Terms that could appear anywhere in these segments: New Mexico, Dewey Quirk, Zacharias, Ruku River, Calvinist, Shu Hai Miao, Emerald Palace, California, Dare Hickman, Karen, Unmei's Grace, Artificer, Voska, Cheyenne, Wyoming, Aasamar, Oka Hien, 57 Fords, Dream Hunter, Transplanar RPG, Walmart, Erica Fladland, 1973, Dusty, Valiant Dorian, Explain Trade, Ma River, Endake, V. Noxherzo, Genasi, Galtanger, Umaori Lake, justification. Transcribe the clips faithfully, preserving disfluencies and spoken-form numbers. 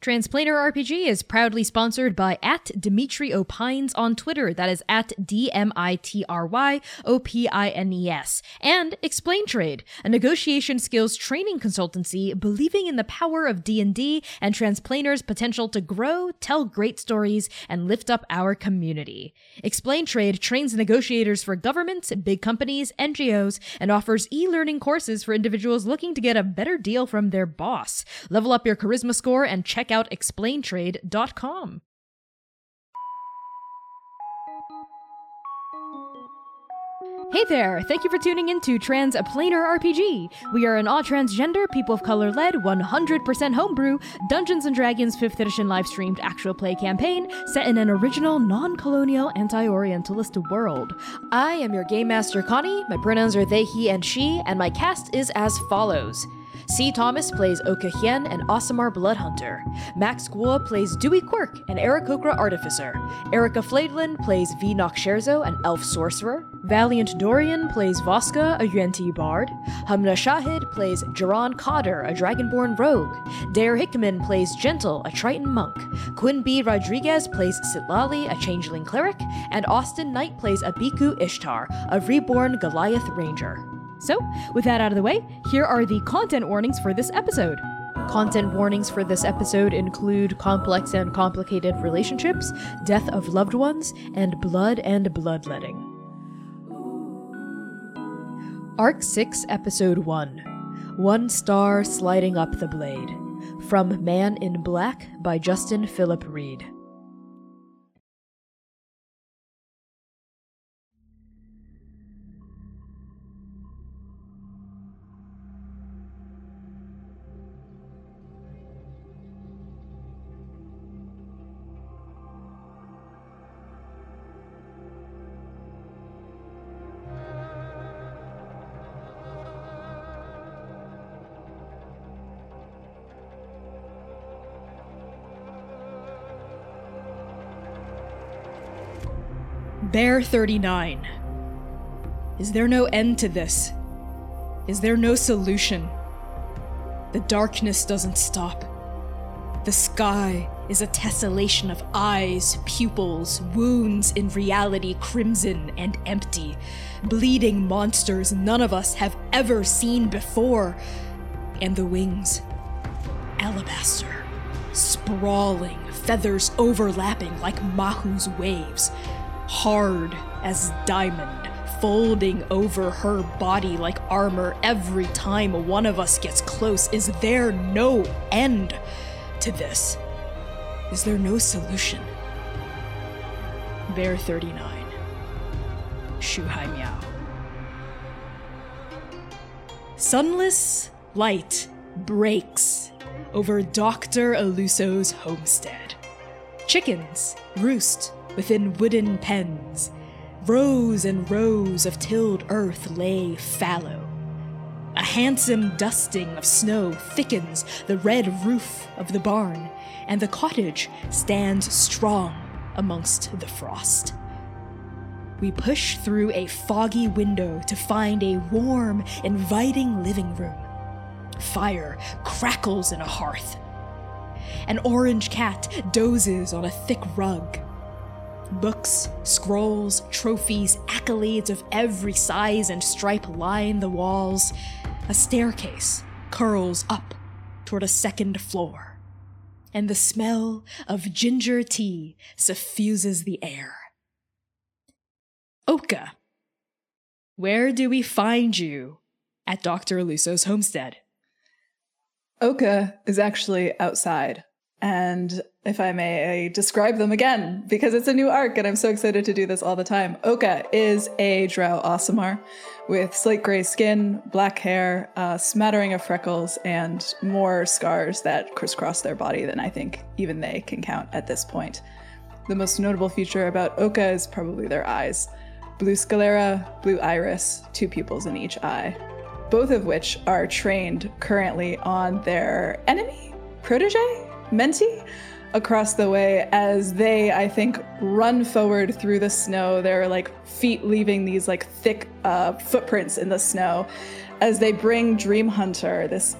Transplanar R P G is proudly sponsored by at Dimitri Opines on Twitter. That is at D M I T R Y O P I N E S. And Explain Trade, a negotiation skills training consultancy believing in the power of D and D and Transplanar's potential to grow, tell great stories, and lift up our community. Explain Trade trains negotiators for governments, big companies, N G Os, and offers e-learning courses for individuals looking to get a better deal from their boss. Level up your charisma score and check out explain trade dot com. Hey there! Thank you for tuning in to Transplanar R P G. We are an all-transgender, people-of-color-led, one hundred percent homebrew, Dungeons and Dragons fifth edition live-streamed actual play campaign set in an original, non-colonial, anti-orientalist world. I am your Game Master, Connie. My pronouns are they, he, and she, and my cast is as follows. C. Thomas plays Oka Hien, an Aasamar Bloodhunter. Max Guo plays Dewey Quirk, an Aarakocra Artificer. Erica Fladland plays V. Noxherzo, an Elf Sorcerer. Valiant Dorian plays Voska, a Yuan-Ti Bard. Hamna Shahid plays Jaron Cotter, a Dragonborn Rogue. Dare Hickman plays Gentle, a Triton Monk. Quinn B. Rodriguez plays Sitlali, a Changeling Cleric. And Austin Knight plays Abiku Ishtar, a Reborn Goliath Ranger. So, with that out of the way, here are the content warnings for this episode. Content warnings for this episode include complex and complicated relationships, death of loved ones, and blood and bloodletting. Arc six, Episode one. One Star Sliding Up the Blade. From Man in Black by Justin Philip Reed. Bear thirty-nine. Is there no end to this? Is there no solution? The darkness doesn't stop. The sky is a tessellation of eyes, pupils, wounds in reality crimson and empty, bleeding monsters none of us have ever seen before, and the wings, alabaster, sprawling, feathers overlapping like Mahu's waves, hard as diamond, folding over her body like armor every time one of us gets close. Is there no end to this? Is there no solution? Bear thirty-nine. Shu Hai Miao. Sunless light breaks over Doctor Aluso's homestead. Chickens roost within wooden pens. Rows and rows of tilled earth lay fallow. A handsome dusting of snow thickens the red roof of the barn, and the cottage stands strong amongst the frost. We push through a foggy window to find a warm, inviting living room. Fire crackles in a hearth. An orange cat dozes on a thick rug. Books, scrolls, trophies, accolades of every size and stripe line the walls. A staircase curls up toward a second floor, and the smell of ginger tea suffuses the air. Oka, where do we find you at Doctor Aluso's homestead? Oka is actually outside, and if I may, I describe them again, because it's a new arc and I'm so excited to do this all the time. Oka is a drow Aasamar with slate gray skin, black hair, a smattering of freckles, and more scars that crisscross their body than I think even they can count at this point. The most notable feature about Oka is probably their eyes. Blue sclera, blue iris, two pupils in each eye, both of which are trained currently on their enemy, protege, mentee, across the way as they, I think, run forward through the snow, their like feet leaving these like thick uh, footprints in the snow as they bring Dream Hunter, this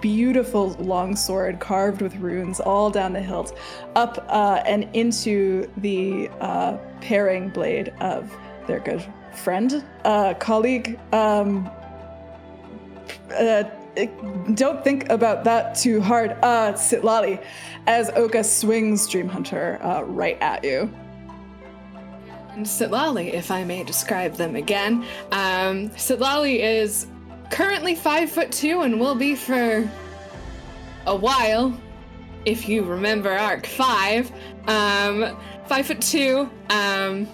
beautiful long sword carved with runes all down the hilt, up uh, and into the uh, paring blade of their good friend, uh, colleague. Um, uh, don't think about that too hard, uh, Sitlali, as Oka swings Dream Hunter uh, right at you. And Sitlali, if I may describe them again, um, Sitlali is currently five foot two and will be for a while, if you remember Arc Five. Um, five foot two. Um,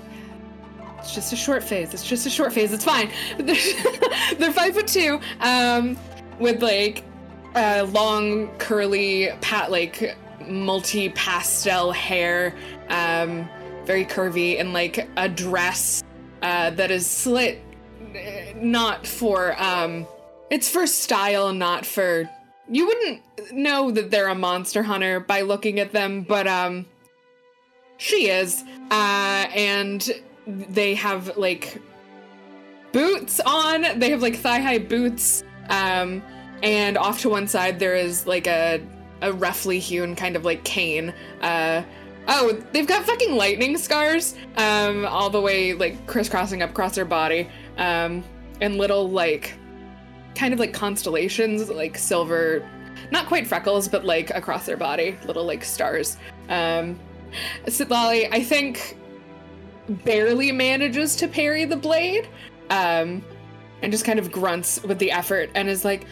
it's just a short phase. It's just a short phase. It's fine. They're five foot two. Um, with like a long curly pat, like multi pastel hair. Um, very curvy, and like a dress uh, that is slit. Not for, um, it's for style, not for, you wouldn't know that they're a monster hunter by looking at them, but, um, she is, uh, and they have, like, boots on, they have, like, thigh-high boots, um, and off to one side there is, like, a, a roughly hewn kind of, like, cane, uh, oh, they've got fucking lightning scars, um, all the way, like, crisscrossing up across their body. Um, and little, like, kind of like constellations, like silver, not quite freckles, but like across their body, little like stars. Um, Sitlali, I think, barely manages to parry the blade, um, and just kind of grunts with the effort and is like,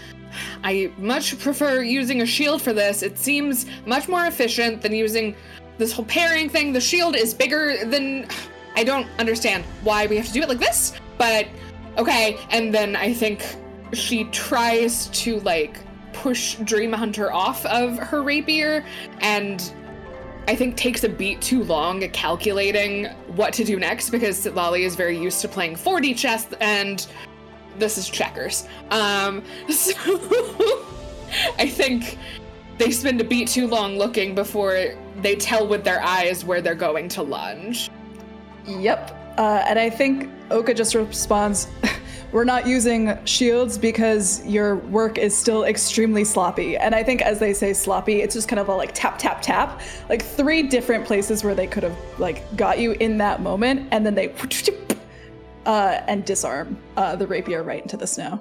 I much prefer using a shield for this. It seems much more efficient than using this whole parrying thing. The shield is bigger than... I don't understand why we have to do it like this. But, okay, and then I think she tries to, like, push Dream Hunter off of her rapier, and I think takes a beat too long at calculating what to do next, because Sitlali is very used to playing four D chess, and this is checkers. Um, so I think they spend a beat too long looking before they tell with their eyes where they're going to lunge. Yep. Uh, and I think Oka just responds, we're not using shields because your work is still extremely sloppy. And I think as they say sloppy, it's just kind of a like tap, tap, tap, like three different places where they could have like got you in that moment. And then they uh, and disarm uh, the rapier right into the snow.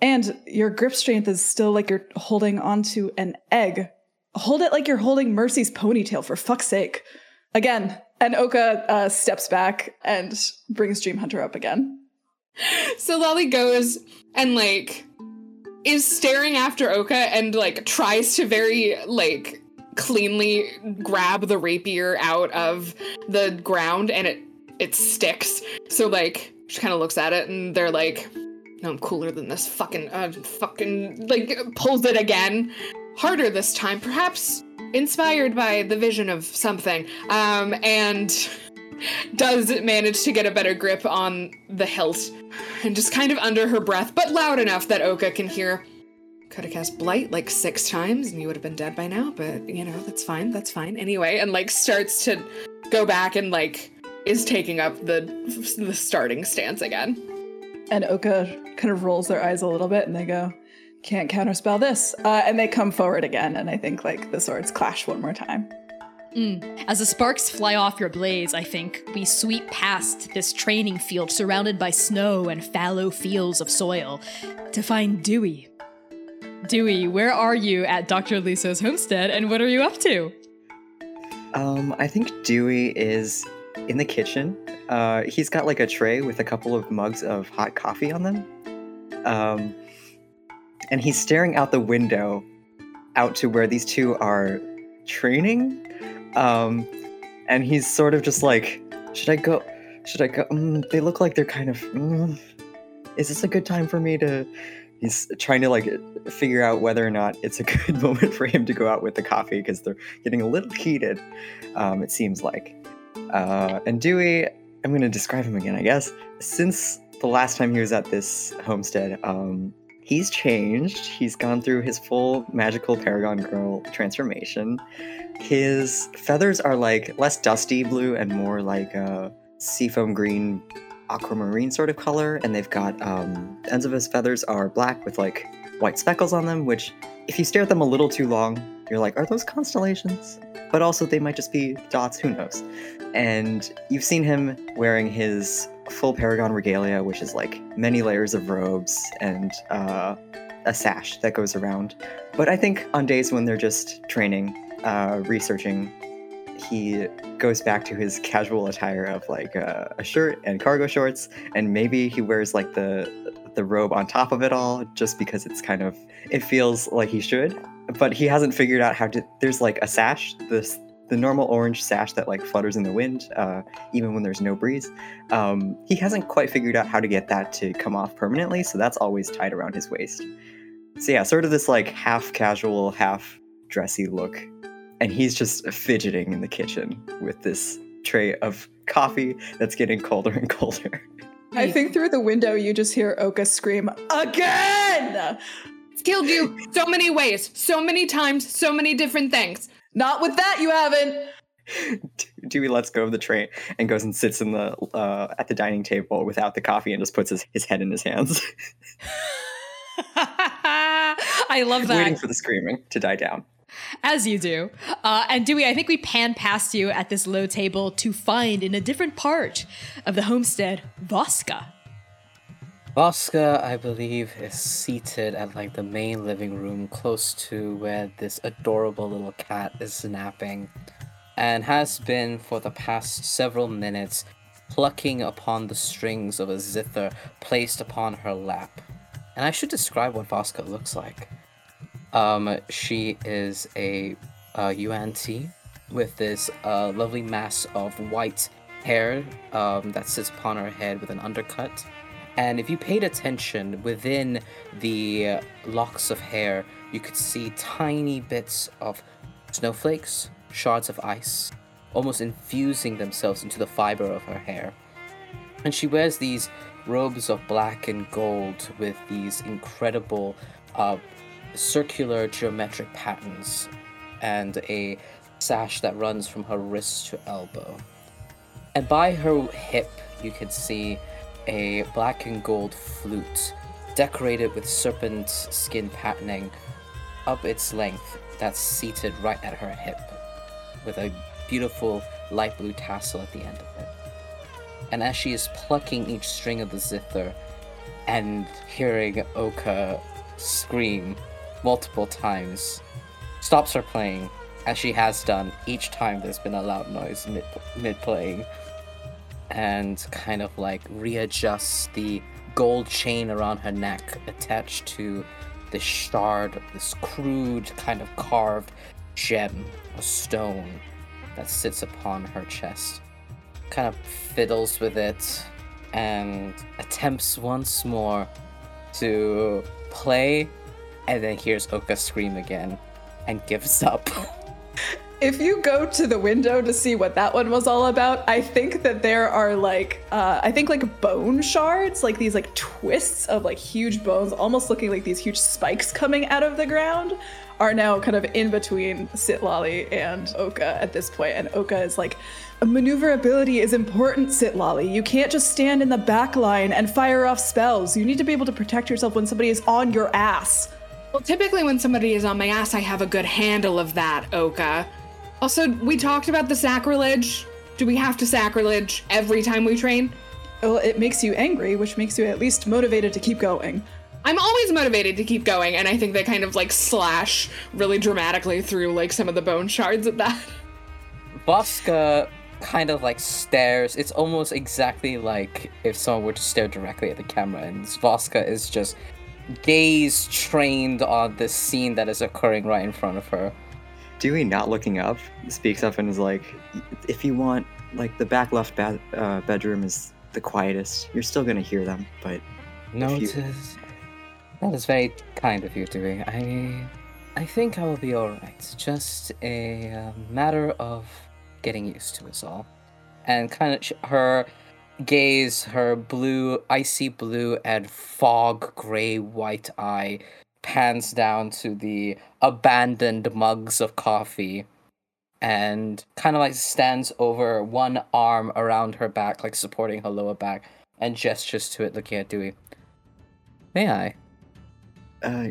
And your grip strength is still like you're holding onto an egg. Hold it like you're holding Mercy's ponytail, for fuck's sake. Again. And Oka uh, steps back and brings Dream Hunter up again. So Lali goes and, like, is staring after Oka and, like, tries to very, like, cleanly grab the rapier out of the ground, and it, it sticks. So, like, she kind of looks at it and they're like, no, I'm cooler than this fucking, uh, fucking, like, pulls it again. Harder this time, perhaps... inspired by the vision of something, um, and does manage to get a better grip on the hilt, and just kind of under her breath, but loud enough that Oka can hear, could have cast Blight like six times and you would have been dead by now, but you know, that's fine, that's fine. Anyway, and like starts to go back and like is taking up the, the starting stance again. And Oka kind of rolls their eyes a little bit and they go, can't counterspell this. Uh, and they come forward again, and I think, like, the swords clash one more time. Mm. As the sparks fly off your blades, I think, we sweep past this training field surrounded by snow and fallow fields of soil to find Dewey. Dewey, where are you at Doctor Aluso's homestead, and what are you up to? Um, I think Dewey is in the kitchen. Uh, he's got, like, a tray with a couple of mugs of hot coffee on them. Um... And he's staring out the window out to where these two are training. Um, and he's sort of just like, should I go? Should I go? Mm, they look like they're kind of, mm, is this a good time for me to, he's trying to like figure out whether or not it's a good moment for him to go out with the coffee because they're getting a little heated, um, it seems like. Uh, and Dewey, I'm going to describe him again, I guess. Since the last time he was at this homestead, um, he's changed. He's gone through his full magical Paragon Girl transformation. His feathers are like less dusty blue and more like a seafoam green, aquamarine sort of color. And they've got, um, the ends of his feathers are black with like white speckles on them, which if you stare at them a little too long, you're like, are those constellations? But also they might just be dots, who knows? And you've seen him wearing his full paragon regalia, which is like many layers of robes and uh, a sash that goes around. But I think on days when they're just training, uh, researching, he goes back to his casual attire of like uh, a shirt and cargo shorts, and maybe he wears like the the robe on top of it all just because it's kind of, it feels like he should. But he hasn't figured out how to, there's like a sash, this the normal orange sash that like flutters in the wind, uh, even when there's no breeze. Um, he hasn't quite figured out how to get that to come off permanently, so that's always tied around his waist. So yeah, sort of this like half casual, half dressy look. And he's just fidgeting in the kitchen with this tray of coffee that's getting colder and colder. I think through the window you just hear Oka scream, "Again!" It's killed you so many ways, so many times, so many different things. Not with that, you haven't. Dewey lets go of the tray and goes and sits in the uh, at the dining table without the coffee and just puts his, his head in his hands. I love that. Waiting for the screaming to die down. As you do. Uh, and Dewey, I think we pan past you at this low table to find in a different part of the homestead, Voska. Voska, I believe, is seated at like the main living room close to where this adorable little cat is napping, and has been for the past several minutes plucking upon the strings of a zither placed upon her lap. And I should describe what Voska looks like. Um, she is a, a U N T with this uh, lovely mass of white hair um, that sits upon her head with an undercut. And if you paid attention, within the locks of hair, you could see tiny bits of snowflakes, shards of ice, almost infusing themselves into the fiber of her hair. And she wears these robes of black and gold with these incredible... Uh, circular geometric patterns, and a sash that runs from her wrist to elbow. And by her hip, you can see a black and gold flute decorated with serpent skin patterning up its length that's seated right at her hip with a beautiful light blue tassel at the end of it. And as she is plucking each string of the zither and hearing Oka scream multiple times, stops her playing, as she has done each time there's been a loud noise mid, mid-playing, and kind of like readjusts the gold chain around her neck attached to this shard, this crude kind of carved gem, a stone that sits upon her chest, kind of fiddles with it, and attempts once more to play, and then hears Oka scream again and gives up. If you go to the window to see what that one was all about, I think that there are like, uh, I think like bone shards, like these like twists of like huge bones, almost looking like these huge spikes coming out of the ground, are now kind of in between Sitlali and Oka at this point. And Oka is like, maneuverability is important, Sitlali. You can't just stand in the back line and fire off spells. You need to be able to protect yourself when somebody is on your ass. Well, typically when somebody is on my ass, I have a good handle of that, Oka. Also, we talked about the sacrilege. Do we have to sacrilege every time we train? Well, it makes you angry, which makes you at least motivated to keep going. I'm always motivated to keep going, and I think they kind of like slash really dramatically through like some of the bone shards at that. Voska kind of like stares. It's almost exactly like if someone were to stare directly at the camera, and Voska is just gaze trained on the scene that is occurring right in front of her. Dewey, not looking up, speaks up and is like, if you want, like the back left ba- uh, bedroom is the quietest. You're still gonna hear them, but notice. If you- That is very kind of you, Dewey. I I think I will be alright. Just a uh, matter of getting used to us all. And kind of sh- her gaze, her blue, icy blue and fog gray white eye pans down to the abandoned mugs of coffee and kind of like stands over one arm around her back, like supporting her lower back, and gestures to it, looking at Dewey. May I? Uh,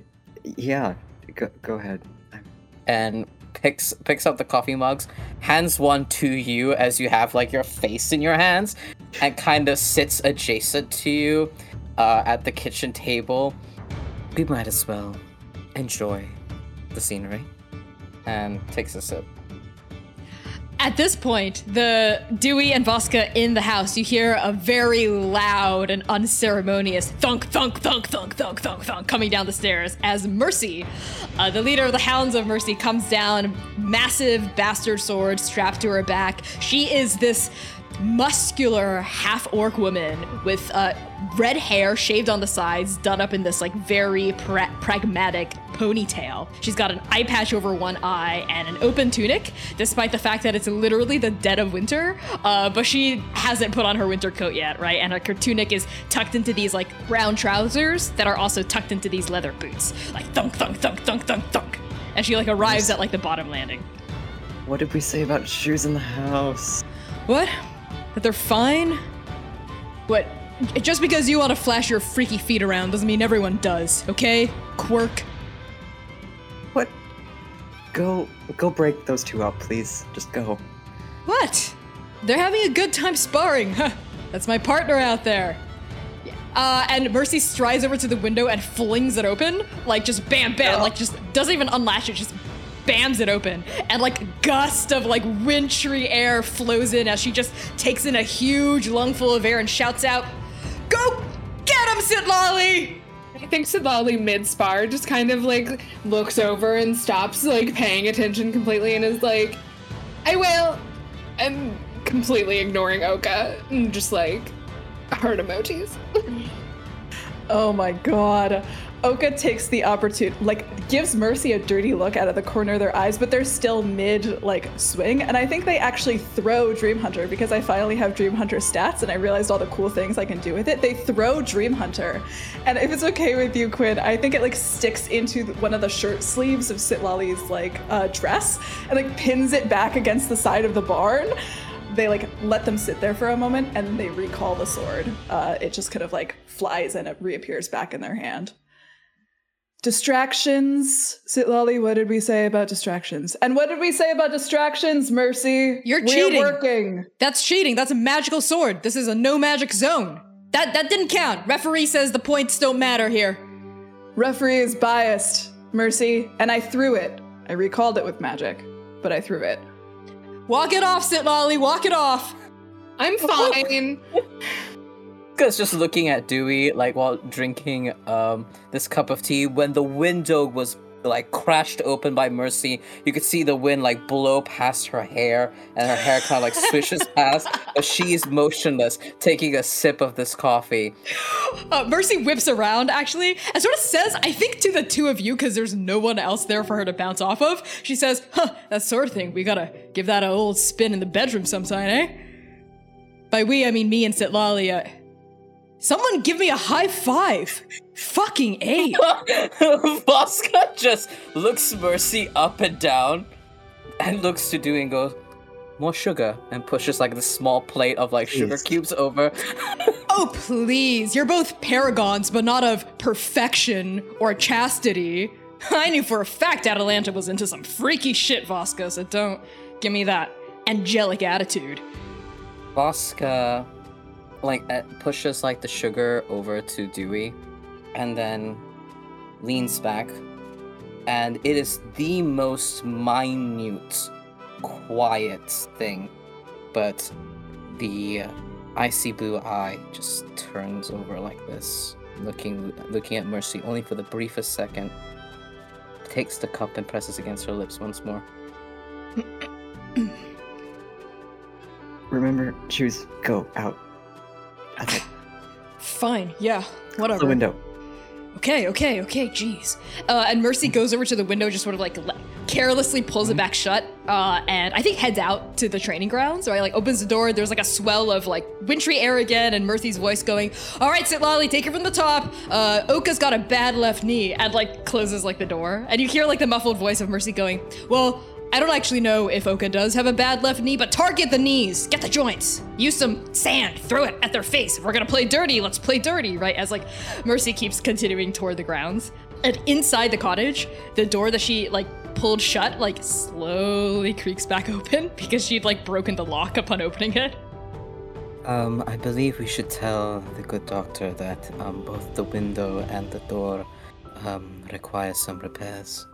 yeah, go, go ahead. And picks picks up the coffee mugs, hands one to you as you have like your face in your hands, and kind of sits adjacent to you uh, at the kitchen table. We might as well enjoy the scenery. And takes a sip. At this point, the Dewey and Voska in the house, you hear a very loud and unceremonious thunk, thunk, thunk, thunk, thunk, thunk, thunk coming down the stairs as Mercy, uh, the leader of the Hounds of Mercy, comes down, massive bastard sword strapped to her back. She is this muscular half-orc woman with uh, red hair shaved on the sides, done up in this like very pra- pragmatic ponytail. She's got an eye patch over one eye and an open tunic, despite the fact that it's literally the dead of winter, uh, but she hasn't put on her winter coat yet, right? And her tunic is tucked into these like brown trousers that are also tucked into these leather boots. Like thunk, thunk, thunk, thunk, thunk, thunk. And she like arrives at like the bottom landing. What did we say about shoes in the house? What? That they're fine? What? Just because you want to flash your freaky feet around doesn't mean everyone does, okay? Quirk. What? Go, go break those two up, please. Just go. What? They're having a good time sparring. Huh. That's my partner out there. Uh, and Mercy strides over to the window and flings it open. Like, just bam, bam. Oh. Like, just doesn't even unlatch it. Just bams it open, and like a gust of like wintry air flows in as she just takes in a huge lungful of air and shouts out, "Go get him, Sitlali!" I think Sitlali mid-spar just kind of like looks over and stops like paying attention completely and is like, "I will," and completely ignoring Oka and just like heart emojis. Oh my god. Oka takes the opportunity, like, gives Mercy a dirty look out of the corner of their eyes, but they're still mid, like, swing. And I think they actually throw Dream Hunter because I finally have Dream Hunter stats and I realized all the cool things I can do with it. They throw Dream Hunter. And if it's okay with you, Quinn, I think it, like, sticks into one of the shirt sleeves of Sitlali's, like, uh, dress and, like, pins it back against the side of the barn. They, like, let them sit there for a moment and they recall the sword. Uh, it just kind of, like, flies and it reappears back in their hand. Distractions. Sitlali, what did we say about distractions? And what did we say about distractions, Mercy? You're cheating. We're working. That's cheating. That's a magical sword. This is a no magic zone. That that didn't count. Referee says the points don't matter here. Referee is biased, Mercy. And I threw it. I recalled it with magic, but I threw it. Walk it off, Sitlali. Walk it off. I'm fine. Is just looking at Dewey like while drinking um this cup of tea when the window was like crashed open by Mercy. You could see the wind like blow past her hair and her hair kind of like swishes past, but she's motionless taking a sip of this coffee. uh, Mercy whips around actually and sort of says, I think to the two of you because there's no one else there for her to bounce off of, she says, huh, that sort of thing, we gotta give that an old spin in the bedroom sometime, eh? By we I mean me and Sitlali. uh, Someone give me a high five. Fucking A. Voska just looks Mercy up and down and looks to Dewey and goes, more sugar, and pushes like this small plate of like please. Sugar cubes over. Oh, please. You're both paragons, but not of perfection or chastity. I knew for a fact Atalanta was into some freaky shit, Voska, so don't give me that angelic attitude. Voska... like uh, pushes like the sugar over to Dewey and then leans back, and it is the most minute quiet thing, but the icy blue eye just turns over like this, looking looking at Mercy only for the briefest second, takes the cup and presses against her lips once more. Remember, choose go out. Okay. Fine, yeah, whatever. The window. Okay, okay, okay, jeez. Uh, and Mercy goes over to the window, just sort of like le- carelessly pulls it back shut, uh, and I think heads out to the training grounds, right? Like opens the door, there's like a swell of like wintry air again, and Mercy's voice going, all right, Sitlali, take it from the top. Uh, Oka's got a bad left knee, and like closes like the door. And you hear like the muffled voice of Mercy going, well, I don't actually know if Oka does have a bad left knee, but target the knees, get the joints, use some sand, throw it at their face. If we're gonna play dirty, let's play dirty, right? As like Mercy keeps continuing toward the grounds. And inside the cottage, the door that she like pulled shut like slowly creaks back open because she'd like broken the lock upon opening it. Um, I believe we should tell the good doctor that um, both the window and the door um, require some repairs.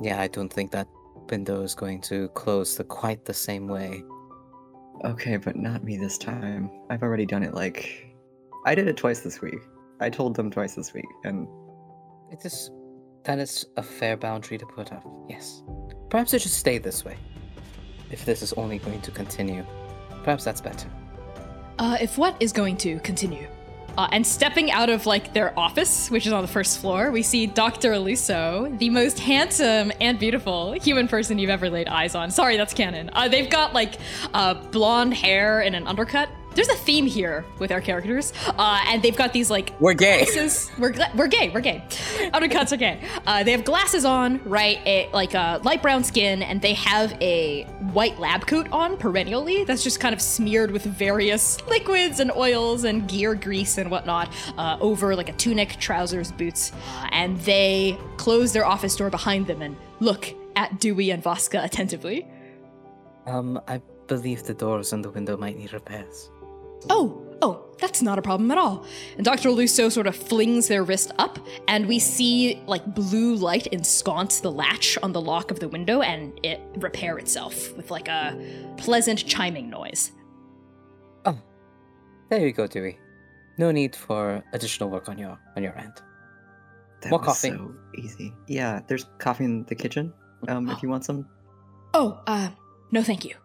Yeah, I don't think that window is going to close the quite the same way. Okay, but not me this time. I've already done it like... I did it twice this week. I told them twice this week, and... It is... That is a fair boundary to put up, yes. Perhaps it should stay this way. If this is only going to continue. Perhaps that's better. Uh, if what is going to continue? Uh, and stepping out of, like, their office, which is on the first floor, we see Doctor Aluso, the most handsome and beautiful human person you've ever laid eyes on. Sorry, that's canon. Uh, they've got, like, uh, blonde hair and an undercut. There's a theme here with our characters. Uh, and they've got these, like... We're gay. Glasses. We're, gla- we're gay. We're gay. Undercuts are gay. Uh, they have glasses on, right? A, like, a light brown skin, and they have a white lab coat on perennially that's just kind of smeared with various liquids and oils and gear grease and whatnot uh, over, like, a tunic, trousers, boots. And they close their office door behind them and look at Dewey and Voska attentively. Um, I believe the doors and the window might need repairs. Oh, oh, that's not a problem at all. And Doctor Aluso sort of flings their wrist up, and we see, like, blue light ensconce the latch on the lock of the window, and it repair itself with, like, a pleasant chiming noise. Oh, there you go, Dewey. No need for additional work on your on your end. That More was coffee. So easy. Yeah, there's coffee in the kitchen, um, oh. if you want some. Oh, uh, no thank you.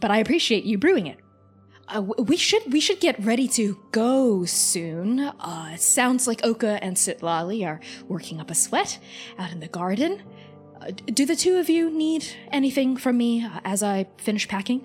But I appreciate you brewing it. Uh, we should we should get ready to go soon. Uh, it sounds like Oka and Sitlali are working up a sweat out in the garden. Uh, do the two of you need anything from me uh, as I finish packing?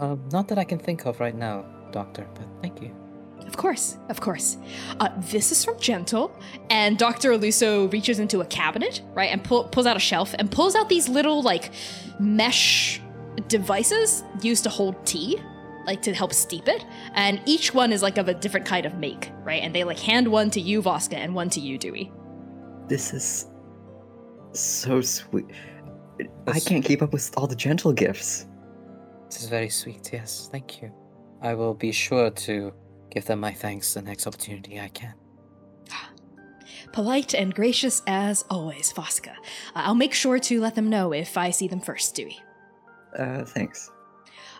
Uh, not that I can think of right now, Doctor, but thank you. Of course, of course. Uh, this is from Gentle, and Doctor Aluso reaches into a cabinet, right, and pull, pulls out a shelf and pulls out these little, like, mesh devices used to hold tea. Like, to help steep it, and each one is, like, of a different kind of make, right? And they, like, hand one to you, Voska, and one to you, Dewey. This is so sweet. I can't keep up with all the Gentle gifts. This is very sweet, yes, thank you. I will be sure to give them my thanks the next opportunity I can. Polite and gracious as always, Voska. Uh, I'll make sure to let them know if I see them first, Dewey. Uh, thanks.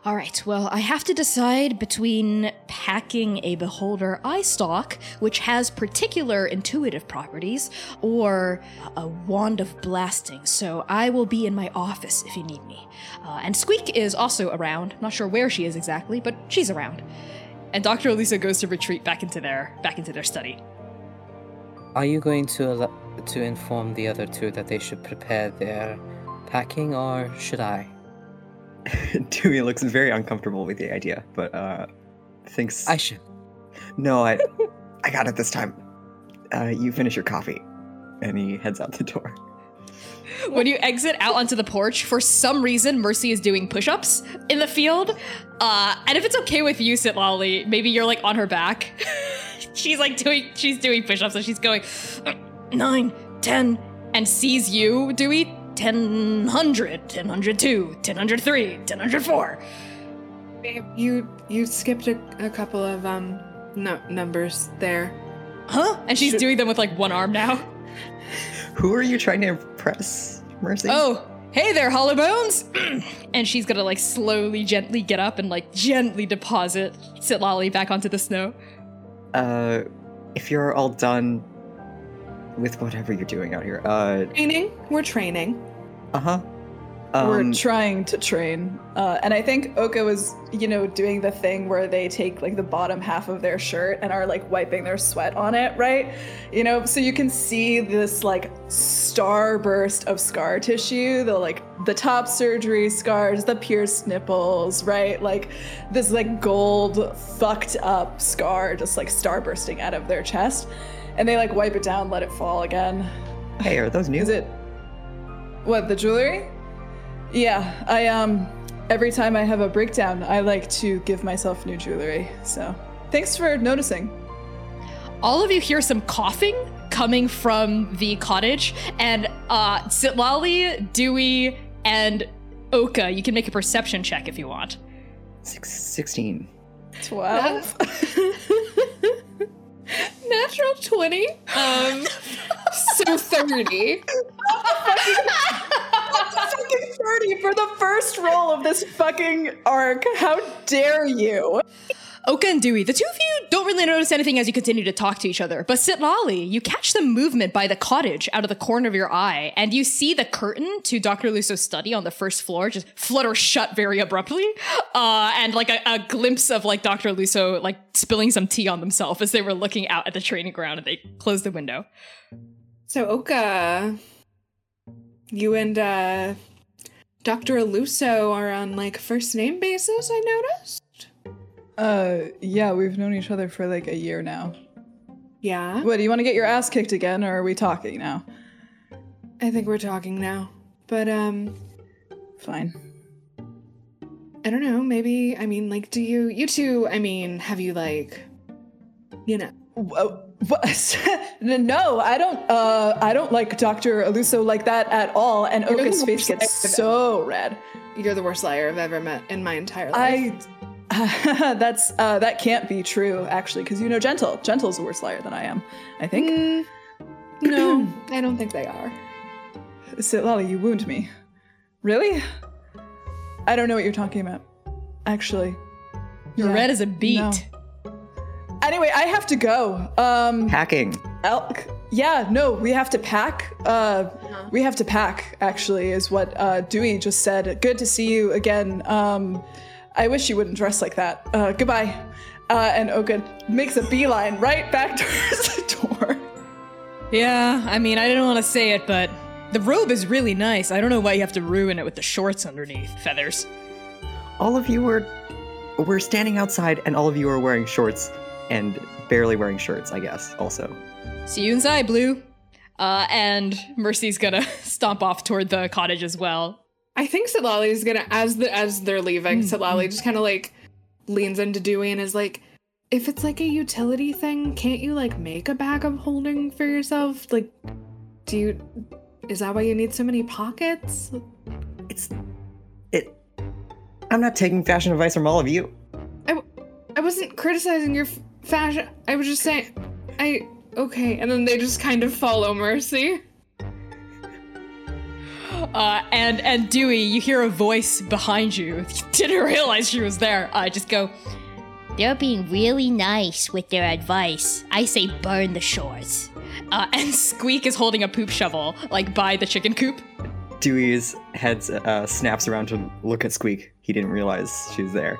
All right, well, I have to decide between packing a Beholder Eye Stalk, which has particular intuitive properties, or a Wand of Blasting, so I will be in my office if you need me. Uh, and Squeak is also around. Not sure where she is exactly, but she's around. And Doctor Aluso goes to retreat back into their back into their study. Are you going to al- to inform the other two that they should prepare their packing, or should I? Dewey looks very uncomfortable with the idea, but uh, thinks... I should. No, I I got it this time. Uh, you finish your coffee. And he heads out the door. When you exit out onto the porch, for some reason, Mercy is doing push-ups in the field. Uh, and if it's okay with you, Sitlali, maybe you're, like, on her back. she's, like, doing she's doing push-ups, and she's going, nine, ten, and sees you, Dewey. ten hundred, ten oh two, ten oh three, ten oh four. Babe, you you skipped a, a couple of um no, numbers there. Huh? And she's Should... doing them with, like, one arm now. Who are you trying to impress, Mercy? Oh, hey there, Hollow Bones! And she's gonna, like, slowly, gently get up and, like, gently deposit Sitlali back onto the snow. Uh, if you're all done with whatever you're doing out here. Uh, training. We're training. Uh-huh. Um, We're trying to train. Uh, and I think Oka was, you know, doing the thing where they take, like, the bottom half of their shirt and are, like, wiping their sweat on it, right? You know, so you can see this, like, starburst of scar tissue, the, like, the top surgery scars, the pierced nipples, right? Like, this, like, gold fucked up scar just, like, starbursting out of their chest. And they, like, wipe it down, let it fall again. Hey, are those new? Is it... What, the jewelry? Yeah, I, um... Every time I have a breakdown, I like to give myself new jewelry, so... Thanks for noticing. All of you hear some coughing coming from the cottage, and uh, Sitlali, Dewey, and Oka, you can make a perception check if you want. Six, sixteen. twelve. Natural twenty. Um, so thirty. Fucking thirty for the first roll of this fucking arc. How dare you? Oka and Dewey, the two of you don't really notice anything as you continue to talk to each other, but Sitlali, you catch the movement by the cottage out of the corner of your eye, and you see the curtain to Doctor Luso's study on the first floor just flutter shut very abruptly, uh, and like a, a glimpse of like Doctor Aluso like spilling some tea on themselves as they were looking out at the training ground, and they closed the window. So Oka, you and uh, Doctor Aluso are on like first name basis, I noticed. Uh, yeah, we've known each other for like a year now. Yeah? What, do you want to get your ass kicked again, or are we talking now? I think we're talking now. But, um... Fine. I don't know, maybe, I mean, like, do you... You two, I mean, have you, like... You know... Whoa. No, I don't, uh, I don't like Doctor Aluso like that at all, and You're Oka's face gets so red. You're the worst liar I've ever met in my entire life. I... That's uh, that can't be true, actually, because you know Gentle. Gentle's a worse liar than I am, I think. Mm, no, I don't think they are. Sitlali, you wound me. Really? I don't know what you're talking about, actually. You're yeah, red as a beet. No. Anyway, I have to go. Um, Packing. Elk. Yeah, no, we have to pack. Uh, uh-huh. We have to pack, actually, is what uh, Dewey just said. Good to see you again. Um... I wish you wouldn't dress like that. Uh, goodbye. Uh, and Oka makes a beeline right back towards the door. Yeah, I mean, I didn't want to say it, but the robe is really nice. I don't know why you have to ruin it with the shorts underneath, feathers. All of you were, were standing outside, and all of you are wearing shorts and barely wearing shirts, I guess, also. See you inside, Blue. Uh, and Mercy's gonna stomp off toward the cottage as well. I think Sitlali is gonna, as the as they're leaving, mm-hmm. Sitlali just kind of like leans into Dewey and is like, "If it's like a utility thing, can't you like make a bag of holding for yourself? Like, do you? Is that why you need so many pockets?" It's, it. I'm not taking fashion advice from all of you. I, I wasn't criticizing your f- fashion. I was just saying, I okay. And then they just kind of follow Mercy. Uh, and, and Dewey, you hear a voice behind you. You didn't realize she was there. I uh, just go, "They're being really nice with their advice. I say burn the shorts." Uh, and Squeak is holding a poop shovel, like, by the chicken coop. Dewey's head uh, snaps around to look at Squeak. He didn't realize she was there.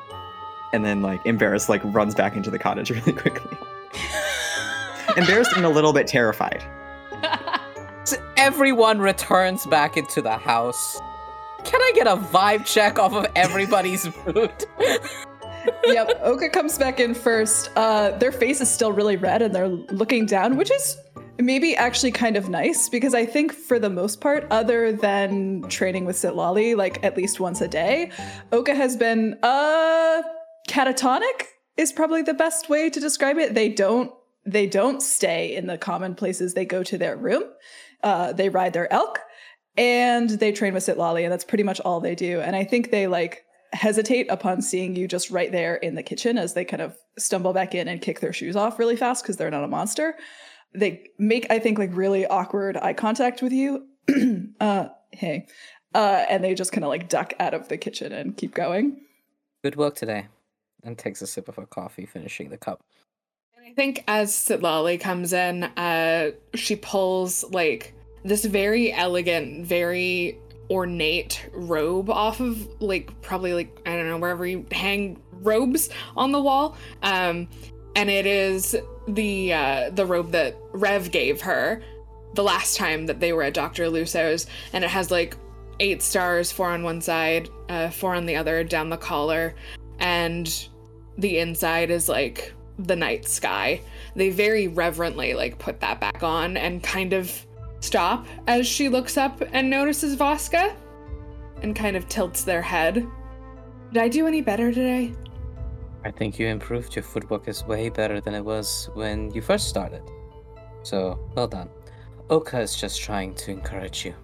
And then, like, embarrassed, like, runs back into the cottage really quickly. Embarrassed and a little bit terrified. Everyone returns back into the house. Can I get a vibe check off of everybody's mood? Yep, Oka comes back in first. Uh, their face is still really red and they're looking down, which is maybe actually kind of nice because I think for the most part, other than training with Sitlali, like at least once a day, Oka has been uh, catatonic is probably the best way to describe it. They don't, they don't stay in the common places. They go to their room. Uh, they ride their elk, and they train with Sitlali, and that's pretty much all they do. And I think they, like, hesitate upon seeing you just right there in the kitchen as they kind of stumble back in and kick their shoes off really fast because they're not a monster. They make, I think, like, really awkward eye contact with you. uh, hey. Uh, and they just kind of, like, duck out of the kitchen and keep going. Good work today. And takes a sip of her coffee, finishing the cup. I think as Sitlali comes in, uh, she pulls, like, this very elegant, very ornate robe off of, like, probably, like, I don't know, wherever you hang robes on the wall. Um, and it is the uh, the robe that Rev gave her the last time that they were at Doctor Aluso's. And it has, like, eight stars, four on one side, uh, four on the other, down the collar. And the inside is, like... the night sky. They very reverently like put that back on and kind of stop as she looks up and notices Voska and kind of tilts their head. Did I do any better today? I think you improved. Your footwork is way better than it was when you first started. So, well done. Oka is just trying to encourage you.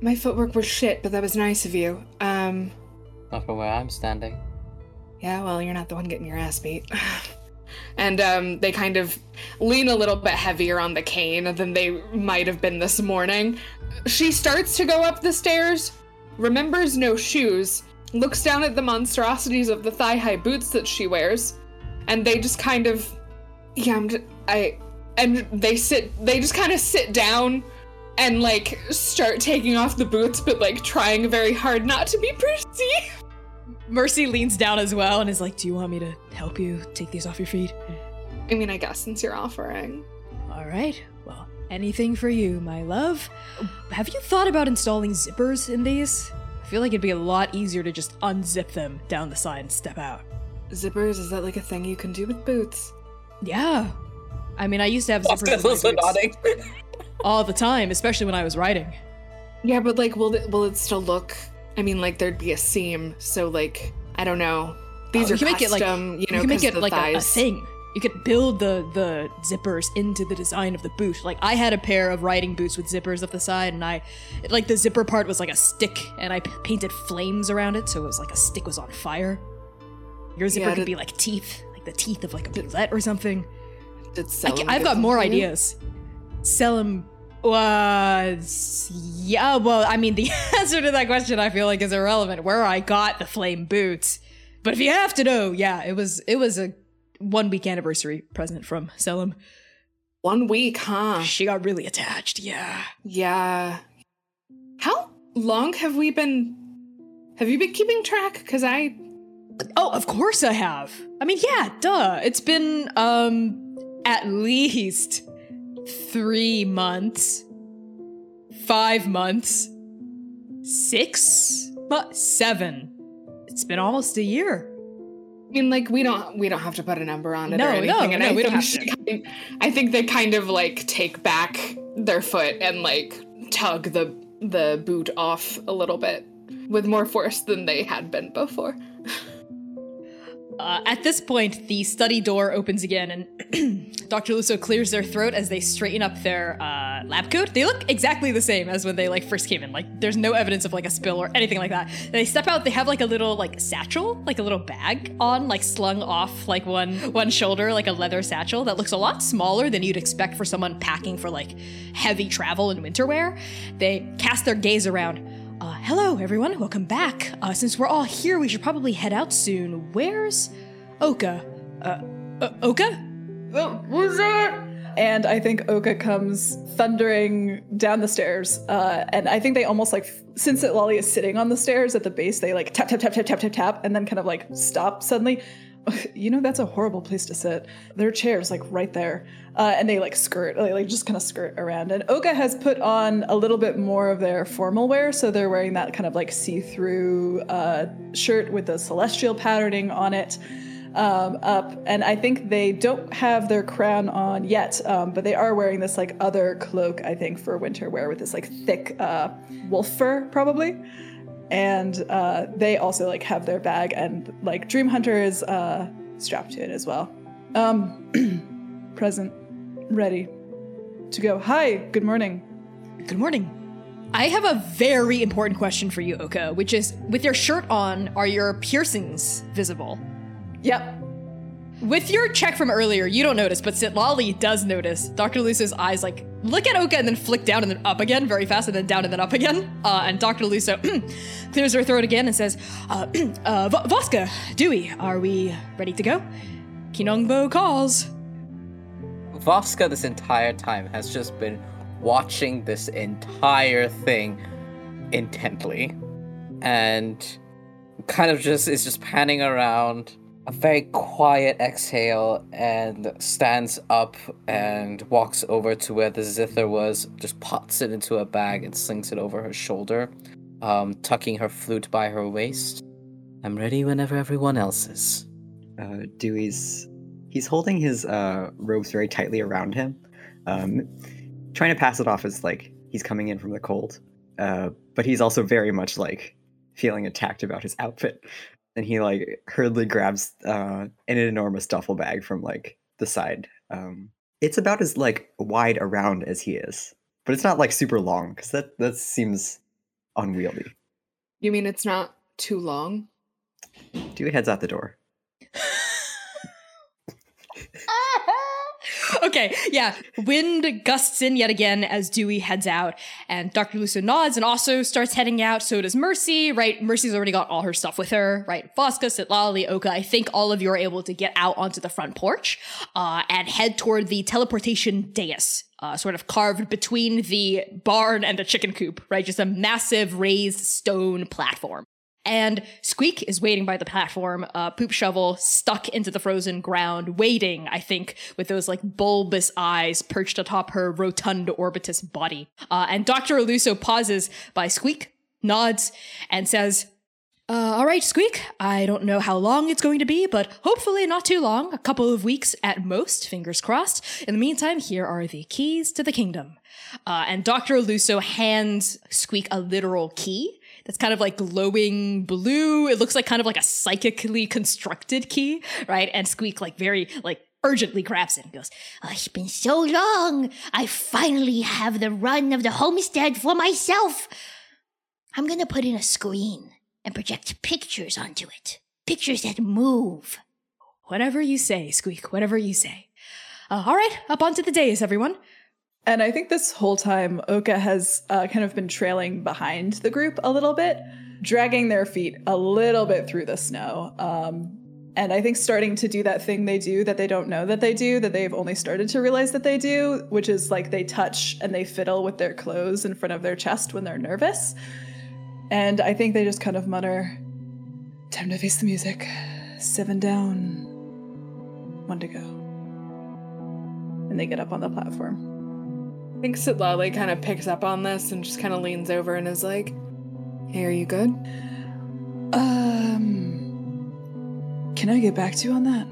My footwork was shit, but that was nice of you. Um... Not from where I'm standing. Yeah, well, you're not the one getting your ass beat. And um, they kind of lean a little bit heavier on the cane than they might have been this morning. She starts to go up the stairs, remembers no shoes, looks down at the monstrosities of the thigh-high boots that she wears, and they just kind of... Yeah, I'm just... I... And they sit... They just kind of sit down and, like, start taking off the boots, but, like, trying very hard not to be perceived. Mercy leans down as well and is like, do you want me to help you take these off your feet? I mean, I guess since you're offering. All right. Well, anything for you, my love. Have you thought about installing zippers in these? I feel like it'd be a lot easier to just unzip them down the side and step out. Zippers? Is that like a thing you can do with boots? Yeah. I mean, I used to have zippers with my boots all the time, especially when I was riding. Yeah, but like, will it, will it still look... I mean, like, there'd be a seam, so, like, I don't know. These oh, are you custom, like, you know, you can make it, like, a, a thing. You could build the, the zippers into the design of the boot. Like, I had a pair of riding boots with zippers up the side, and I, like, the zipper part was like a stick, and I p- painted flames around it, so it was like a stick was on fire. Your zipper yeah, could did, be, like, teeth, like the teeth of, like, a bullet or something. Did Selim I've got more ideas. Selim... Was yeah, well, I mean, the answer to that question I feel like is irrelevant where I got the flame boots. But if you have to know, yeah, it was it was a one week anniversary present from Selim. One week, huh? She got really attached, yeah. Yeah. How long have we been have you been keeping track? Cause I Oh, of course I have. I mean, yeah, duh. It's been um at least Three months, five months, six, but seven. It's been almost a year. I mean, like, we don't we don't have to put a number on it no, or anything. No, and no, I we don't have to. Kind of, I think they kind of, like, take back their foot and, like, tug the the boot off a little bit with more force than they had been before. Uh, at this point, the study door opens again, and Doctor Aluso clears their throat as they straighten up their uh, lab coat. They look exactly the same as when they, like, first came in. Like, there's no evidence of, like, a spill or anything like that. They step out. They have, like, a little, like, satchel, like a little bag on, like, slung off, like, one one shoulder, like a leather satchel that looks a lot smaller than you'd expect for someone packing for, like, heavy travel and winter wear. They cast their gaze around. Uh, hello, everyone. Welcome back. Uh, since we're all here, we should probably head out soon. Where's Oka? Uh, uh Oka? Oh, who's that? And I think Oka comes thundering down the stairs. Uh, and I think they almost, like, since Lolly is sitting on the stairs at the base, they, like, tap, tap, tap, tap, tap, tap, tap, and then kind of, like, stop suddenly. You know, that's a horrible place to sit. There are chairs, like, right there. Uh, and they, like, skirt, they, like, just kind of skirt around. And Oka has put on a little bit more of their formal wear, so they're wearing that kind of, like, see-through uh, shirt with the celestial patterning on it um, up. And I think they don't have their crown on yet, um, but they are wearing this, like, other cloak, I think, for winter wear with this, like, thick uh, wolf fur, probably. And uh, they also, like, have their bag, and, like, Dream Hunter is uh, strapped to it as well. Um, present, ready to go. Hi, good morning. Good morning. I have a very important question for you, Oka, which is, with your shirt on, are your piercings visible? Yep. With your check from earlier, you don't notice, but Sitlali does notice. Doctor Luce's eyes, like, look at Oka and then flick down and then up again very fast and then down and then up again. Uh, and Doctor Aluso clears her throat again and says, uh, uh, v- Voska, Dewey, are we ready to go? Kinongbo calls. Voska this entire time has just been watching this entire thing intently and kind of just is just panning around. A very quiet exhale and stands up and walks over to where the zither was, just pots it into a bag and slings it over her shoulder, um, tucking her flute by her waist. I'm ready whenever everyone else is. Uh, Dewey's... He's holding his uh, robes very tightly around him, um, trying to pass it off as, like, he's coming in from the cold. Uh, but he's also very much, like, feeling attacked about his outfit. And he, like, hurriedly grabs uh, an enormous duffel bag from, like, the side um, It's about as like wide around as he is, but it's not like super long because that that seems unwieldy. You mean it's not too long? Dewey heads out the door. Okay, yeah. Wind gusts in yet again as Dewey heads out, and Doctor Aluso nods and also starts heading out. So does Mercy, right? Mercy's already got all her stuff with her, right? Voska, Sitlali, Oka. I think all of you are able to get out onto the front porch uh, and head toward the teleportation dais, uh, sort of carved between the barn and the chicken coop, right? Just a massive raised stone platform. And Squeak is waiting by the platform, uh, poop shovel stuck into the frozen ground, waiting, I think, with those like bulbous eyes perched atop her rotund orbitus body. Uh, and Doctor Aluso pauses by Squeak, nods, and says, uh, all right, Squeak, I don't know how long it's going to be, but hopefully not too long, a couple of weeks at most, fingers crossed. In the meantime, here are the keys to the kingdom. Uh, and Doctor Aluso hands Squeak a literal key. It's kind of like glowing blue. It looks like kind of like a psychically constructed key, right? And Squeak like very like urgently grabs it and goes, oh, it's been so long. I finally have the run of the homestead for myself. I'm going to put in a screen and project pictures onto it. Pictures that move. Whatever you say, Squeak, whatever you say. Uh, all right, up onto the dais, everyone. And I think this whole time, Oka has uh, kind of been trailing behind the group a little bit, dragging their feet a little bit through the snow. Um, and I think starting to do that thing they do that they don't know that they do, that they've only started to realize that they do, which is like they touch and they fiddle with their clothes in front of their chest when they're nervous. And I think they just kind of mutter, time to face the music. Seven down, one to go. And they get up on the platform. I think Sitlali kind of picks up on this and just kind of leans over and is like, hey, are you good? Um, can I get back to you on that?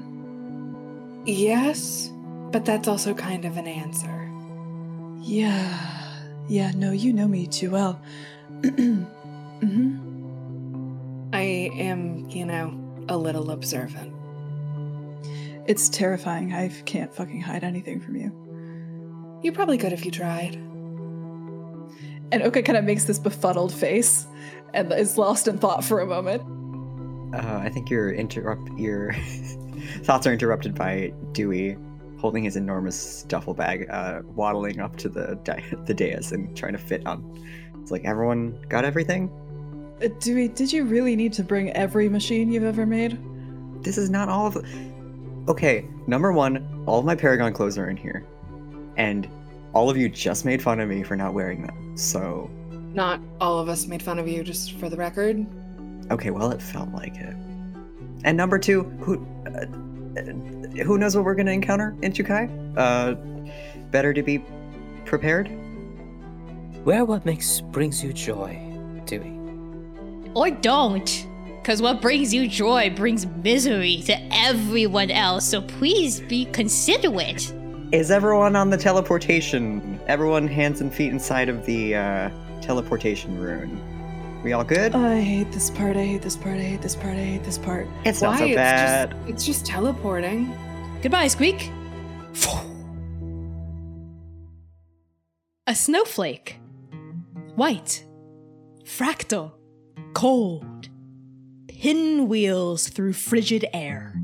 Yes, but that's also kind of an answer. Yeah, yeah, no, you know me too well. Mm-hmm. I am, you know, a little observant. It's terrifying. I can't fucking hide anything from you. You probably could if you tried. And Oka kind of makes this befuddled face and is lost in thought for a moment. Uh, I think your interrupt your thoughts are interrupted by Dewey holding his enormous duffel bag, uh, waddling up to the da- the dais and trying to fit on. It's like, everyone got everything? Uh, Dewey, did you really need to bring every machine you've ever made? This is not all of... Okay, number one, all of my Paragon clothes are in here. And all of you just made fun of me for not wearing them, so... Not all of us made fun of you, just for the record. Okay, well, it felt like it. And number two, who uh, who knows what we're going to encounter in Jukai? Uh, better to be prepared? Wear what makes brings you joy, Dewey. Or don't, because what brings you joy brings misery to everyone else, so please be considerate. Is everyone on the teleportation? Everyone hands and feet inside of the uh, teleportation rune. We all good? Oh, I hate this part, I hate this part, I hate this part, I hate this part. It's Why? not so it's bad. Just, it's just teleporting. Goodbye, Squeak. A snowflake. White. Fractal. Cold. Pinwheels through frigid air.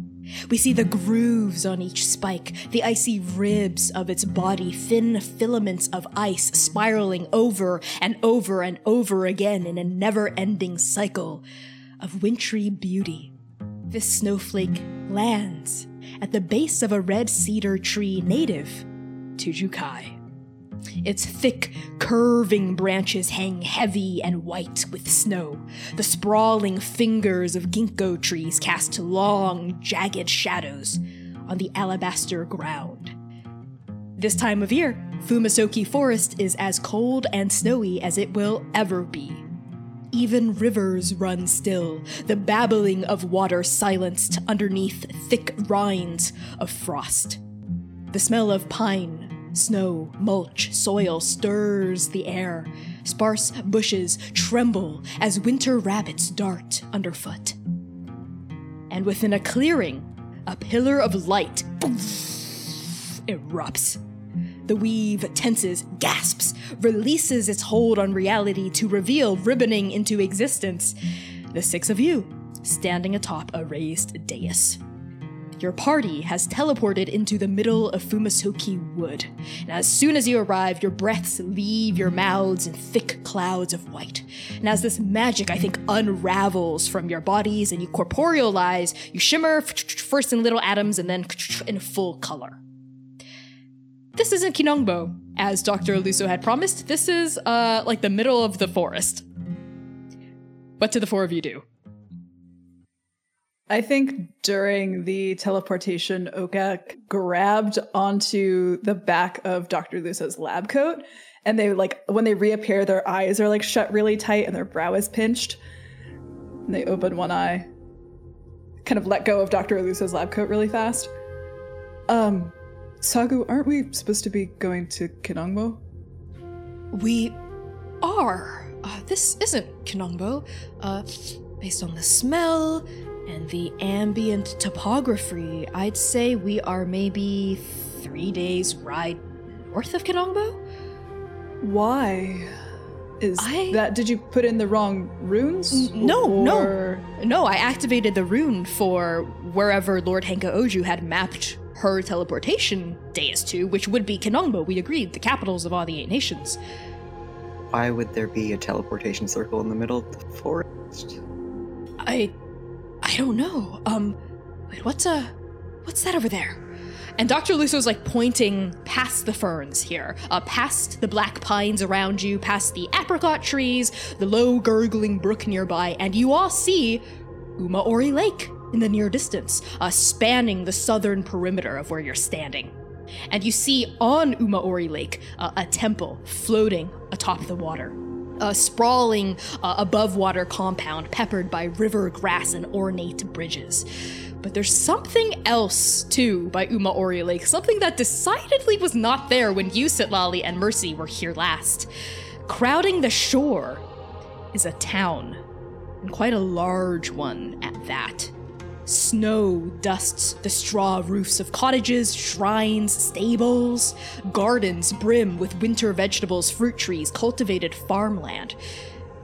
We see the grooves on each spike, the icy ribs of its body, thin filaments of ice spiraling over and over and over again in a never-ending cycle of wintry beauty. This snowflake lands at the base of a red cedar tree native to Jukai. Its thick, curving branches hang heavy and white with snow. The sprawling fingers of ginkgo trees cast long, jagged shadows on the alabaster ground. This time of year, Fumisoki Forest is as cold and snowy as it will ever be. Even rivers run still, the babbling of water silenced underneath thick rinds of frost. The smell of pine, snow, mulch, soil stirs the air. Sparse bushes tremble as winter rabbits dart underfoot. And within a clearing, a pillar of light poof, erupts. The weave tenses, gasps, releases its hold on reality to reveal ribboning into existence. The six of you, standing atop a raised dais. Your party has teleported into the middle of Fumisoki Wood, and as soon as you arrive, your breaths leave your mouths in thick clouds of white. And as this magic, I think, unravels from your bodies and you corporealize, you shimmer first in little atoms and then in full color. This isn't Kinongbo, as Doctor Aluso had promised. This is, uh, like the middle of the forest. What do the four of you do? I think during the teleportation, Oka grabbed onto the back of Doctor Luso's lab coat, and they like when they reappear, their eyes are like shut really tight and their brow is pinched. And they open one eye, kind of let go of Doctor Luso's lab coat really fast. Um, Sagu, aren't we supposed to be going to Kinongbo? We are. Uh, this isn't Kinongbo. Uh, based on the smell and the ambient topography, I'd say we are maybe three days' ride north of Kinongbo? Why? Is I... that, did you put in the wrong runes? N- no, or... no. No, I activated the rune for wherever Lord Henka Oju had mapped her teleportation dais to, which would be Kinongbo, we agreed, the capitals of all the eight nations. Why would there be a teleportation circle in the middle of the forest? I... I don't know. Um, wait, what's a, what's that over there? And Doctor Luso's like pointing past the ferns here, uh, past the black pines around you, past the apricot trees, the low gurgling brook nearby, and you all see Umaori Lake in the near distance, uh, spanning the southern perimeter of where you're standing. And you see on Umaori Lake uh, a temple floating atop the water. A sprawling uh, above-water compound peppered by river grass and ornate bridges. But there's something else, too, by Umaori Lake, something that decidedly was not there when you, Sitlali, and Mercy were here last. Crowding the shore is a town, and quite a large one at that. Snow dusts the straw roofs of cottages, shrines, stables, gardens brim with winter vegetables, fruit trees, cultivated farmland.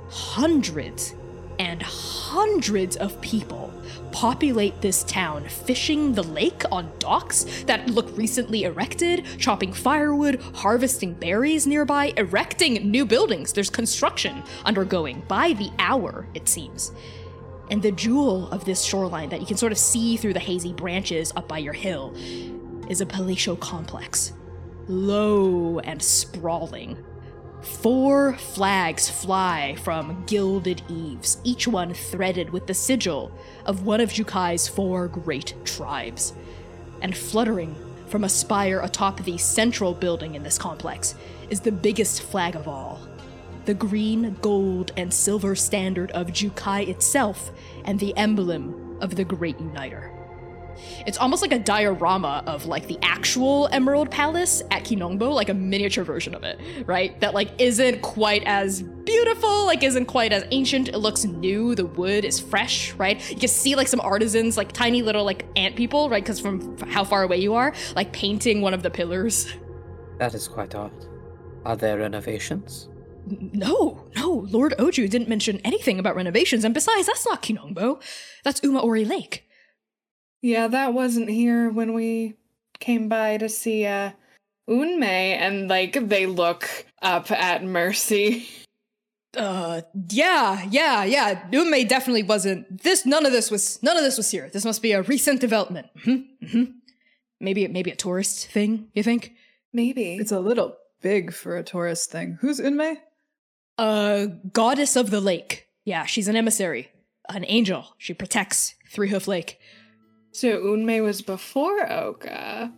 Hundreds and hundreds of people populate this town, fishing the lake on docks that look recently erected, chopping firewood, harvesting berries nearby, erecting new buildings. There's construction undergoing by the hour, it seems. And the jewel of this shoreline that you can sort of see through the hazy branches up by your hill is a palatial complex, low and sprawling. Four flags fly from gilded eaves, each one threaded with the sigil of one of Jukai's four great tribes. And fluttering from a spire atop the central building in this complex is the biggest flag of all. The green, gold, and silver standard of Jukai itself, and the emblem of the Great Uniter. It's almost like a diorama of, like, the actual Emerald Palace at Kinongbo, like a miniature version of it, right? That, like, isn't quite as beautiful, like, isn't quite as ancient. It looks new. The wood is fresh, right? You can see, like, some artisans, like, tiny little, like, ant people, right? Because from how far away you are, like, painting one of the pillars. That is quite odd. Are there renovations? No, no, Lord Oju didn't mention anything about renovations, and besides, that's not Kinongbo. That's Umaori Lake. Yeah, that wasn't here when we came by to see uh, Unmei, and, like, they look up at Mercy. Uh, yeah, yeah, yeah, Unmei definitely wasn't. This, none of this was, none of this was here. This must be a recent development. Mm-hmm, mm-hmm. Maybe, maybe a tourist thing, you think? Maybe. It's a little big for a tourist thing. Who's Unmei? Uh, goddess of the lake. Yeah, she's an emissary. An angel. She protects Three-Hoof Lake. So Unmei was before Oka?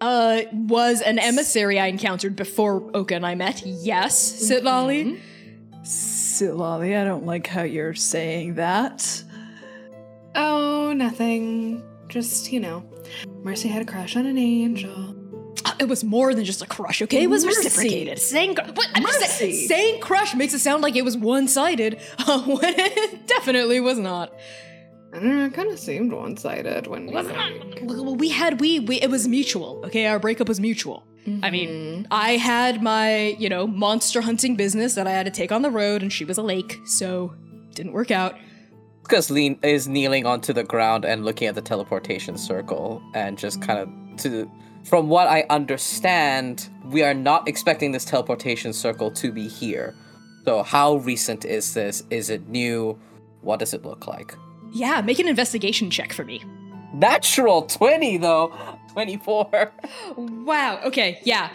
Uh, was an emissary I encountered before Oka and I met. Yes, Sitlali? Mm-hmm. Sitlali, I don't like how you're saying that. Oh, nothing. Just, you know, Mercy had a crush on an angel. It was more than just a crush, okay? It was Mercy. Reciprocated. Saying, what? I'm just saying, saying crush makes it sound like it was one-sided, uh, when it definitely was not. I don't know, it kind of seemed one-sided when we, like... we had, we, we, it was mutual, okay? Our breakup was mutual. Mm-hmm. I mean, I had my, you know, monster hunting business that I had to take on the road, and she was a lake, so didn't work out. Because Lean is kneeling onto the ground and looking at the teleportation circle, and just kind of, to, from what I understand, we are not expecting this teleportation circle to be here. So how recent is this? Is it new? What does it look like? Yeah, make an investigation check for me. Natural twenty, though. twenty-four. Wow, okay, yeah.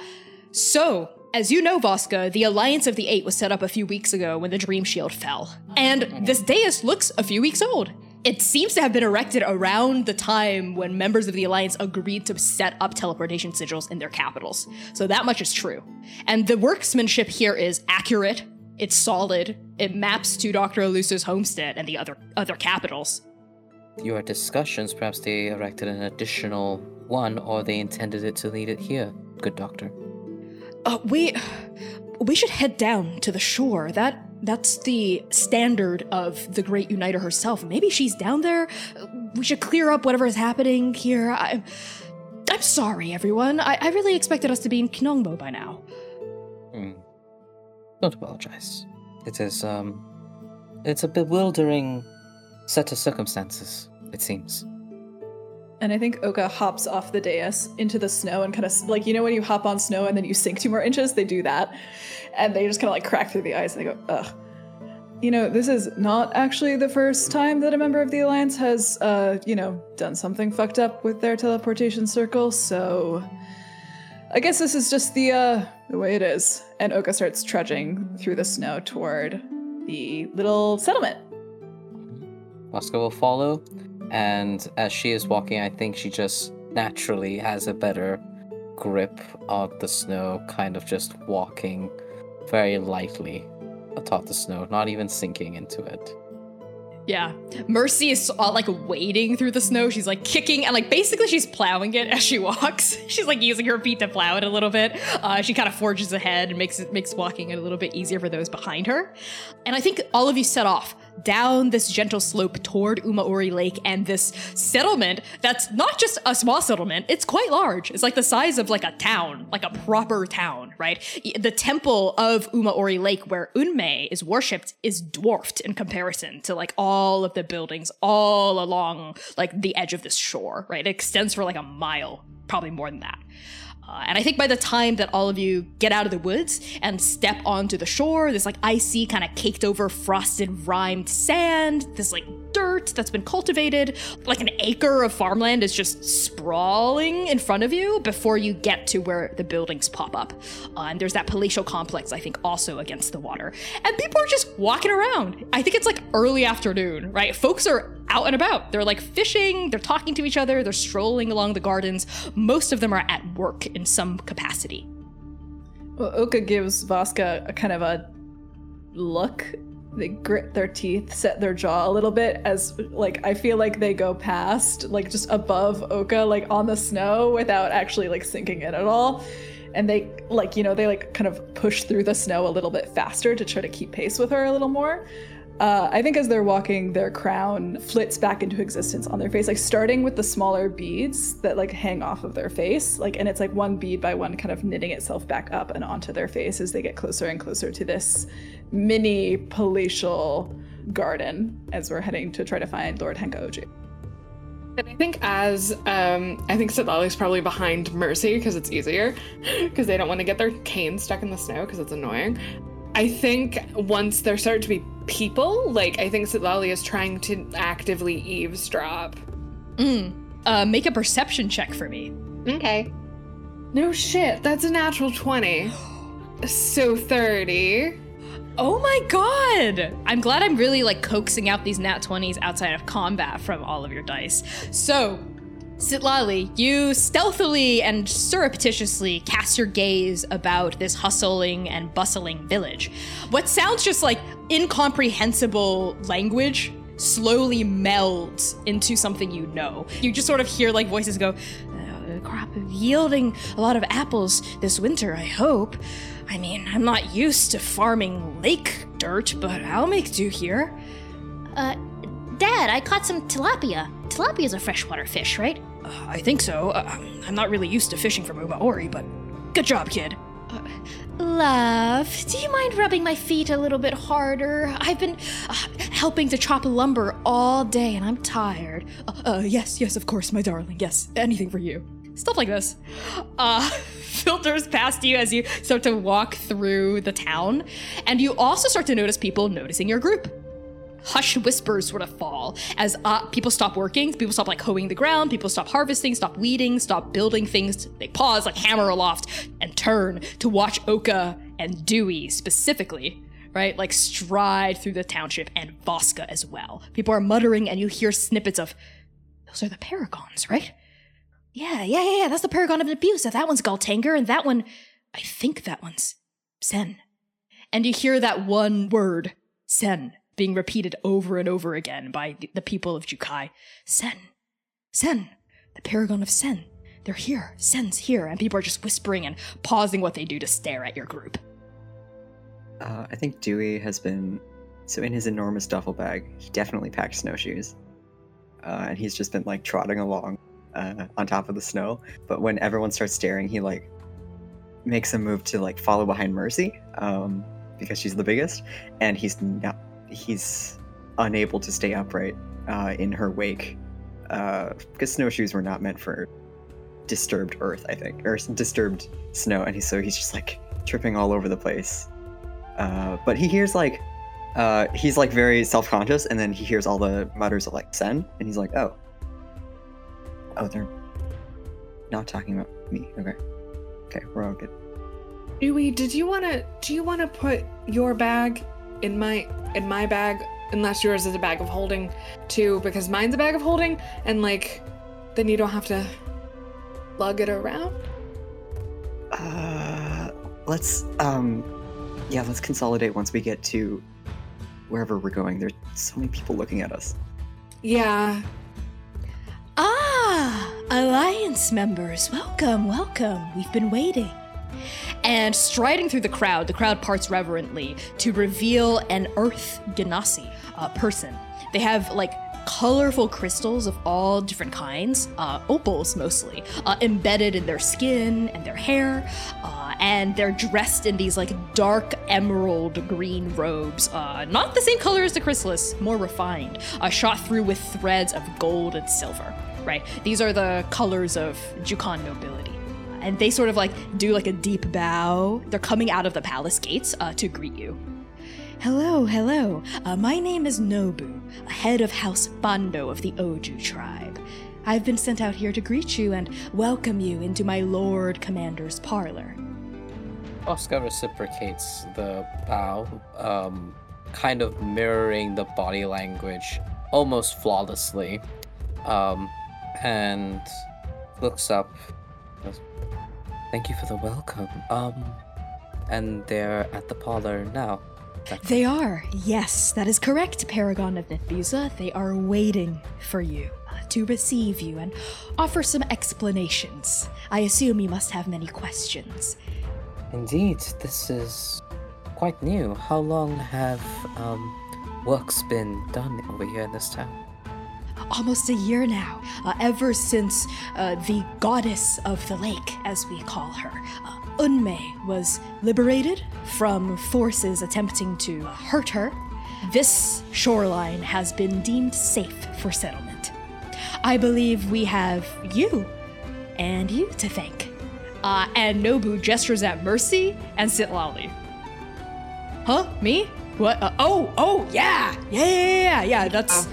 So, as you know, Voska, the Alliance of the Eight was set up a few weeks ago when the Dream Shield fell. And this dais looks a few weeks old. It seems to have been erected around the time when members of the Alliance agreed to set up teleportation sigils in their capitals. So that much is true. And the workmanship here is accurate, it's solid, it maps to Doctor Aluso's homestead and the other other capitals. Your discussions, perhaps they erected an additional one, or they intended it to lead it here, good doctor. Uh, we we should head down to the shore. That that's the standard of the Great Uniter herself. Maybe she's down there. We should clear up whatever is happening here. I, I'm sorry, everyone. I, I really expected us to be in Kinongbo by now. Mm. Don't apologize. It is, um, it's a bewildering set of circumstances, it seems. And I think Oka hops off the dais into the snow and kind of, like, you know when you hop on snow and then you sink two more inches? They do that. And they just kind of, like, crack through the ice and they go, ugh. You know, this is not actually the first time that a member of the Alliance has, uh, you know, done something fucked up with their teleportation circle, so... I guess this is just the, uh, the way it is. And Oka starts trudging through the snow toward the little settlement. Voska will follow, and as she is walking, I think she just naturally has a better grip of the snow, kind of just walking very lightly atop the snow, not even sinking into it. Yeah. Mercy is, uh, like, wading through the snow. She's, like, kicking, and, like, basically she's plowing it as she walks. She's, like, using her feet to plow it a little bit. Uh, she kind of forges ahead and makes it, makes walking it a little bit easier for those behind her. And I think all of you set off down this gentle slope toward Umaori Lake and this settlement that's not just a small settlement. It's quite large. It's, like, the size of, like, a town, like a proper town, right? The temple of Umaori Lake, where Unmei is worshipped, is dwarfed in comparison to, like, all all of the buildings all along, like, the edge of this shore, right? It extends for, like, a mile, probably more than that. Uh, and I think by the time that all of you get out of the woods and step onto the shore, this, like, icy, kind of caked over, frosted, rimed sand, this, like, dirt that's been cultivated, like an acre of farmland is just sprawling in front of you before you get to where the buildings pop up. Uh, and there's that palatial complex, I think, also against the water. And people are just walking around. I think it's, like, early afternoon, right? Folks are out and about. They're, like, fishing, they're talking to each other, they're strolling along the gardens. Most of them are at work in some capacity. Well, Oka gives Voska a kind of a look. They grit their teeth, set their jaw a little bit as, like, I feel like they go past, like, just above Oka, like, on the snow without actually, like, sinking in at all. And they, like, you know, they, like, kind of push through the snow a little bit faster to try to keep pace with her a little more. Uh, I think as they're walking, their crown flits back into existence on their face, like, starting with the smaller beads that, like, hang off of their face, like, and it's, like, one bead by one kind of knitting itself back up and onto their face as they get closer and closer to this mini palatial garden as we're heading to try to find Lord Henka Oju. And I think as, um, I think Sitlali's probably behind Mercy because it's easier, because they don't want to get their cane stuck in the snow because it's annoying. I think once there start to be people, like, I think Sitlali is trying to actively eavesdrop. Mm. Uh, make a perception check for me. Okay. No shit, that's a natural twenty. So thirty. Oh my god! I'm glad I'm really, like, coaxing out these nat twenties outside of combat from all of your dice. So... Sitlali, you stealthily and surreptitiously cast your gaze about this hustling and bustling village. What sounds just like incomprehensible language slowly melds into something you know. You just sort of hear, like, voices go, oh, crop yielding a lot of apples this winter, I hope. I mean, I'm not used to farming lake dirt, but I'll make do here. Uh, Dad, I caught some tilapia. Tilapia's a freshwater fish, right? Uh, I think so. Uh, I'm not really used to fishing from Umaori, but good job, kid. Uh, love, do you mind rubbing my feet a little bit harder? I've been uh, helping to chop lumber all day, and I'm tired. Uh, uh, yes, yes, of course, my darling. Yes, anything for you. Stuff like this. Uh, filters past you as you start to walk through the town, and you also start to notice people noticing your group. Hushed whispers sort of fall as uh, people stop working, people stop like hoeing the ground, people stop harvesting, stop weeding, stop building things. They pause like hammer aloft and turn to watch Oka and Dewey specifically, right? Like stride through the township and Voska as well. People are muttering and you hear snippets of, those are the paragons, right? Yeah, yeah, yeah, yeah, that's the paragon of Nabusa. That one's Galtanger and that one, I think that one's Sen. And you hear that one word, Sen, being repeated over and over again by the people of Jukai. Sen. Sen. The paragon of Sen. They're here. Sen's here. And people are just whispering and pausing what they do to stare at your group. Uh, I think Dewey has been... So in his enormous duffel bag, he definitely packed snowshoes. Uh, and he's just been, like, trotting along uh, on top of the snow. But when everyone starts staring, he, like, makes a move to, like, follow behind Mercy. Um, because she's the biggest. And he's not... He's unable to stay upright uh, in her wake uh, because snowshoes were not meant for disturbed earth, I think, or disturbed snow. And he, so he's just like tripping all over the place. Uh, but he hears like, uh, he's like very self-conscious, and then he hears all the mutters of like Sen, and he's like, oh. Oh, they're not talking about me. Okay. Okay, we're all good. Dewey, did you want to, do you want to put your bag in my in my bag, unless yours is a bag of holding too, because mine's a bag of holding, and like then you don't have to lug it around. Uh, let's um, yeah, let's consolidate once we get to wherever we're going. There's so many people looking at us. Yeah. Ah, Alliance members, welcome, welcome. We've been waiting. And striding through the crowd, the crowd parts reverently to reveal an Earth Genasi uh, person. They have, like, colorful crystals of all different kinds, uh, opals mostly, uh, embedded in their skin and their hair, uh, and they're dressed in these, like, dark emerald green robes, uh, not the same color as the chrysalis, more refined, uh, shot through with threads of gold and silver, right? These are the colors of Jukan nobility. And they sort of like do like a deep bow. They're coming out of the palace gates uh, to greet you. Hello, hello. Uh, my name is Nobu, head of House Bando of the Oju tribe. I've been sent out here to greet you and welcome you into my Lord Commander's parlor. Voska reciprocates the bow, um, kind of mirroring the body language almost flawlessly, um, and looks up. Thank you for the welcome. Um, and they're at the parlor now. That's they are. Yes, that is correct, Paragon of Nabusa. They are waiting for you uh, to receive you and offer some explanations. I assume you must have many questions. Indeed, this is quite new. How long have um, works been done over here in this town? Almost a year now, uh, ever since uh, the goddess of the lake, as we call her, uh, Unmei, was liberated from forces attempting to uh, hurt her. This shoreline has been deemed safe for settlement. I believe we have you and you to thank. Uh, and Nobu gestures at Mercy and Sitlali. Huh? Me? What? Uh, oh, oh, yeah! Yeah, yeah, yeah, yeah, that's... Uh-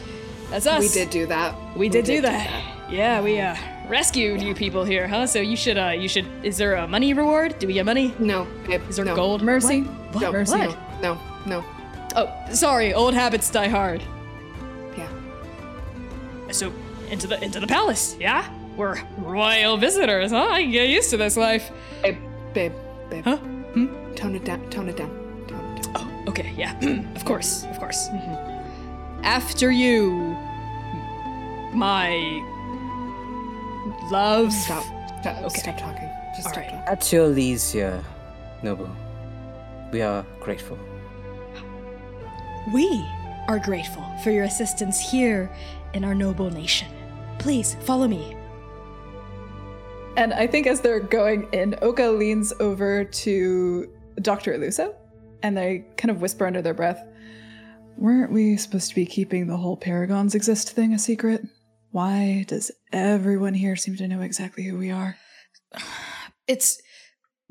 That's us. We did do that. We did, we did do, that. do that. Yeah, we uh, rescued yeah. you people here, huh? So you should, uh, you should. Is there a money reward? Do we get money? No. Is there no. gold? Mercy? What? What? No. Mercy? No. no, no. Oh, sorry. Old habits die hard. Yeah. So into the into the palace, yeah? We're royal visitors, huh? I can get used to this life. Babe, babe, babe. Huh? Hmm? Tone it down. Tone it down. Tone it down. Oh, okay. Yeah. Of course. Of course. Mm-hmm. After you, my love. Stop. Stop, okay. Stop talking. Just All stop right. talking. At your leisure, Nobu. We are grateful. We are grateful for your assistance here in our noble nation. Please, follow me. And I think as they're going in, Oka leans over to Doctor Aluso, and they kind of whisper under their breath, "Weren't we supposed to be keeping the whole Paragons Exist thing a secret? Why does everyone here seem to know exactly who we are?" It's...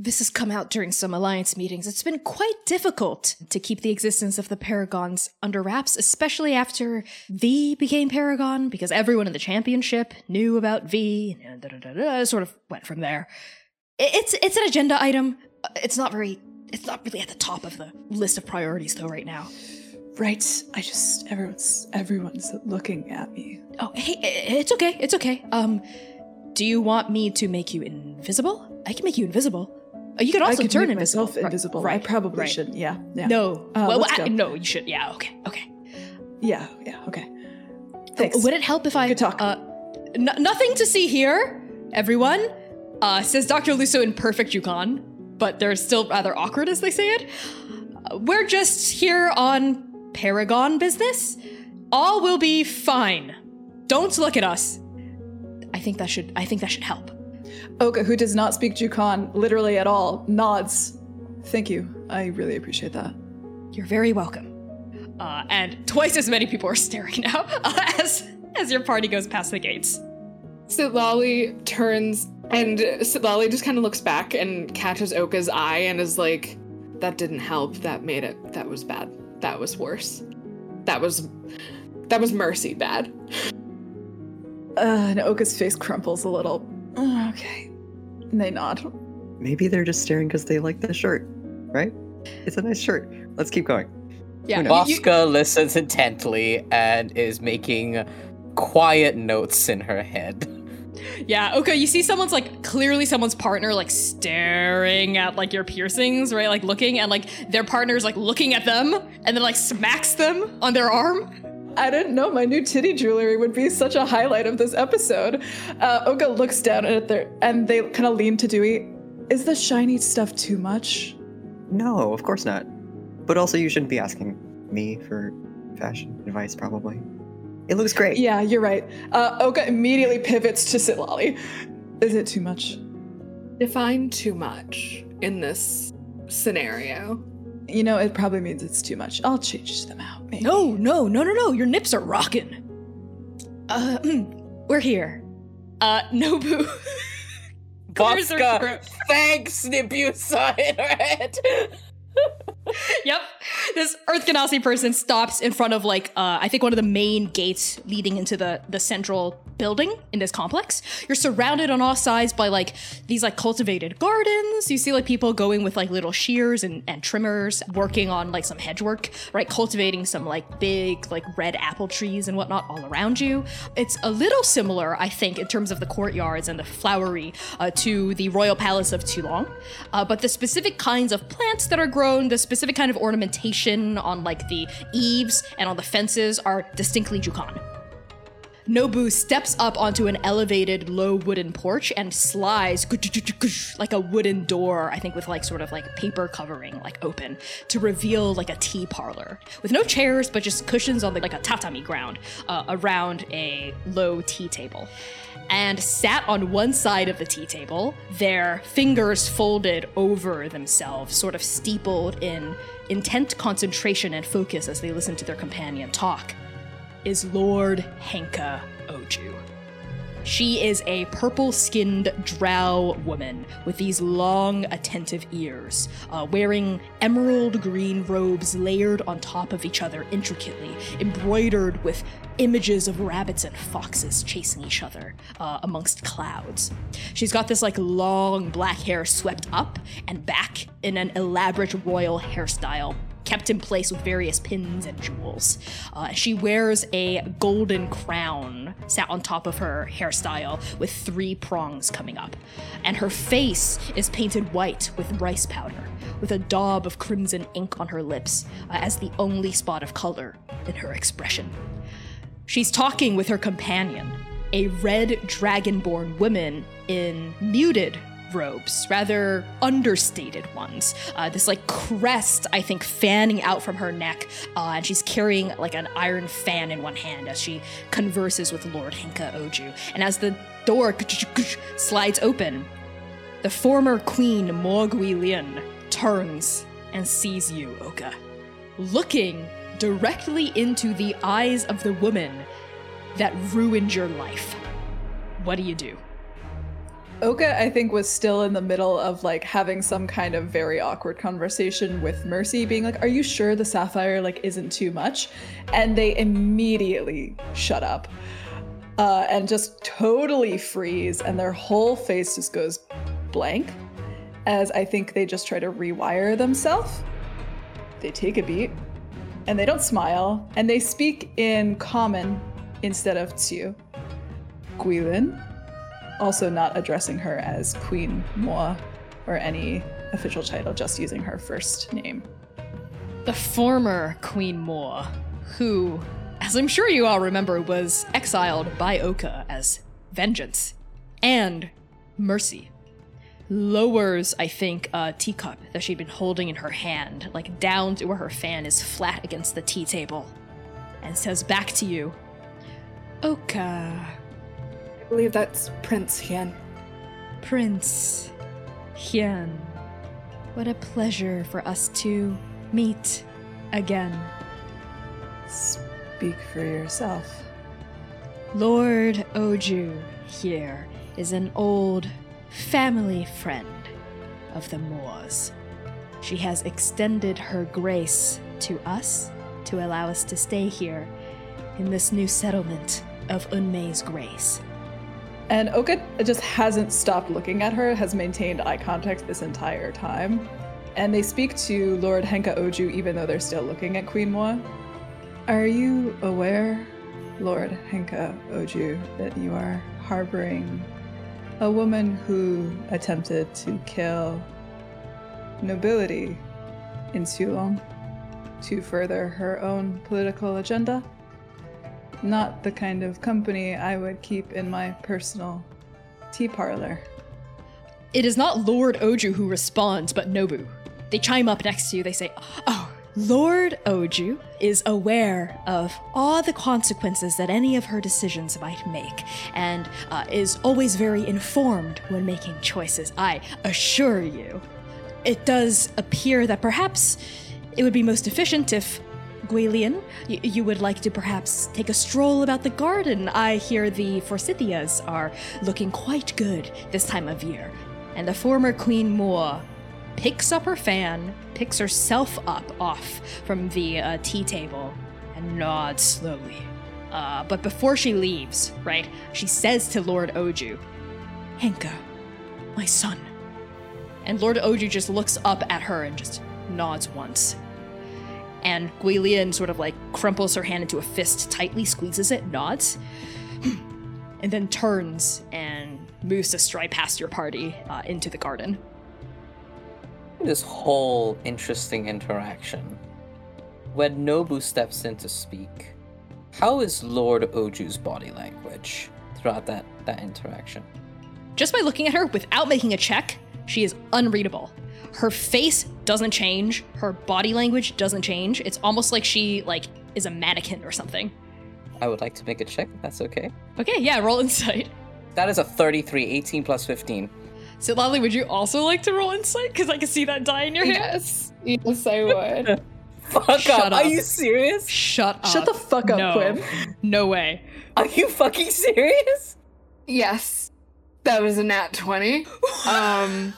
This has come out during some Alliance meetings. It's been quite difficult to keep the existence of the Paragons under wraps, especially after V became Paragon, because everyone in the championship knew about V, and da, da, da, da, sort of went from there. It's it's an agenda item. It's not very, it's not really at the top of the list of priorities, though, right now. Right. I just, everyone's, everyone's looking at me. Oh, hey, it's okay. It's okay. Um, do you want me to make you invisible? I can make you invisible. You could also I can turn invisible. Myself invisible. Right. I probably right. shouldn't. Yeah. yeah. No. Uh, well, I, no, you should. Yeah. Okay. Okay. Yeah. Yeah. Okay. Thanks. Uh, would it help if I? Good talk. Uh, n- nothing to see here, everyone. Uh, says Doctor Aluso in perfect Yukon, but they're still rather awkward as they say it. Uh, we're just here on Paragon business. All will be fine. Don't look at us. I think that should. I think that should help. Oka, who does not speak Jukan literally at all, nods. Thank you. I really appreciate that. You're very welcome. Uh, and twice as many people are staring now uh, as as your party goes past the gates. Sitlali turns, and Sitlali just kind of looks back and catches Oka's eye and is like, that didn't help. That made it. That was bad. That was worse. That was, that was mercy bad. Uh, and Oka's face crumples a little. Oh, okay. And they nod. Maybe they're just staring because they like the shirt, right? It's a nice shirt. Let's keep going. Yeah. Voska listens intently and is making quiet notes in her head. Yeah, okay, you see someone's, like, clearly someone's partner, like, staring at, like, your piercings, right? Like, looking, and, like, their partner's, like, looking at them, and then, like, smacks them on their arm. I didn't know my new titty jewelry would be such a highlight of this episode. Uh, Oka looks down at their, and they kind of lean to Dewey. Is the shiny stuff too much? No, of course not. But also you shouldn't be asking me for fashion advice, probably. It looks great. Yeah, you're right. Uh, Oka immediately pivots to Sitlali. Is it too much? Define too much in this scenario. You know, it probably means it's too much. I'll change them out. Maybe. No, no, no, no, no. Your nips are rocking. Uh, we're here. Uh, Nobu. Voska thanks Nabusa in her head. Yep. This Earth Ganassi person stops in front of, like, uh, I think one of the main gates leading into the, the central building in this complex. You're surrounded on all sides by, like, these, like, cultivated gardens. You see, like, people going with, like, little shears and, and trimmers, working on, like, some hedgework, right? Cultivating some, like, big, like, red apple trees and whatnot all around you. It's a little similar, I think, in terms of the courtyards and the flowery uh, to the Royal Palace of Toulon. Uh, but the specific kinds of plants that are grown, the specific kind of ornamentation on, like, the eaves and on the fences are distinctly Jukan. Nobu steps up onto an elevated, low wooden porch and slides like a wooden door, I think with, like, sort of, like, paper covering, like, open to reveal, like, a tea parlor with no chairs but just cushions on, like, a tatami ground uh, around a low tea table. And sat on one side of the tea table, their fingers folded over themselves, sort of steepled in intent concentration and focus as they listen to their companion talk, is Lord Henka Oju. She is a purple-skinned drow woman with these long, attentive ears, uh, wearing emerald green robes layered on top of each other intricately, embroidered with images of rabbits and foxes chasing each other uh, amongst clouds. She's got this, like, long black hair swept up and back in an elaborate royal hairstyle, kept in place with various pins and jewels. Uh, she wears a golden crown sat on top of her hairstyle with three prongs coming up. And her face is painted white with rice powder, with a daub of crimson ink on her lips uh, as the only spot of color in her expression. She's talking with her companion, a red dragonborn woman in muted robes, rather understated ones. Uh, this like crest, I think, fanning out from her neck, uh, and she's carrying like an iron fan in one hand as she converses with Lord Henka Oju. And as the door slides open, the former queen, Mo Gwaelion, turns and sees you, Oka. Looking directly into the eyes of the woman that ruined your life. What do you do? Oka, I think, was still in the middle of like having some kind of very awkward conversation with Mercy, being like, are you sure the sapphire like isn't too much? And they immediately shut up uh, and just totally freeze, and their whole face just goes blank as I think they just try to rewire themselves. They take a beat and they don't smile and they speak in common instead of Tsu. Gwaelion, also not addressing her as Queen Moa or any official title, just using her first name. The former Queen Moa, who, as I'm sure you all remember, was exiled by Oka as vengeance and mercy, lowers, I think, a teacup that she'd been holding in her hand, like down to where her fan is flat against the tea table, and says back to you, Oka... I believe that's Prince Hien. Prince Hien. What a pleasure for us to meet again. Speak for yourself. Lord Oju here is an old family friend of the Moors. She has extended her grace to us to allow us to stay here in this new settlement of Unmei's Grace. And Oka just hasn't stopped looking at her, has maintained eye contact this entire time. And they speak to Lord Henka Oju even though they're still looking at Queen Moa. Are you aware, Lord Henka Oju, that you are harboring a woman who attempted to kill nobility in Toulon to further her own political agenda? Not the kind of company I would keep in my personal tea parlor. It is not Lord Oju who responds, but Nobu. They chime up next to you. They say, oh, Lord Oju is aware of all the consequences that any of her decisions might make, and uh, is always very informed when making choices, I assure you. It does appear that perhaps it would be most efficient if Gwaelion, you, you would like to perhaps take a stroll about the garden. I hear the forsythias are looking quite good this time of year. And the former Queen Moa picks up her fan, picks herself up off from the uh, tea table, and nods slowly. Uh, but before she leaves, right, she says to Lord Oju, Henka, my son. And Lord Oju just looks up at her and just nods once. And Gwaelion sort of like crumples her hand into a fist, tightly squeezes it, nods, and then turns and moves to stride past your party uh, into the garden. This whole interesting interaction. When Nobu steps in to speak, how is Lord Oju's body language throughout that, that interaction? Just by looking at her without making a check, she is unreadable. Her face doesn't change. Her body language doesn't change. It's almost like she, like, is a mannequin or something. I would like to make a check, if that's okay. Okay, yeah, roll insight. That is a thirty-three, eighteen plus fifteen. So, Sitlali, would you also like to roll insight? Because I can see that die in your hand. Yes. Yes, I would. Fuck Shut up. up. Are you serious? Shut up. Shut the fuck up, no. Quinn. No way. Are you fucking serious? Yes. That was a nat twenty. um...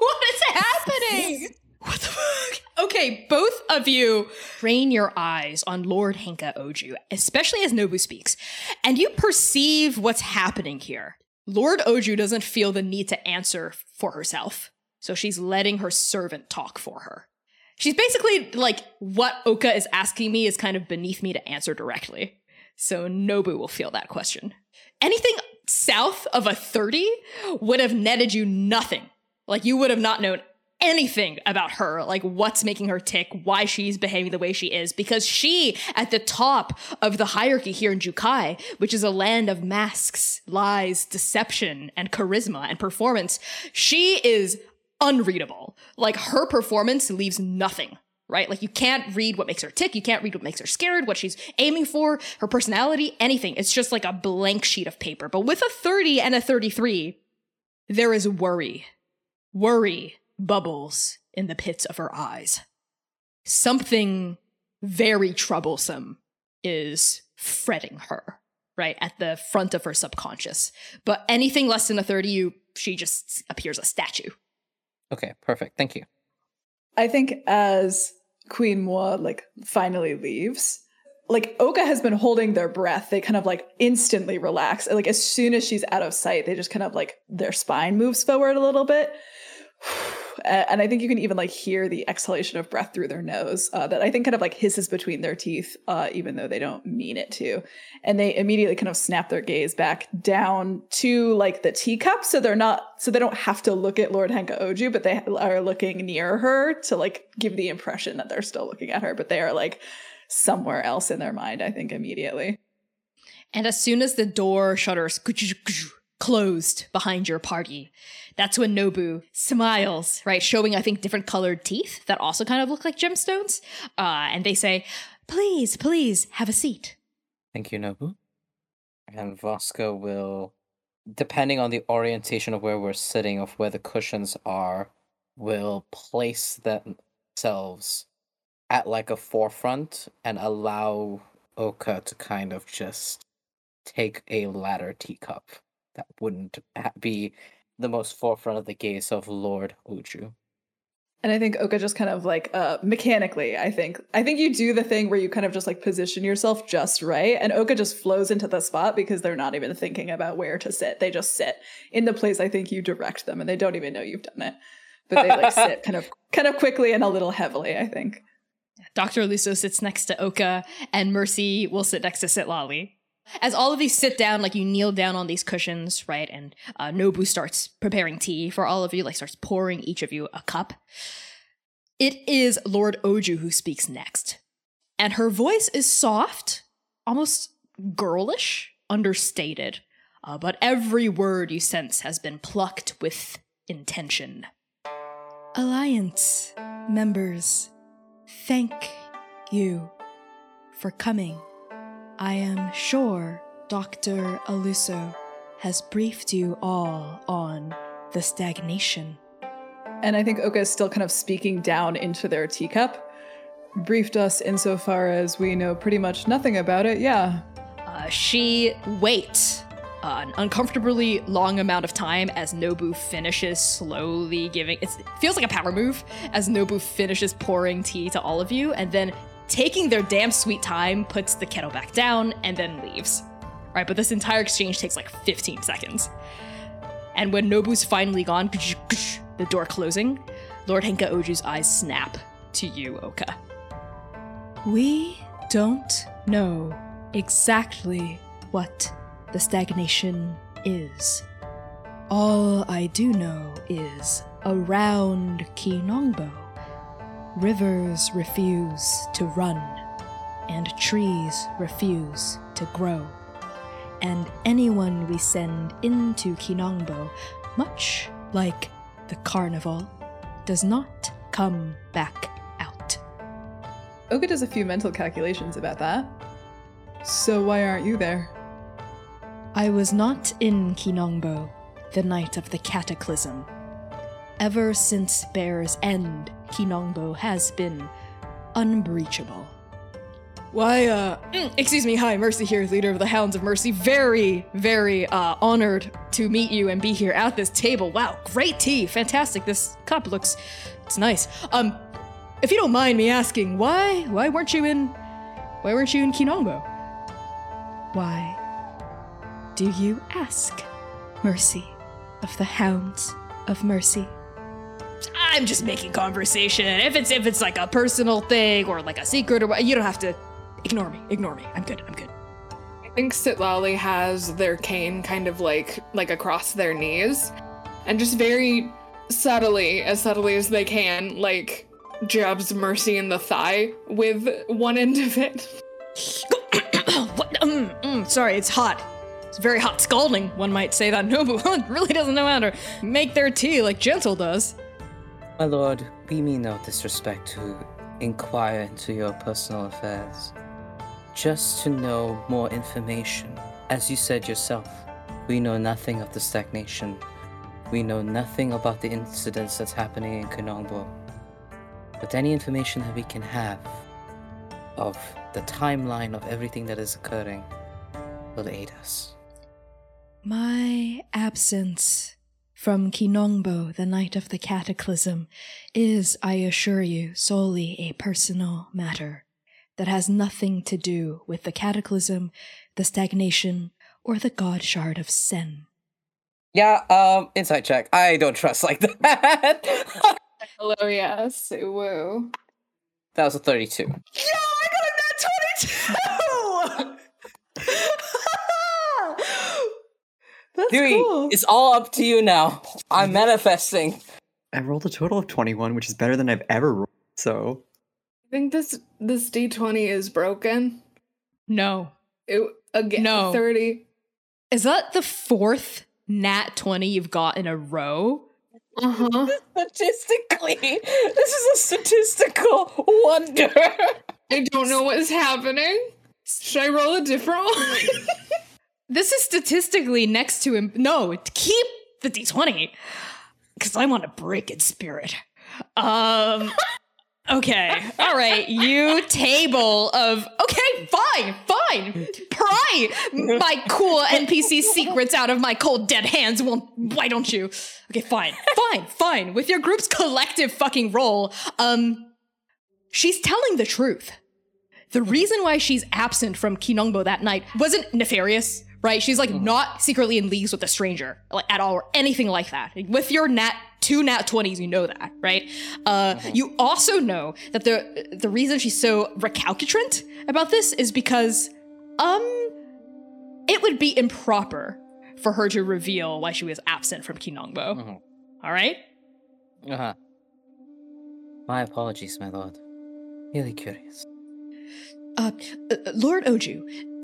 What is happening? What the fuck? Okay, both of you rain your eyes on Lord Henka Oju, especially as Nobu speaks, and you perceive what's happening here. Lord Oju doesn't feel the need to answer for herself, so she's letting her servant talk for her. She's basically like, what Oka is asking me is kind of beneath me to answer directly. So Nobu will feel that question. Anything south of a thirty would have netted you nothing. Like, you would have not known anything about her, like what's making her tick, why she's behaving the way she is, because she, at the top of the hierarchy here in Jukai, which is a land of masks, lies, deception, and charisma and performance, she is unreadable. Like, her performance leaves nothing, right? Like, you can't read what makes her tick, you can't read what makes her scared, what she's aiming for, her personality, anything. It's just like a blank sheet of paper. But with a thirty and a thirty-three, there is worry. Worry bubbles in the pits of her eyes. Something very troublesome is fretting her, right, at the front of her subconscious. But anything less than a thirty, you, she just appears a statue. Okay, perfect. Thank you. I think as Queen Moa, like, finally leaves, like, Oka has been holding their breath. They kind of, like, instantly relax. Like, as soon as she's out of sight, they just kind of, like, their spine moves forward a little bit. And I think you can even, like, hear the exhalation of breath through their nose uh, that I think kind of, like, hisses between their teeth, uh, even though they don't mean it to. And they immediately kind of snap their gaze back down to, like, the teacup. So they're not, so they don't have to look at Lord Henka Oju, but they are looking near her to, like, give the impression that they're still looking at her. But they are, like, somewhere else in their mind, I think, immediately. And as soon as the door shutters closed behind your party, that's when Nobu smiles, right? Showing, I think, different colored teeth that also kind of look like gemstones. Uh, and they say, please, please have a seat. Thank you, Nobu. And Voska will, depending on the orientation of where we're sitting, of where the cushions are, will place themselves at, like, a forefront and allow Oka to kind of just take a latter teacup that wouldn't be the most forefront of the gaze of Lord Oju. And I think Oka just kind of, like, uh, mechanically, I think, I think you do the thing where you kind of just, like, position yourself just right, and Oka just flows into the spot because they're not even thinking about where to sit. They just sit in the place I think you direct them, and they don't even know you've done it. But they, like, sit kind of, kind of quickly and a little heavily, I think. Doctor Aluso sits next to Oka, and Mercy will sit next to Sitlali. As all of these sit down, like, you kneel down on these cushions, right? And uh, Nobu starts preparing tea for all of you, like, starts pouring each of you a cup. It is Lord Oju who speaks next. And her voice is soft, almost girlish, understated. Uh, but every word you sense has been plucked with intention. Alliance members, thank you for coming. I am sure Doctor Aluso has briefed you all on the stagnation. And I think Oka is still kind of speaking down into their teacup. Briefed us insofar as we know pretty much nothing about it, yeah. Uh, she waits an uncomfortably long amount of time as Nobu finishes slowly giving... It's, it feels like a power move as Nobu finishes pouring tea to all of you, and then taking their damn sweet time, puts the kettle back down, and then leaves. All right, but this entire exchange takes like fifteen seconds. And when Nobu's finally gone, the door closing, Lord Henka Oju's eyes snap to you, Oka. We don't know exactly what the stagnation is. All I do know is around Kinongbo, rivers refuse to run, and trees refuse to grow. And anyone we send into Kinongbo, much like the carnival, does not come back out. Oka does a few mental calculations about that. So why aren't you there? I was not in Kinongbo the night of the cataclysm. Ever since Bear's End, Kinongbo has been unbreachable. Why, uh, excuse me, hi, Mercy here, leader of the Hounds of Mercy. Very, very, uh, honored to meet you and be here at this table. Wow, great tea, fantastic. This cup looks, it's nice. Um, if you don't mind me asking, why, why weren't you in, why weren't you in Kinongbo? Why do you ask, Mercy of the Hounds of Mercy? I'm just making conversation. If it's if it's like a personal thing or like a secret or what, you don't have to ignore me. Ignore me. I'm good. I'm good. I think Sitlali has their cane kind of like like across their knees and just very subtly, as subtly as they can, like, jabs Mercy in the thigh with one end of it. What? Mm, mm, sorry, it's hot. It's very hot scalding, one might say that. Nobu really doesn't know how to make their tea like Gentle does. My lord, we mean no disrespect to inquire into your personal affairs. Just to know more information. As you said yourself, we know nothing of the stagnation. We know nothing about the incidents that's happening in Kanongbo. But any information that we can have of the timeline of everything that is occurring will aid us. My absence from Kinongbo the night of the cataclysm is, I assure you, solely a personal matter that has nothing to do with the cataclysm, the stagnation, or the god shard of Sen. Yeah, um, insight check. I don't trust like that. Hello, yes. Woo. That was a thirty-two. Yo, I got a nat twenty-two! That's Dewey, cool. It's all up to you now. I'm manifesting. I rolled a total of twenty-one, which is better than I've ever rolled, so... I think this this D twenty is broken. No. It, again, no. thirty. Is that the fourth nat twenty you've got in a row? Uh-huh. Statistically, this is a statistical wonder. I don't know what is happening. Should I roll a different one? This is statistically next to him. No, keep the D twenty, because I want to break its spirit. Um, okay, all right, you table of, okay, fine, fine. Pry my cool N P C secrets out of my cold dead hands. Well, why don't you? Okay, fine, fine, fine. With your group's collective fucking role, um, she's telling the truth. The reason why she's absent from Kinongbo that night wasn't nefarious. Right? She's like not secretly in leagues with a stranger like, at all or anything like that. With your nat two nat twenties, you know that, right? Uh, mm-hmm. You also know that the the reason she's so recalcitrant about this is because um, it would be improper for her to reveal why she was absent from Kinongbo. Mm-hmm. All right? Uh-huh. My apologies, my lord. Really curious. Uh, uh, Lord Oju,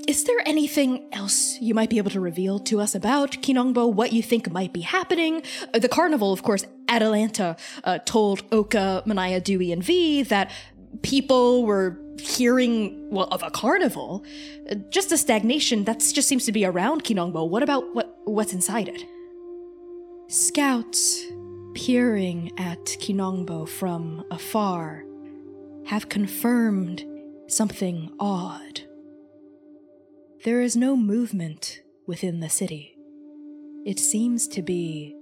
is there anything else you might be able to reveal to us about Kinongbo, what you think might be happening? Uh, the carnival, of course, Atalanta uh, told Oka, Manaya, Dewey, and V that people were hearing, well, of a carnival. Uh, just a stagnation, that just seems to be around Kinongbo. What about what what's inside it? Scouts peering at Kinongbo from afar have confirmed something odd. There is no movement within the city. It seems to be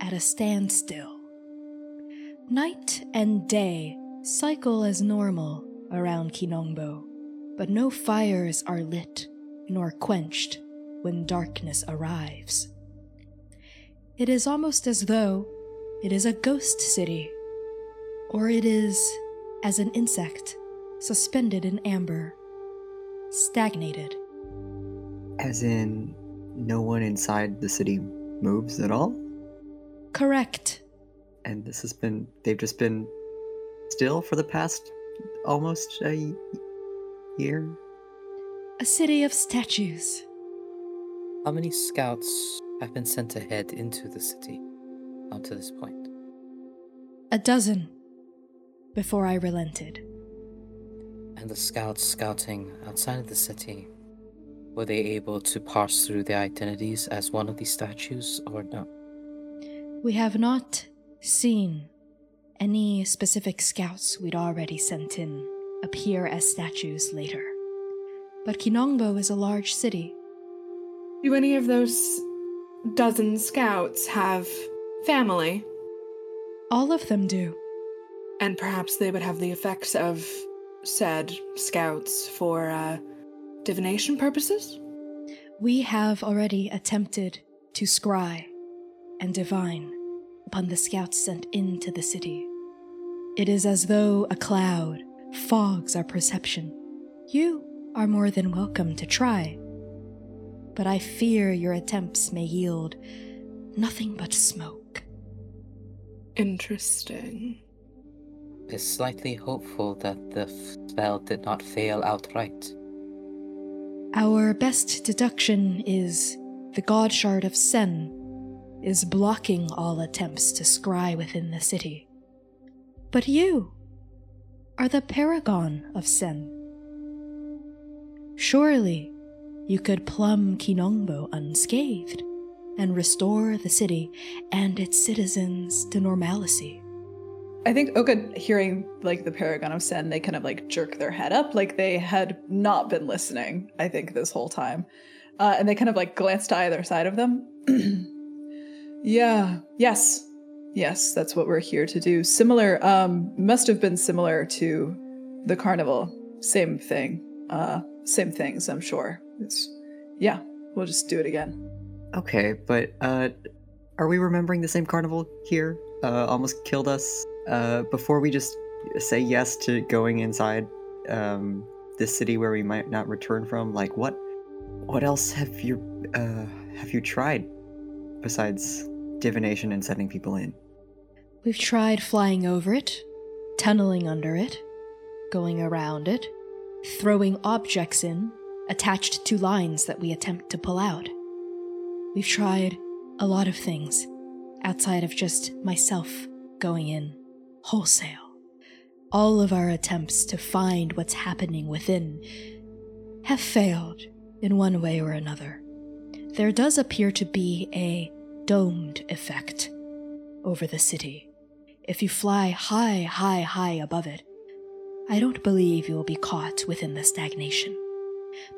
at a standstill. Night and day cycle as normal around Kinongbo, but no fires are lit nor quenched when darkness arrives. It is almost as though it is a ghost city, or it is as an insect suspended in amber, stagnated. As in, no one inside the city moves at all? Correct. And this has been, they've just been still for the past almost a year? A city of statues. How many scouts have been sent ahead into the city up to this point? A dozen before I relented. And the scouts scouting outside of the city, were they able to parse through their identities as one of these statues, or no? We have not seen any specific scouts we'd already sent in appear as statues later. But Kinongbo is a large city. Do any of those dozen scouts have family? All of them do. And perhaps they would have the effects of said scouts for, uh, divination purposes? We have already attempted to scry and divine upon the scouts sent into the city. It is as though a cloud fogs our perception. You are more than welcome to try, but I fear your attempts may yield nothing but smoke. Interesting. Is slightly hopeful that the spell did not fail outright. Our best deduction is the God Shard of Sen is blocking all attempts to scry within the city. But you are the paragon of Sen. Surely you could plumb Kinongbo unscathed and restore the city and its citizens to normalcy. I think Oka, hearing, like, the Paragon of Sen, they kind of, like, jerk their head up, like they had not been listening, I think, this whole time. Uh, and they kind of, like, glanced to either side of them. Yeah. Yes. Yes, that's what we're here to do. Similar, um, must have been similar to the carnival. Same thing. Uh, same things, I'm sure. It's, yeah, we'll just do it again. Okay, but, uh, are we remembering the same carnival here? Uh, almost killed us. Uh, before we just say yes to going inside um, this city where we might not return from, like, what, what else have you uh, have you tried besides divination and sending people in? We've tried flying over it, tunneling under it, going around it, throwing objects in, attached to lines that we attempt to pull out. We've tried a lot of things outside of just myself going in. Wholesale. All of our attempts to find what's happening within have failed in one way or another. There does appear to be a domed effect over the city. If you fly high, high, high above it, I don't believe you will be caught within the stagnation.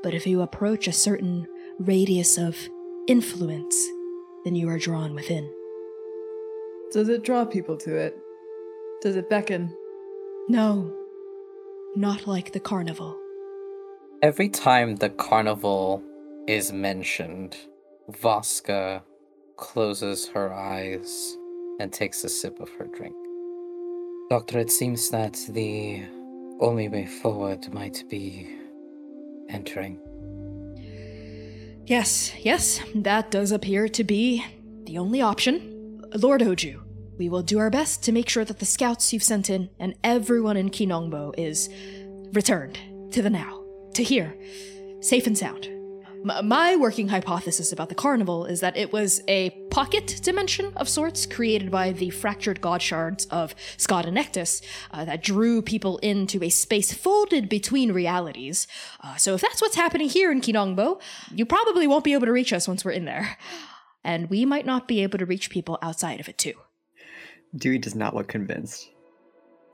But if you approach a certain radius of influence, then you are drawn within. Does it draw people to it? Does it beckon? No. Not like the carnival. Every time the carnival is mentioned, Voska closes her eyes and takes a sip of her drink. Doctor, it seems that the only way forward might be entering. Yes, yes, that does appear to be the only option. Lord Oju, we will do our best to make sure that the scouts you've sent in and everyone in Kinongbo is returned to the now, to here, safe and sound. M- my working hypothesis about the carnival is that it was a pocket dimension of sorts created by the fractured god shards of Skad and Ektis uh, that drew people into a space folded between realities. Uh, so if that's what's happening here in Kinongbo, you probably won't be able to reach us once we're in there. And we might not be able to reach people outside of it too. Dewey does not look convinced.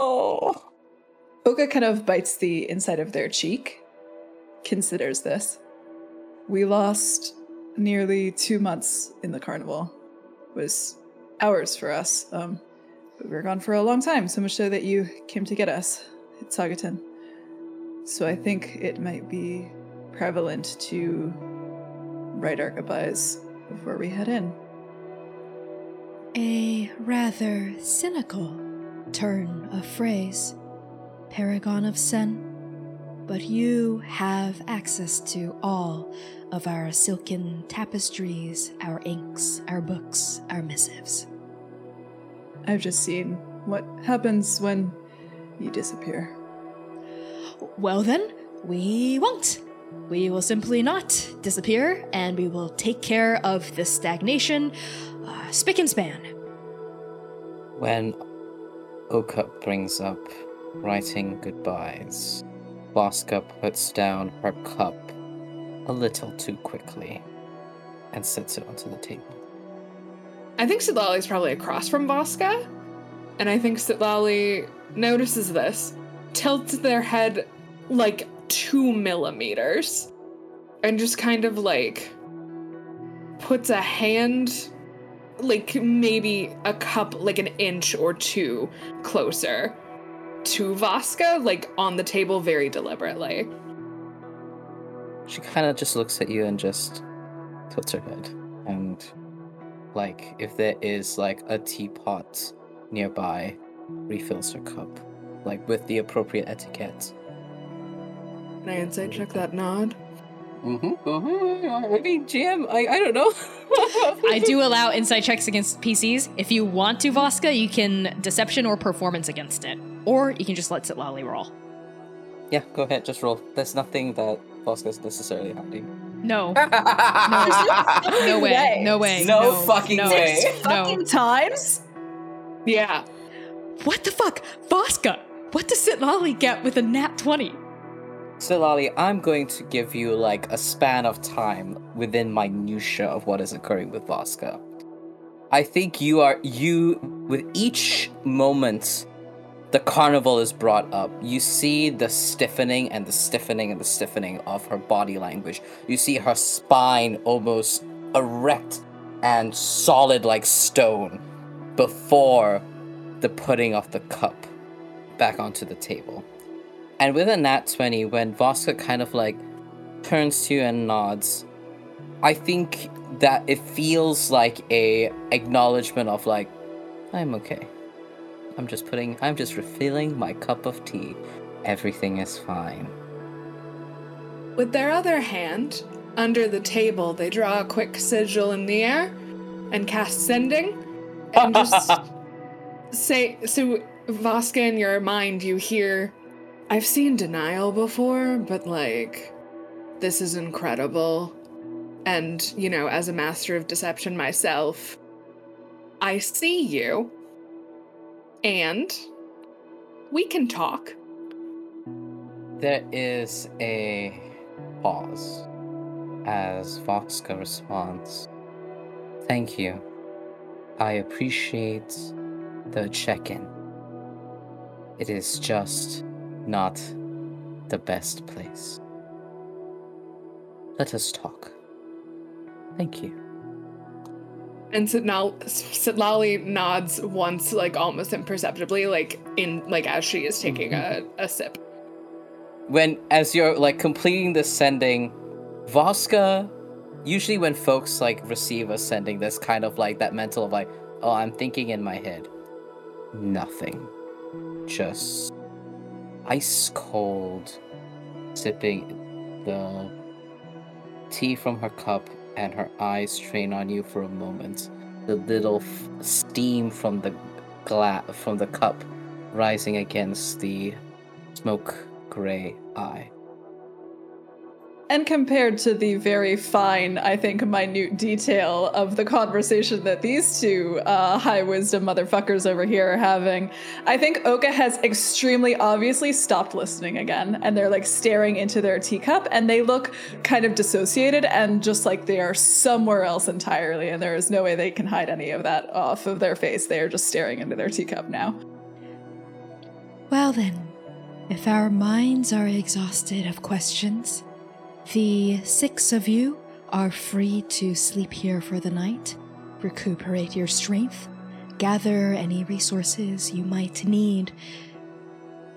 Oh. Oka kind of bites the inside of their cheek, considers this. We lost nearly two months in the carnival. It was hours for us. Um, but we were gone for a long time, so much so that you came to get us at Sagaton. So I think it might be prevalent to write our goodbyes before we head in. A rather cynical turn of phrase, Paragon of Sen, but you have access to all of our silken tapestries, our inks, our books, our missives. I've just seen what happens when you disappear. Well then, we won't. We will simply not disappear, and we will take care of this stagnation, uh, spick and span. When Oka brings up writing goodbyes, Voska puts down her cup a little too quickly and sets it onto the table. I think Sitlali's probably across from Voska, and I think Sitlali notices this, tilts their head like two millimeters and just kind of like puts a hand like maybe a cup like an inch or two closer to Voska, like on the table very deliberately. She kind of just looks at you and just tilts her head, and like if there is like a teapot nearby, refills her cup like with the appropriate etiquette. Can I insight check that nod? Mm-hmm, mm-hmm. I mean, G M, I, I don't know. I do allow insight checks against P Cs. If you want to, Voska, you can deception or performance against it. Or you can just let Sitlali roll. Yeah, go ahead, just roll. There's nothing that Voska's necessarily hiding. No. No. No way. way. No way. No, no fucking no. way. Six fucking no. times? Yeah. What the fuck? Voska, what does Sitlali get with a nat twenty? Sitlali, I'm going to give you, like, a span of time within minutia of what is occurring with Voska. I think you are, you, with each moment the carnival is brought up, you see the stiffening and the stiffening and the stiffening of her body language. You see her spine almost erect and solid like stone before the putting of the cup back onto the table. And with a nat twenty, when Voska kind of like turns to you and nods, I think that it feels like a acknowledgement of like, I'm okay. I'm just putting, I'm just refilling my cup of tea. Everything is fine. With their other hand, under the table, they draw a quick sigil in the air and cast sending and just say, so Voska, in your mind, you hear, I've seen denial before, but, like, this is incredible. And, you know, as a master of deception myself, I see you, and we can talk. There is a pause as Voska responds, thank you. I appreciate the check-in. It is just not the best place. Let us talk. Thank you. And Sitlali nods once, like almost imperceptibly, like in like as she is taking mm-hmm. a, a sip. When, as you're like completing the sending, Voska, usually when folks like receive a sending, there's kind of like that mental of like, oh, I'm thinking in my head. Nothing. Just ice cold, sipping the tea from her cup, and her eyes train on you for a moment. The little f- steam from the gla- from the cup rising against the smoke gray eye. And compared to the very fine, I think, minute detail of the conversation that these two uh, high wisdom motherfuckers over here are having, I think Oka has extremely obviously stopped listening again, and they're like staring into their teacup, and they look kind of dissociated and just like they are somewhere else entirely, and there is no way they can hide any of that off of their face. They are just staring into their teacup now. Well then, if our minds are exhausted of questions, the six of you are free to sleep here for the night, recuperate your strength, gather any resources you might need.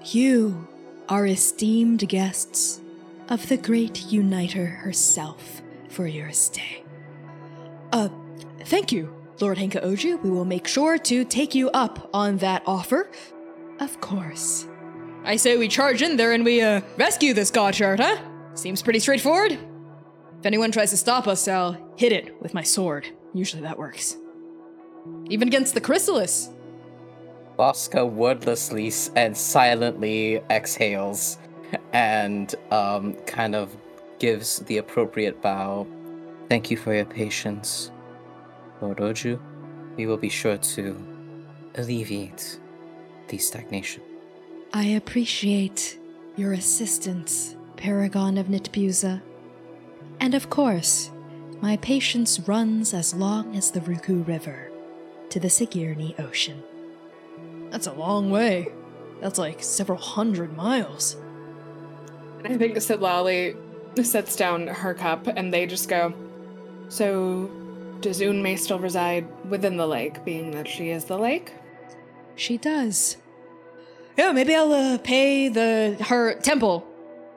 You are esteemed guests of the great Uniter herself for your stay. Uh, thank you, Lord Henka Oju. We will make sure to take you up on that offer. Of course. I say we charge in there and we, uh, rescue this godchild, huh? Seems pretty straightforward. If anyone tries to stop us, I'll hit it with my sword. Usually that works. Even against the chrysalis. Voska wordlessly and silently exhales and um, kind of gives the appropriate bow. Thank you for your patience, Lord Oju. We will be sure to alleviate the stagnation. I appreciate your assistance, Paragon of Nabusa. And of course, my patience runs as long as the Ruku River to the Sigirni Ocean. That's a long way. That's like several hundred miles. And I think Sitlali sets down her cup and they just go, so does Un may still reside within the lake, being that she is the lake? She does. Yeah, maybe I'll uh, pay the her temple.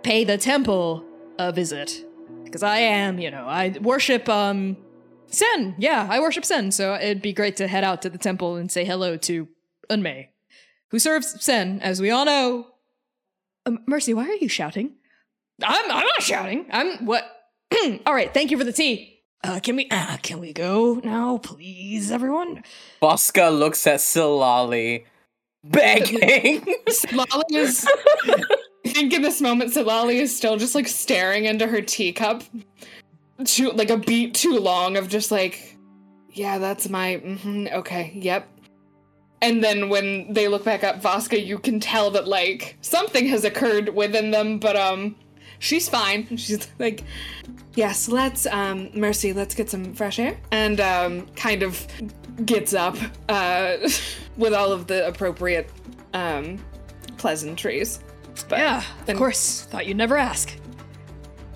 Pay the temple a visit. Because I am, you know, I worship, um, Sen. Yeah, I worship Sen, so it'd be great to head out to the temple and say hello to Unmei, who serves Sen, as we all know. Um, Mercy, why are you shouting? I'm I'm not shouting. I'm, what? All right, thank you for the tea. Uh, can we uh, can we go now, please, everyone? Voska looks at Sitlali, begging. Sitlali is. I think in this moment, Sitlali is still just like staring into her teacup, too, like a beat too long of just like, yeah, that's my mm-hmm, okay, yep. And then when they look back up, Voska, you can tell that, like, something has occurred within them, but, um, she's fine. She's like, yes, let's, um, Mercy, let's get some fresh air. And, um, kind of gets up, uh, with all of the appropriate, um, pleasantries. But, yeah, of and, course. Thought you'd never ask.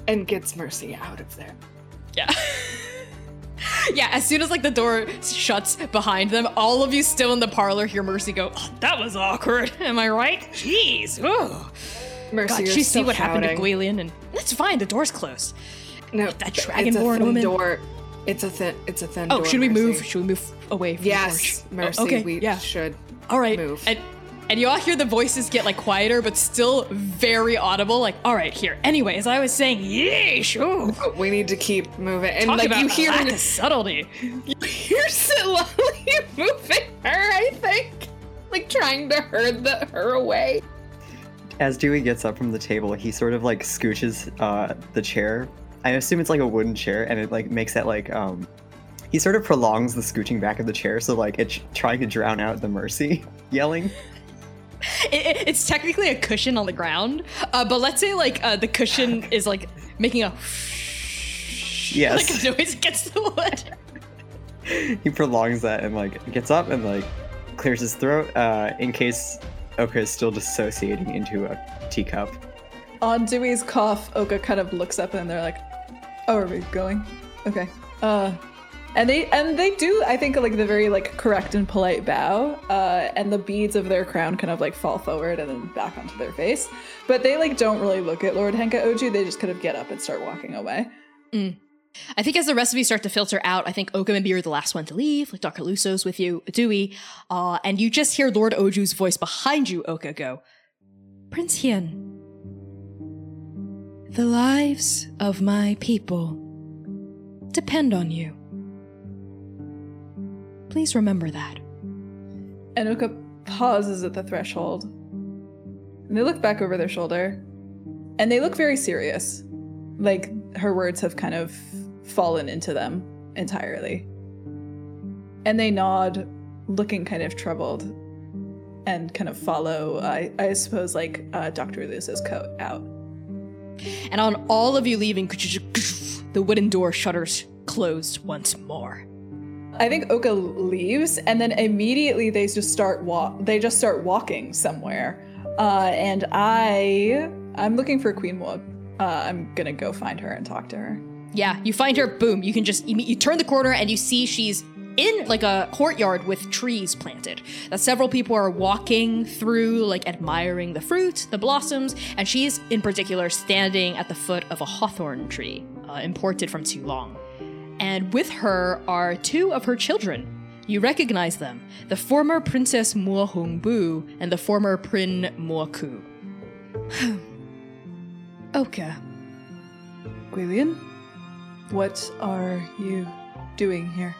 And gets Mercy out of there. Yeah. Yeah, as soon as, like, the door shuts behind them, all of you still in the parlor hear Mercy go, oh, that was awkward, am I right? Jeez, ooh. Mercy, God, you see what shouting. happened to Gwaelion, and it's fine, the door's closed. No, that Dragonborn woman. Door. It's a thin, it's a thin oh, door, should we Mercy. move? Should we move away from yes, the Yes, Mercy, oh, okay, we yeah. should all right. move. And, and you all hear the voices get, like, quieter, but still very audible, like, all right, here. Anyway, as I was saying, yeah, sure. We need to keep moving. And Talk like about you hear lack of subtlety. You hear slowly moving her, I think. Like, trying to herd the, her away. As Dewey gets up from the table, he sort of, like, scooches uh, the chair. I assume it's, like, a wooden chair, and it, like, makes that, like, um... He sort of prolongs the scooching back of the chair, so, like, it's trying to drown out the Mercy yelling. It, it, it's technically a cushion on the ground, uh, but let's say, like, uh, the cushion is, like, making a yes. like, noise against the wood. He prolongs that and, like, gets up and, like, clears his throat uh, in case Oka is still dissociating into a teacup. On Dewey's cough, Oka kind of looks up and they're like, oh, are we going? Okay. Uh... And they and they do, I think, like, the very, like, correct and polite bow, uh, and the beads of their crown kind of, like, fall forward and then back onto their face. But they, like, don't really look at Lord Henka Oju. They just kind of get up and start walking away. Mm. I think as the rest of you start to filter out, I think Oka and Beer are the last one to leave. Like, Doctor Luso's with you, Dewey. Uh, and you just hear Lord Oju's voice behind you, Oka, go, Prince Hien, the lives of my people depend on you. Please remember that. And Oka pauses at the threshold. And they look back over their shoulder. And they look very serious. Like, her words have kind of fallen into them entirely. And they nod, looking kind of troubled. And kind of follow, uh, I suppose, like, uh, Doctor Aluso's coat out. And on all of you leaving, the wooden door shutters closed once more. I think Oka leaves, and then immediately they just start walk. They just start walking somewhere, uh, and I, I'm looking for Queen Wook. Uh, I'm gonna go find her and talk to her. Yeah, you find her. Boom! You can just you, you turn the corner and you see she's in like a courtyard with trees planted. That several people are walking through, like admiring the fruit, the blossoms, and she's in particular standing at the foot of a hawthorn tree, uh, imported from Toulon. And with her are two of her children. You recognize them, the former Princess Mo Hongbu and the former Prin Mo Ku. Oka. Gwaelion, what are you doing here?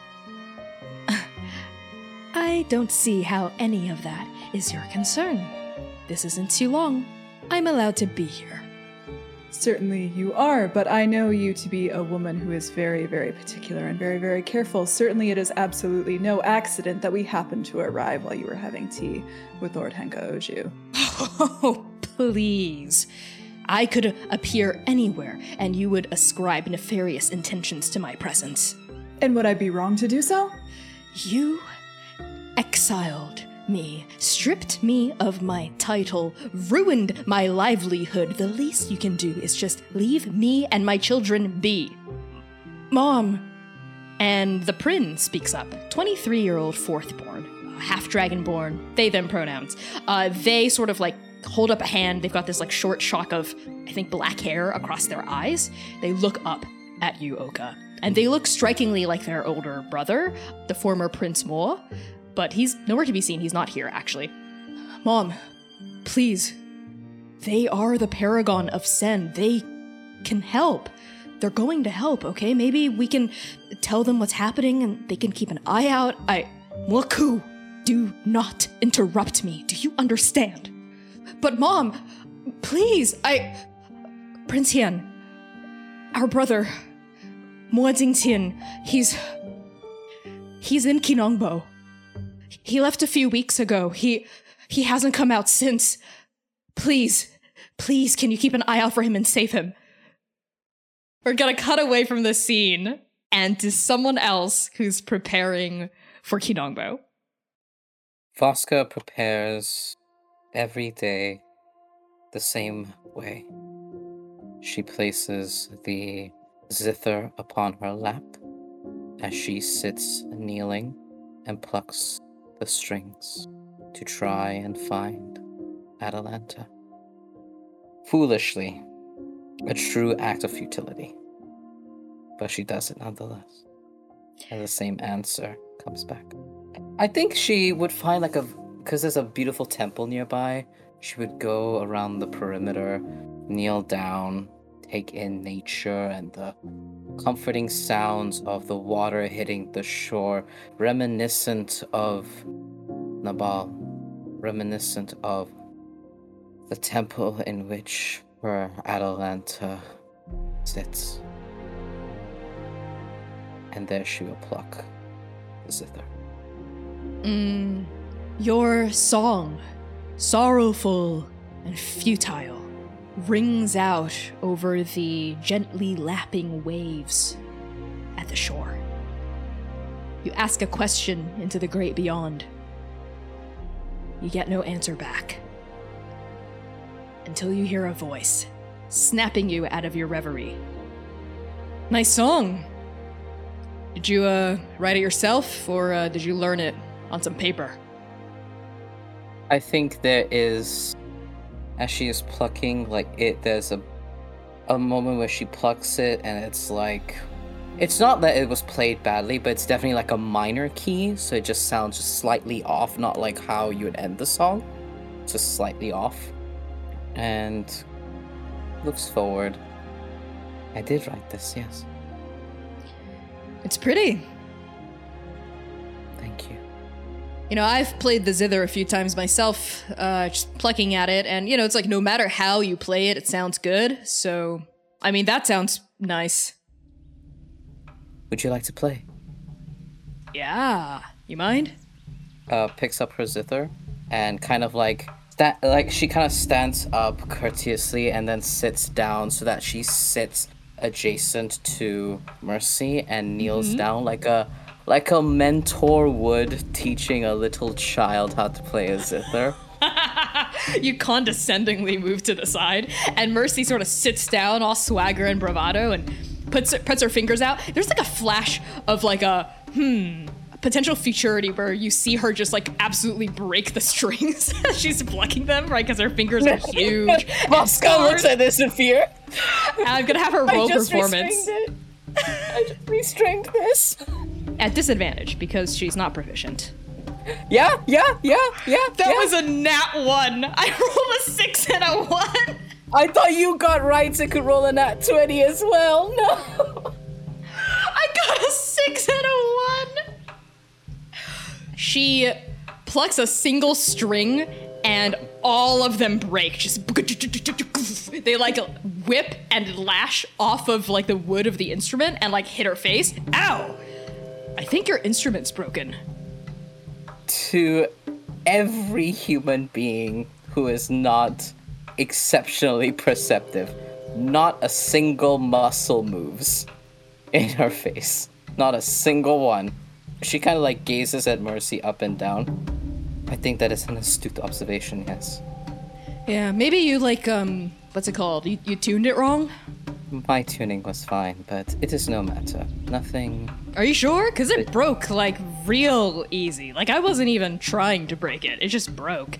I don't see how any of that is your concern. This isn't too long. I'm allowed to be here. Certainly you are, but I know you to be a woman who is very, very particular and very, very careful. Certainly it is absolutely no accident that we happened to arrive while you were having tea with Lord Henka Oju. Oh, please. I could appear anywhere, and you would ascribe nefarious intentions to my presence. And would I be wrong to do so? You exiled me, stripped me of my title, ruined my livelihood. The least you can do is just leave me and my children be. Mom! And the Prin speaks up, twenty-three-year-old fourth-born, half-dragonborn, they-them pronouns. Uh, they sort of, like, hold up a hand. They've got this, like, short shock of, I think, black hair across their eyes. They look up at you, Oka, and they look strikingly like their older brother, the former Prince Mo. But he's nowhere to be seen. He's not here, actually. Mom, please. They are the paragon of Sen. They can help. they're going to help, okay? Maybe we can tell them what's happening and they can keep an eye out. I... Mwaku, do not interrupt me. Do you understand? But Mom, please, I... Prince Hien, our brother, Muadzing Tien, he's... He's in Kinongbo. He left a few weeks ago. He... He hasn't come out since. Please, please, can you keep an eye out for him and save him? We're gonna cut away from the scene and to someone else who's preparing for Kinongbo. Voska prepares every day the same way. She places the zither upon her lap as she sits kneeling and plucks the strings to try and find Atalanta. Foolishly, a true act of futility. But she does it nonetheless. And the same answer comes back. I think she would find like a... Because there's a beautiful temple nearby, she would go around the perimeter, kneel down, take in nature and the comforting sounds of the water hitting the shore, reminiscent of Nabal, reminiscent of the temple in which where Atalanta sits. And there she will pluck the zither. Mm, your song, sorrowful and futile, rings out over the gently lapping waves at the shore. You ask a question into the great beyond. You get no answer back. Until you hear a voice, snapping you out of your reverie. Nice song! Did you, uh, write it yourself, or, uh, did you learn it on some paper? I think there is, as she is plucking, like, it, there's a, a moment where she plucks it, and it's like, it's not that it was played badly, but it's definitely, like, a minor key, so it just sounds just slightly off, not like how you would end the song, just slightly off. And looks forward. I did write this, yes. It's pretty. Thank you. You know, I've played the zither a few times myself, uh, just plucking at it. And, you know, it's like no matter how you play it, it sounds good. So, I mean, that sounds nice. Would you like to play? Yeah. You mind? Uh, picks up her zither and kind of like... That, like, she kind of stands up courteously and then sits down so that she sits adjacent to Mercy and kneels mm-hmm. down like a like a mentor would, teaching a little child how to play a zither. You condescendingly move to the side, and Mercy sort of sits down, all swagger and bravado, and puts puts her fingers out. There's like a flash of like a hmm. potential futurity where you see her just like absolutely break the strings. She's plucking them, right? Because her fingers are huge. Voska looks at this in fear. I'm gonna have her roll I just performance. Restrained it. I just restrained this. At disadvantage because she's not proficient. Yeah, yeah, yeah, yeah. That yeah. was a nat one. I rolled a six and a one. I thought you got rights and could roll a nat twenty as well. No. I got a six and a one. She plucks a single string and all of them break. Just they like whip and lash off of like the wood of the instrument and like hit her face. Ow! I think your instrument's broken. To every human being who is not exceptionally perceptive, not a single muscle moves in her face. Not a single one. She kind of like gazes at Mercy up and down. I think that is an astute observation, yes. Yeah, maybe you like, um, what's it called? You, you tuned it wrong? My tuning was fine, but it is no matter. Nothing... Are you sure? Because it, it broke, like, real easy. Like, I wasn't even trying to break it. It just broke.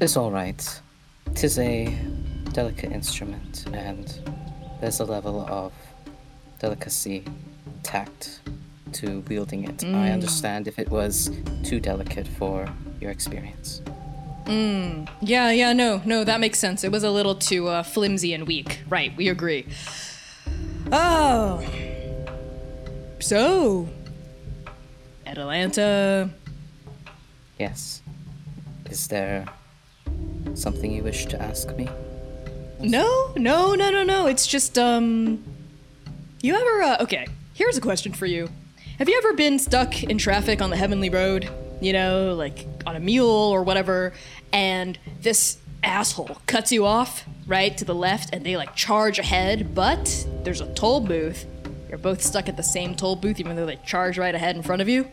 It's all right. Tis a delicate instrument, and there's a level of delicacy, tact, to wielding it. Mm. I understand if it was too delicate for your experience. Mm. Yeah, yeah, no, no, that makes sense. It was a little too uh, flimsy and weak. Right, we agree. Oh. So, Atalanta. Yes. Is there something you wish to ask me? No, no, no, no, no. It's just, um, you ever, uh, okay, here's a question for you. Have you ever been stuck in traffic on the Heavenly Road, you know, like on a mule or whatever, and this asshole cuts you off, right, to the left, and they, like, charge ahead, but there's a toll booth. You're both stuck at the same toll booth, even though they charge right ahead in front of you.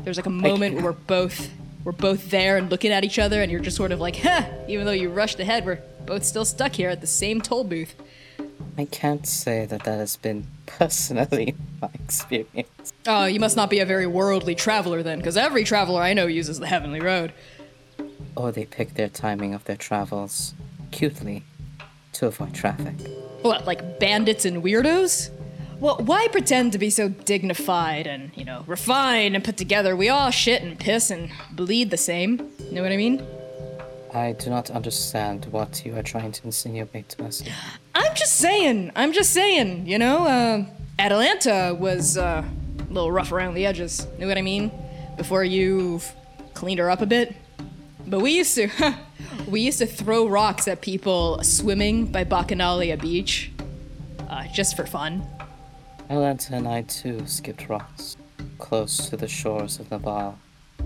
There's, like, a moment where we're both... We're both there and looking at each other, and you're just sort of like, huh, even though you rushed ahead, we're both still stuck here at the same toll booth. I can't say that that has been personally my experience. Oh, you must not be a very worldly traveler then, because every traveler I know uses the Heavenly Road. Or they pick their timing of their travels cutely to avoid traffic. What, like bandits and weirdos? Well, why pretend to be so dignified and, you know, refined and put together? We all shit and piss and bleed the same. You know what I mean? I do not understand what you are trying to insinuate to us. I'm just saying. I'm just saying. You know, uh, Atalanta was uh, a little rough around the edges. You know what I mean? Before you've cleaned her up a bit. But we used to, we used to throw rocks at people swimming by Bacchanalia Beach, uh, just for fun. Atalanta and I, too, skipped rocks close to the shores of Nabal.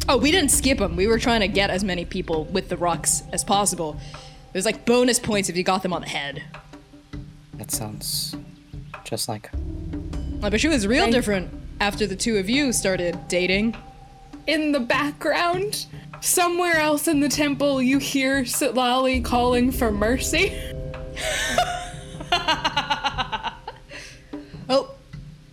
Oh, we didn't skip them. We were trying to get as many people with the rocks as possible. There's, like, bonus points if you got them on the head. That sounds just like her. I bet she was real I... different after the two of you started dating. In the background, somewhere else in the temple, you hear Sitlali calling for mercy. Oh.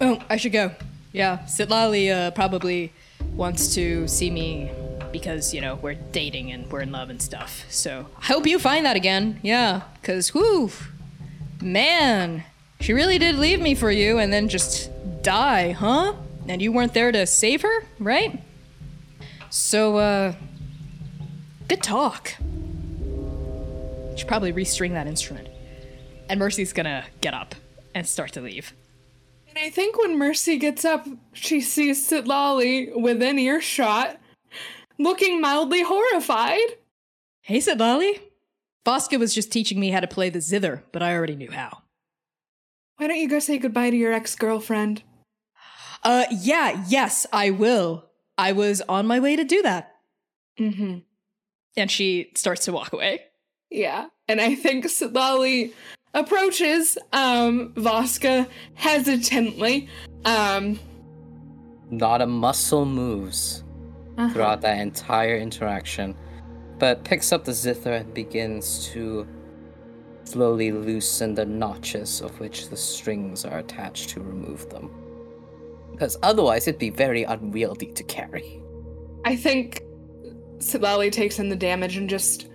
Oh, I should go. Yeah, Sitlali uh, probably wants to see me because, you know, we're dating and we're in love and stuff. So I hope you find that again. Yeah, because, whoo, man, she really did leave me for you and then just die, huh? And you weren't there to save her, right? So, uh, good talk. Should probably restring that instrument. And Mercy's gonna get up and start to leave. And I think when Mercy gets up, she sees Sitlali within earshot, looking mildly horrified. Hey, Sitlali. Voska was just teaching me how to play the zither, but I already knew how. Why don't you go say goodbye to your ex-girlfriend? Uh, yeah, yes, I will. I was on my way to do that. Mm-hmm. And she starts to walk away. Yeah, and I think Sitlali approaches um, Voska hesitantly. Um, Not a muscle moves uh-huh. throughout that entire interaction, but picks up the zither and begins to slowly loosen the notches of which the strings are attached to remove them. Because otherwise it'd be very unwieldy to carry. I think Sitlali takes in the damage and just,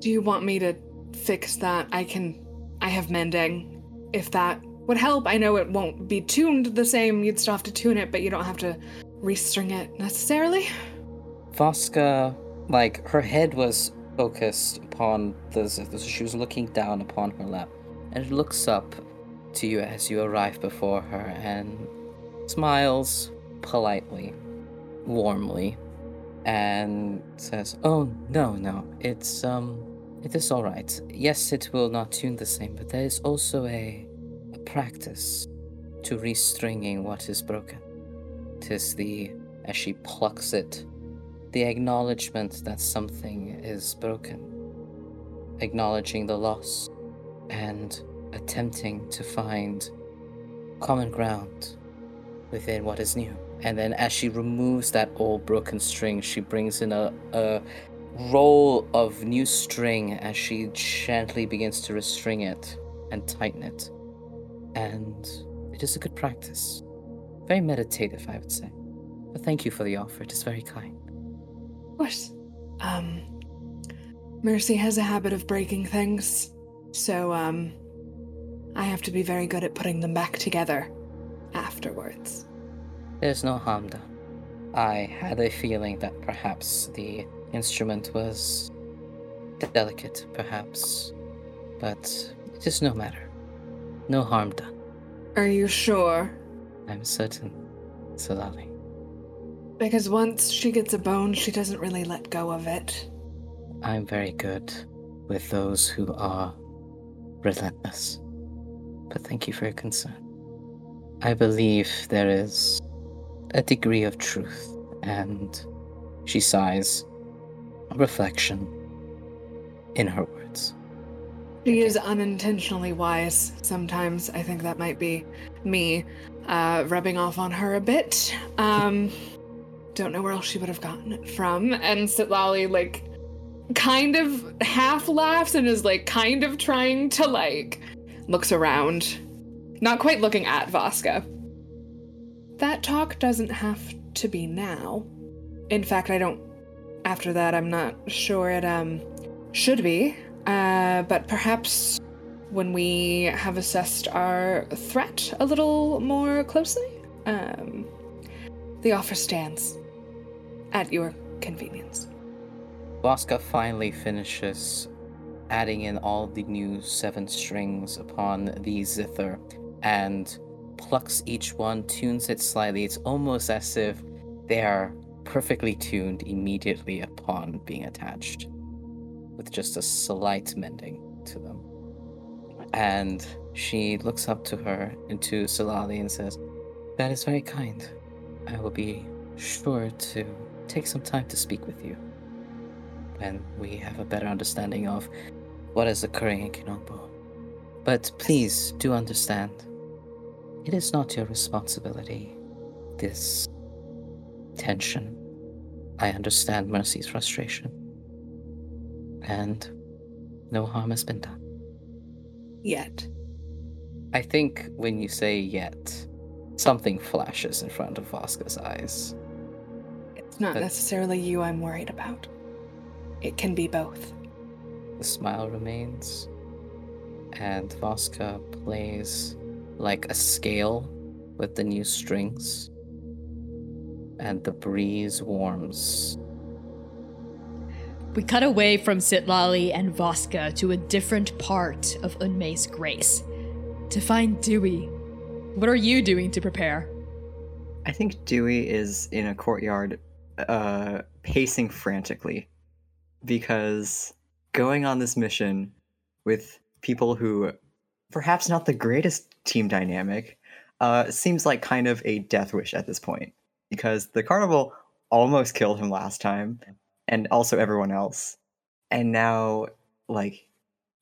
do you want me to fix that? I can... I have mending, if that would help. I know it won't be tuned the same. You'd still have to tune it, but you don't have to restring it necessarily. Voska, like, her head was focused upon the zither, so she was looking down upon her lap, and looks up to you as you arrive before her and smiles politely, warmly, and says, "Oh, no, no, it's, um... it is all right. Yes, it will not tune the same, but there is also a, a practice to restringing what is broken. Tis the, as she plucks it, the acknowledgement that something is broken, acknowledging the loss, and attempting to find common ground within what is new." And then as she removes that old broken string, she brings in a... a roll of new string as she gently begins to restring it and tighten it. And it is a good practice. Very meditative, I would say. But thank you for the offer. It is very kind. Of course. Um, Mercy has a habit of breaking things, so um, I have to be very good at putting them back together afterwards. There's no harm done. I had a feeling that perhaps the instrument was delicate, perhaps, but it is no matter. No harm done. Are you sure? I'm certain, Sitlali. Because once she gets a bone, she doesn't really let go of it. I'm very good with those who are relentless. But thank you for your concern. I believe there is a degree of truth, and she sighs, reflection in her words. She is unintentionally wise. Sometimes I think that might be me uh, rubbing off on her a bit. Um, don't know where else she would have gotten it from. And Sitlali, like, kind of half laughs and is, like, kind of trying to, like, looks around. Not quite looking at Voska. That talk doesn't have to be now. In fact, I don't... After that, I'm not sure it um should be. Uh, but perhaps when we have assessed our threat a little more closely, um, the offer stands at your convenience. Voska finally finishes adding in all the new seven strings upon the zither and plucks each one, tunes it slightly. It's almost as if they are perfectly tuned immediately upon being attached, with just a slight mending to them. And she looks up to her, into Sitlali, and says, "That is very kind. I will be sure to take some time to speak with you when we have a better understanding of what is occurring in Kinobu. But please do understand, it is not your responsibility, this tension. I understand Mercy's frustration. And no harm has been done. Yet." I think when you say yet, something flashes in front of Voska's eyes. It's not but necessarily you I'm worried about. It can be both. The smile remains, and Voska plays like a scale with the new strings, and the breeze warms. We cut away from Sitlali and Voska to a different part of Unmei's Grace to find Dewey. What are you doing to prepare? I think Dewey is in a courtyard, uh, pacing frantically, because going on this mission with people who, perhaps not the greatest team dynamic, uh, seems like kind of a death wish at this point, because the carnival almost killed him last time. And also everyone else. And now, like,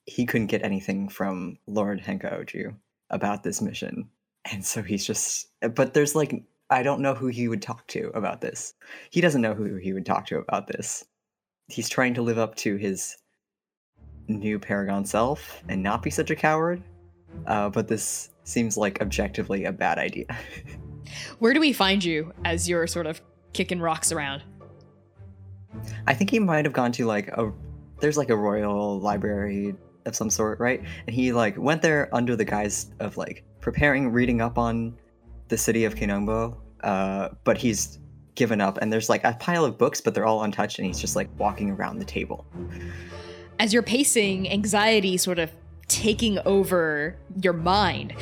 he couldn't get anything from Lord Henka Oju about this mission. And so he's just... But there's, like, I don't know who he would talk to about this. He doesn't know who he would talk to about this. He's trying to live up to his new Paragon self and not be such a coward. Uh, but this seems, like, objectively a bad idea. Where do we find you as you're sort of kicking rocks around? I think he might have gone to, like, a, there's, like, a royal library of some sort, right? And he, like, went there under the guise of, like, preparing, reading up on the city of Kinobu, uh, but he's given up. And there's, like, a pile of books, but they're all untouched, and he's just, like, walking around the table. As you're pacing, anxiety sort of taking over your mind,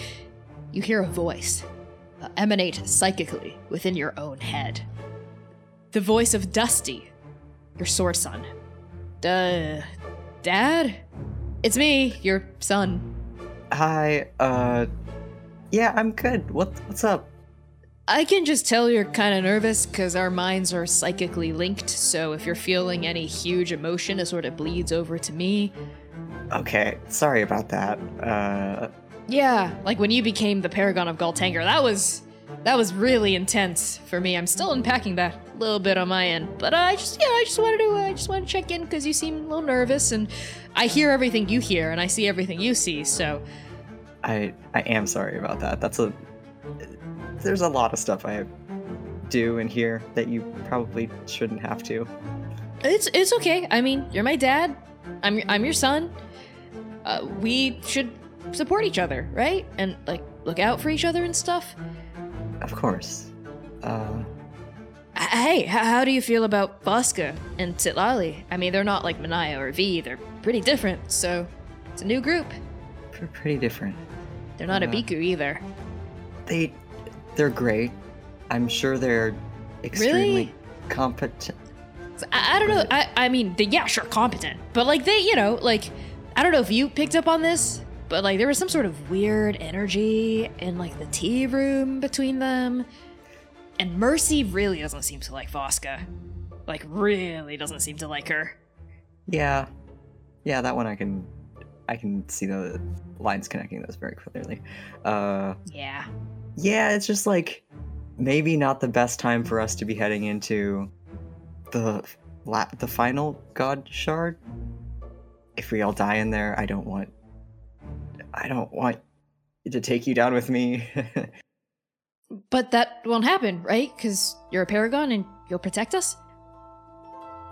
you hear a voice uh, emanate psychically within your own head. The voice of Dusty, your sore son. Duh. Dad? It's me, your son. Hi, uh... Yeah, I'm good. What, what's up? I can just tell you're kind of nervous, because our minds are psychically linked, so if you're feeling any huge emotion, it sort of bleeds over to me. Okay, sorry about that. Uh... Yeah, like when you became the Paragon of Galtanger, that was... That was really intense for me. I'm still unpacking that a little bit on my end, but I just, yeah, I just wanted to, I just wanted to check in because you seem a little nervous, and I hear everything you hear, and I see everything you see. So, I, I am sorry about that. That's a, there's a lot of stuff I do and hear that you probably shouldn't have to. It's, it's okay. I mean, you're my dad. I'm, I'm your son. Uh, we should support each other, right? And like, look out for each other and stuff. Of course. Uh... Hey, how do you feel about Voska and Sitlali? I mean, they're not like Manaya or V. They're pretty different, so it's a new group. They're pretty different. They're not uh, a Biku either. They, they're great. I'm sure they're extremely really? competent. I, I don't know. I, I mean, the, yeah, sure, competent. But like they, you know, like, I don't know if you picked up on this, but like there was some sort of weird energy in like the tea room between them. And Mercy really doesn't seem to like Voska. Like really doesn't seem to like her. Yeah. Yeah, that one I can, I can see the lines connecting those very clearly. Uh, yeah. Yeah, it's just like maybe not the best time for us to be heading into the la- the final god shard. If we all die in there, I don't want I don't want to take you down with me. But that won't happen, right? Because you're a paragon and you'll protect us?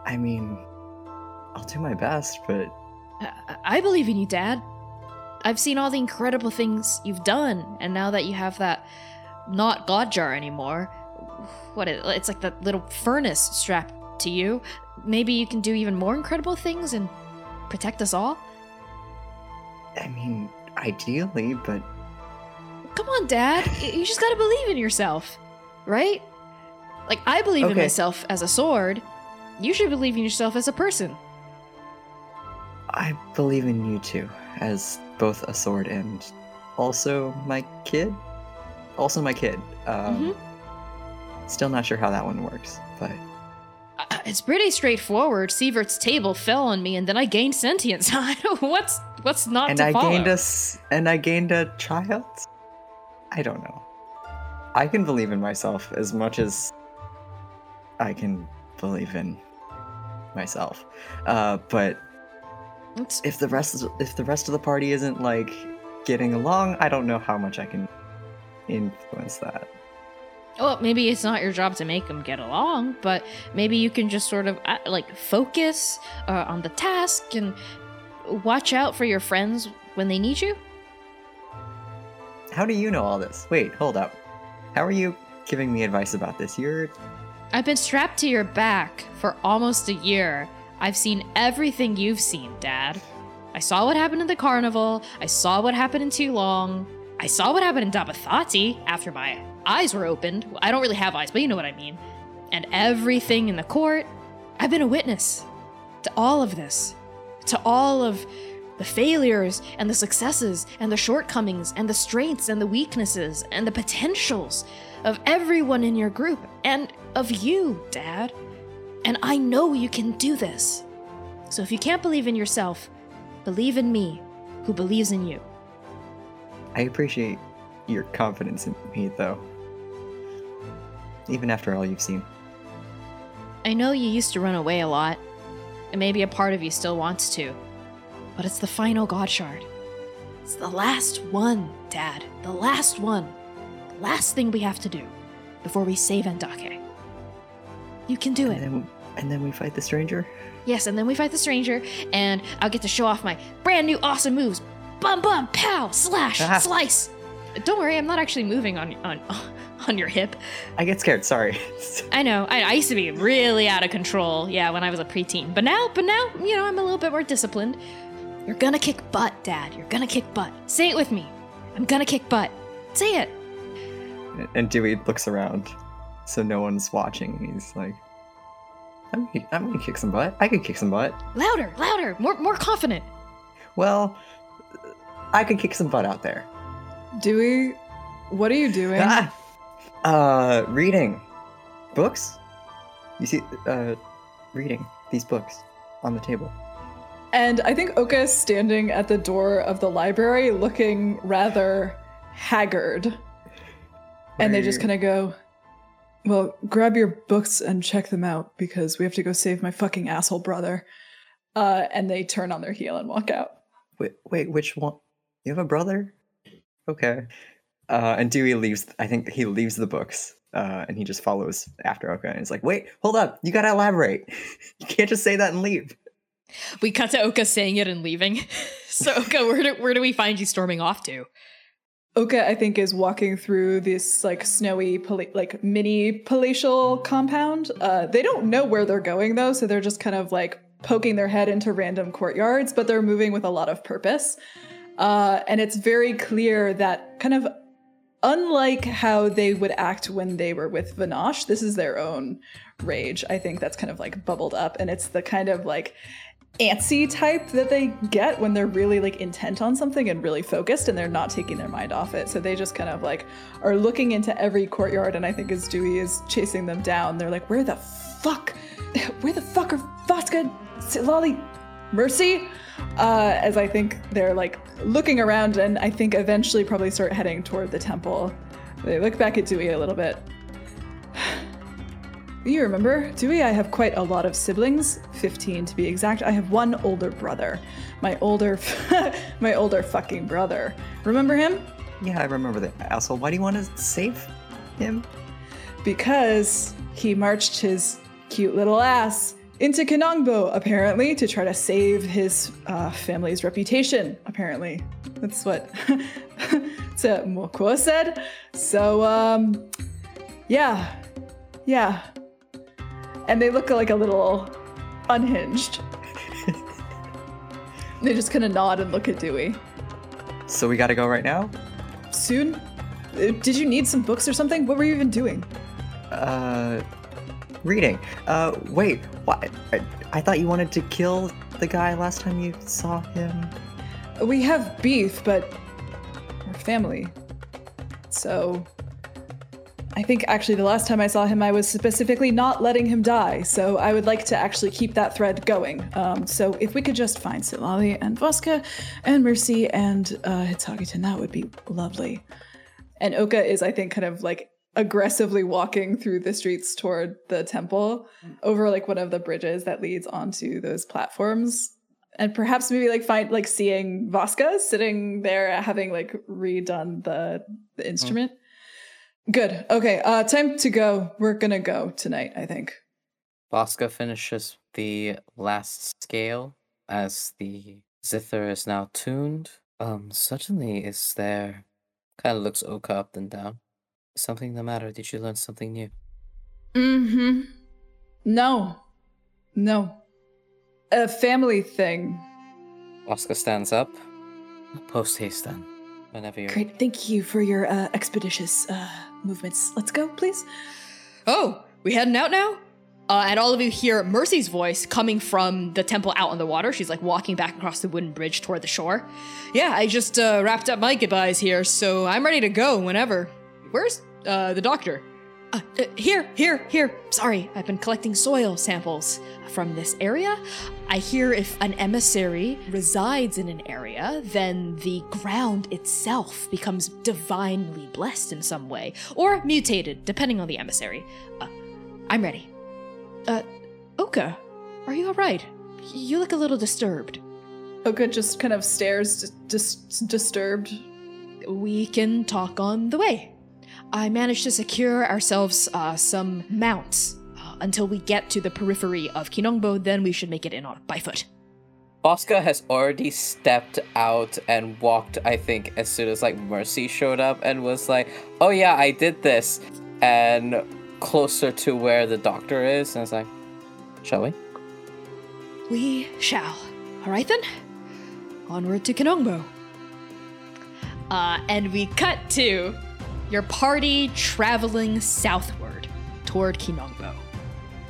I mean, I'll do my best, but... I, I believe in you, Dad. I've seen all the incredible things you've done, and now that you have that not god jar anymore, what it, it's like that little furnace strapped to you, maybe you can do even more incredible things and protect us all? I mean, ideally, but... Come on, Dad. You just gotta believe in yourself, right? Like, I believe okay. in myself as a sword. You should believe in yourself as a person. I believe in you, too, as both a sword and also my kid. Also my kid. Um, mm-hmm. Still not sure how that one works, but... It's pretty straightforward. Sievert's table fell on me, and then I gained sentience. what's what's not and to I follow? Gained a, and I gained a child? I don't know. I can believe in myself as much as I can believe in myself. Uh, but it's... if the rest of, if the rest of the party isn't like getting along, I don't know how much I can influence that. Well, maybe it's not your job to make them get along, but maybe you can just sort of, like, focus uh, on the task and watch out for your friends when they need you. How do you know all this? Wait, hold up. How are you giving me advice about this? You're... I've been strapped to your back for almost a year. I've seen everything you've seen, Dad. I saw what happened in the carnival. I saw what happened in Toulon. I saw what happened in Dabathati after my... eyes were opened. I don't really have eyes, but you know what I mean. And everything in the court. I've been a witness to all of this, to all of the failures and the successes and the shortcomings and the strengths and the weaknesses and the potentials of everyone in your group and of you, Dad. And I know you can do this. So if you can't believe in yourself, believe in me, who believes in you. I appreciate your confidence in me, though. Even after all you've seen. I know you used to run away a lot, and maybe a part of you still wants to, but it's the final God Shard. It's the last one, Dad. The last one. The last thing we have to do before we save Endake. You can do and it. Then, and then we fight the stranger? Yes, and then we fight the stranger, and I'll get to show off my brand new awesome moves. Bum bum, pow, slash, ah. slice. Don't worry, I'm not actually moving on on on your hip. I get scared, sorry. I know. I, I used to be really out of control, yeah, when I was a preteen. But now, but now, you know, I'm a little bit more disciplined. You're gonna kick butt, Dad. You're gonna kick butt. Say it with me. I'm gonna kick butt. Say it. And Dewey looks around, so no one's watching. He's like, I'm, I'm gonna kick some butt. I could kick some butt. Louder, louder, more more confident. Well, I could kick some butt out there. Dewey, what are you doing? Ah, uh, reading. Books? You see, uh, reading these books on the table. And I think Oka is standing at the door of the library looking rather haggard. Where and they just kind of go, well, grab your books and check them out because we have to go save my fucking asshole brother. Uh, and they turn on their heel and walk out. Wait, wait, which one? You have a brother? Okay. Uh, and Dewey leaves, I think he leaves the books, uh, and he just follows after Oka, and he's like, wait, hold up, you gotta elaborate. You can't just say that and leave. We cut to Oka saying it and leaving. So, Oka, where do, where do we find you storming off to? Oka, I think, is walking through this, like, snowy, pala- like, mini palatial compound. Uh, they don't know where they're going, though, so they're just kind of, like, poking their head into random courtyards, but they're moving with a lot of purpose. Uh, and it's very clear that kind of Unlike how they would act when they were with Vinosh, this is their own rage. I think that's kind of like bubbled up, and it's the kind of like antsy type that they get when they're really like intent on something and really focused, and they're not taking their mind off it. So they just kind of like are looking into every courtyard, and I think as Dewey is chasing them down, they're like, where the fuck, where the fuck are Voska, Sitlali, Mercy? Uh, as I think they're like looking around, and I think eventually probably start heading toward the temple. They look back at Dewey a little bit. You remember, Dewey, I have quite a lot of siblings, fifteen to be exact. I have one older brother, my older, my older fucking brother. Remember him? Yeah, I remember that asshole. Why do you want to save him? Because he marched his cute little ass into Kanangbo, apparently, to try to save his uh, family's reputation, apparently. That's what so Moko said. So, um, yeah, yeah. And they look like a little unhinged. They just kind of nod and look at Dewey. So we gotta go right now? Soon? Did you need some books or something? What were you even doing? Uh... Reading. Uh, wait, what? I, I thought you wanted to kill the guy last time you saw him. We have beef, but we're family. So, I think actually the last time I saw him, I was specifically not letting him die. So I would like to actually keep that thread going. Um, so if we could just find Sitlali and Voska and Mercy and uh, Hitsagiton, that would be lovely. And Oka is, I think, kind of like aggressively walking through the streets toward the temple over like one of the bridges that leads onto those platforms, and perhaps maybe like find like seeing Voska sitting there having like redone the, the instrument. Mm. Good. Okay. Uh, time to go. We're going to go tonight, I think. Voska finishes the last scale as the zither is now tuned. Um, suddenly is there, kind of looks Oka up and down. Something the matter? Did you learn something new? Mm-hmm. No. No. A family thing. Voska stands up. Post haste then. Whenever you're great. Thank you for your uh, expeditious uh, movements. Let's go, please. Oh, we heading out now? Uh, and all of you hear Mercy's voice coming from the temple out on the water. She's like walking back across the wooden bridge toward the shore. Yeah, I just uh, wrapped up my goodbyes here, so I'm ready to go whenever. Where's uh, the doctor? Uh, uh, here, here, here. Sorry, I've been collecting soil samples from this area. I hear if an emissary resides in an area, then the ground itself becomes divinely blessed in some way, or mutated, depending on the emissary. Uh, I'm ready. Uh, Oka, are you all right? You look a little disturbed. Oka just kind of stares, dis- disturbed. We can talk on the way. I managed to secure ourselves uh, some mounts. Uh, until we get to the periphery of Kinongbo, then we should make it in on by foot. Voska has already stepped out and walked, I think, as soon as, like, Mercy showed up and was like, oh yeah, I did this, and closer to where the doctor is, and it's like, shall we? We shall. All right then, onward to Kinongbo. Uh, and we cut to your party traveling southward toward Kinongbo.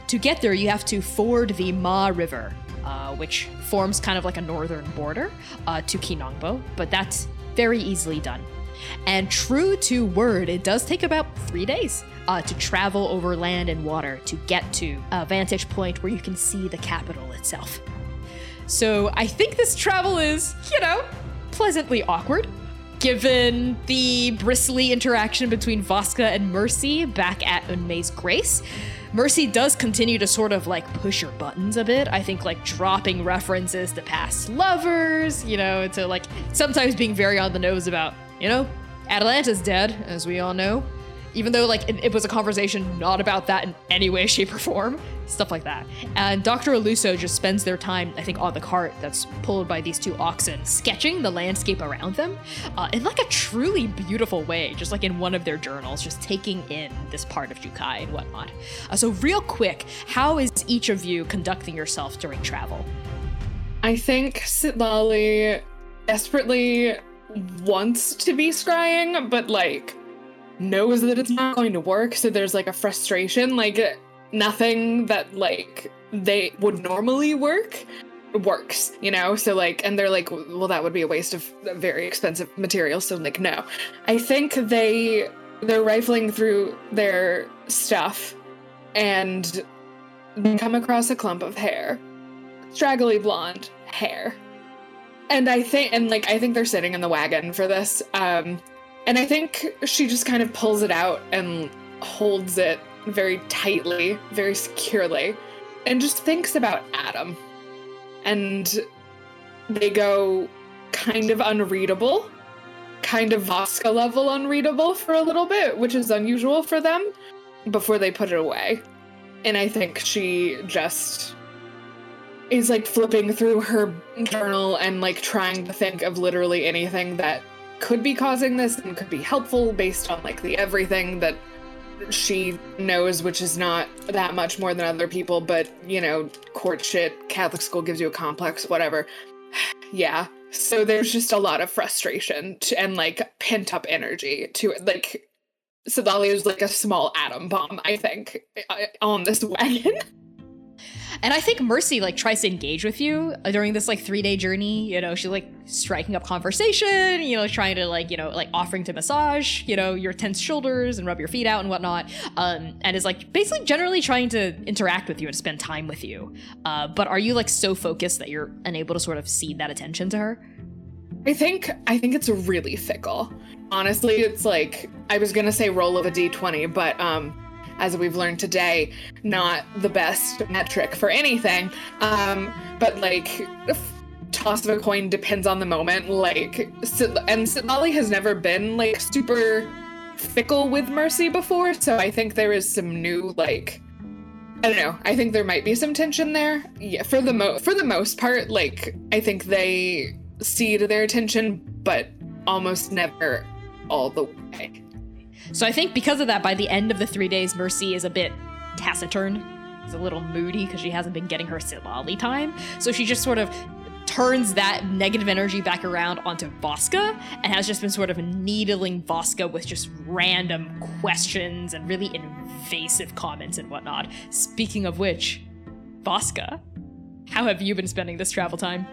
To get there, you have to ford the Ma River, uh, which forms kind of like a northern border uh, to Kinongbo, but that's very easily done. And true to word, it does take about three days uh, to travel over land and water to get to a vantage point where you can see the capital itself. So I think this travel is, you know, pleasantly awkward, given the bristly interaction between Voska and Mercy back at Unmei's Grace. Mercy does continue to sort of like push your buttons a bit. I think like dropping references to past lovers, you know, to like sometimes being very on the nose about, you know, Atalanta's dead, as we all know. Even though like it, it was a conversation not about that in any way, shape, or form. Stuff like that. And Doctor Aluso just spends their time, I think, on the cart that's pulled by these two oxen, sketching the landscape around them uh, in like a truly beautiful way, just like in one of their journals, just taking in this part of Jukai and whatnot. Uh, so real quick, how is each of you conducting yourself during travel? I think Sitlali desperately wants to be scrying, but like knows that it's not going to work, so there's like a frustration, like nothing that like they would normally work works, you know? So like, and they're like, well, that would be a waste of very expensive materials, so like, no. I think they they're rifling through their stuff and they come across a clump of hair, straggly blonde hair. And I think, and like, I think they're sitting in the wagon for this. Um, and I think she just kind of pulls it out and holds it very tightly, very securely, and just thinks about Adam. And they go kind of unreadable, kind of Voska level unreadable for a little bit, which is unusual for them, before they put it away. And I think she just is like flipping through her journal and like trying to think of literally anything that could be causing this and could be helpful based on like the everything that she knows, which is not that much more than other people, but you know, court shit, Catholic school gives you a complex, whatever. Yeah. So there's just a lot of frustration to, and like pent up energy to it. Like Sitlali is like a small atom bomb, I think, on this wagon. And I think Mercy, like, tries to engage with you during this, like, three-day journey. You know, she's, like, striking up conversation, you know, trying to, like, you know, like, offering to massage, you know, your tense shoulders and rub your feet out and whatnot. Um, and is, like, basically generally trying to interact with you and spend time with you. Uh, but are you, like, so focused that you're unable to sort of cede that attention to her? I think, I think it's really fickle. Honestly, it's, like, I was gonna say roll of a d twenty, but, um... as we've learned today, not the best metric for anything. Um, but like, toss of a coin depends on the moment. Like, and Sitlali has never been like super fickle with Mercy before, so I think there is some new like, I don't know. I think there might be some tension there. Yeah, for the mo for the most part, like I think they cede their attention, but almost never all the way. So I think because of that, by the end of the three days, Mercy is a bit taciturn. She's a little moody because she hasn't been getting her Sitlali time. So she just sort of turns that negative energy back around onto Voska and has just been sort of needling Voska with just random questions and really invasive comments and whatnot. Speaking of which, Voska, how have you been spending this travel time?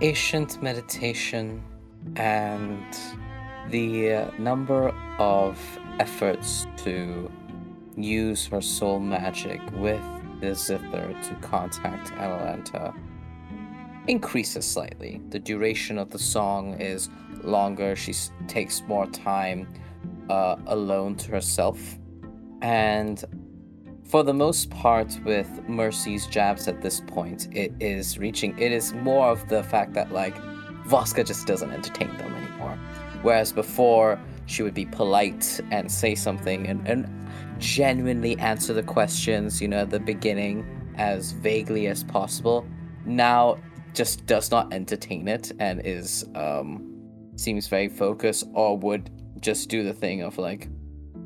Patient meditation and the number of efforts to use her soul magic with the zither to contact Atalanta increases slightly. The duration of the song is longer. She takes more time uh, alone to herself. And for the most part with Mercy's jabs at this point, it is reaching, it is more of the fact that like Voska just doesn't entertain them anymore. Whereas before, she would be polite and say something and, and genuinely answer the questions, you know, at the beginning as vaguely as possible. Now, just does not entertain it and is, um, seems very focused, or would just do the thing of, like,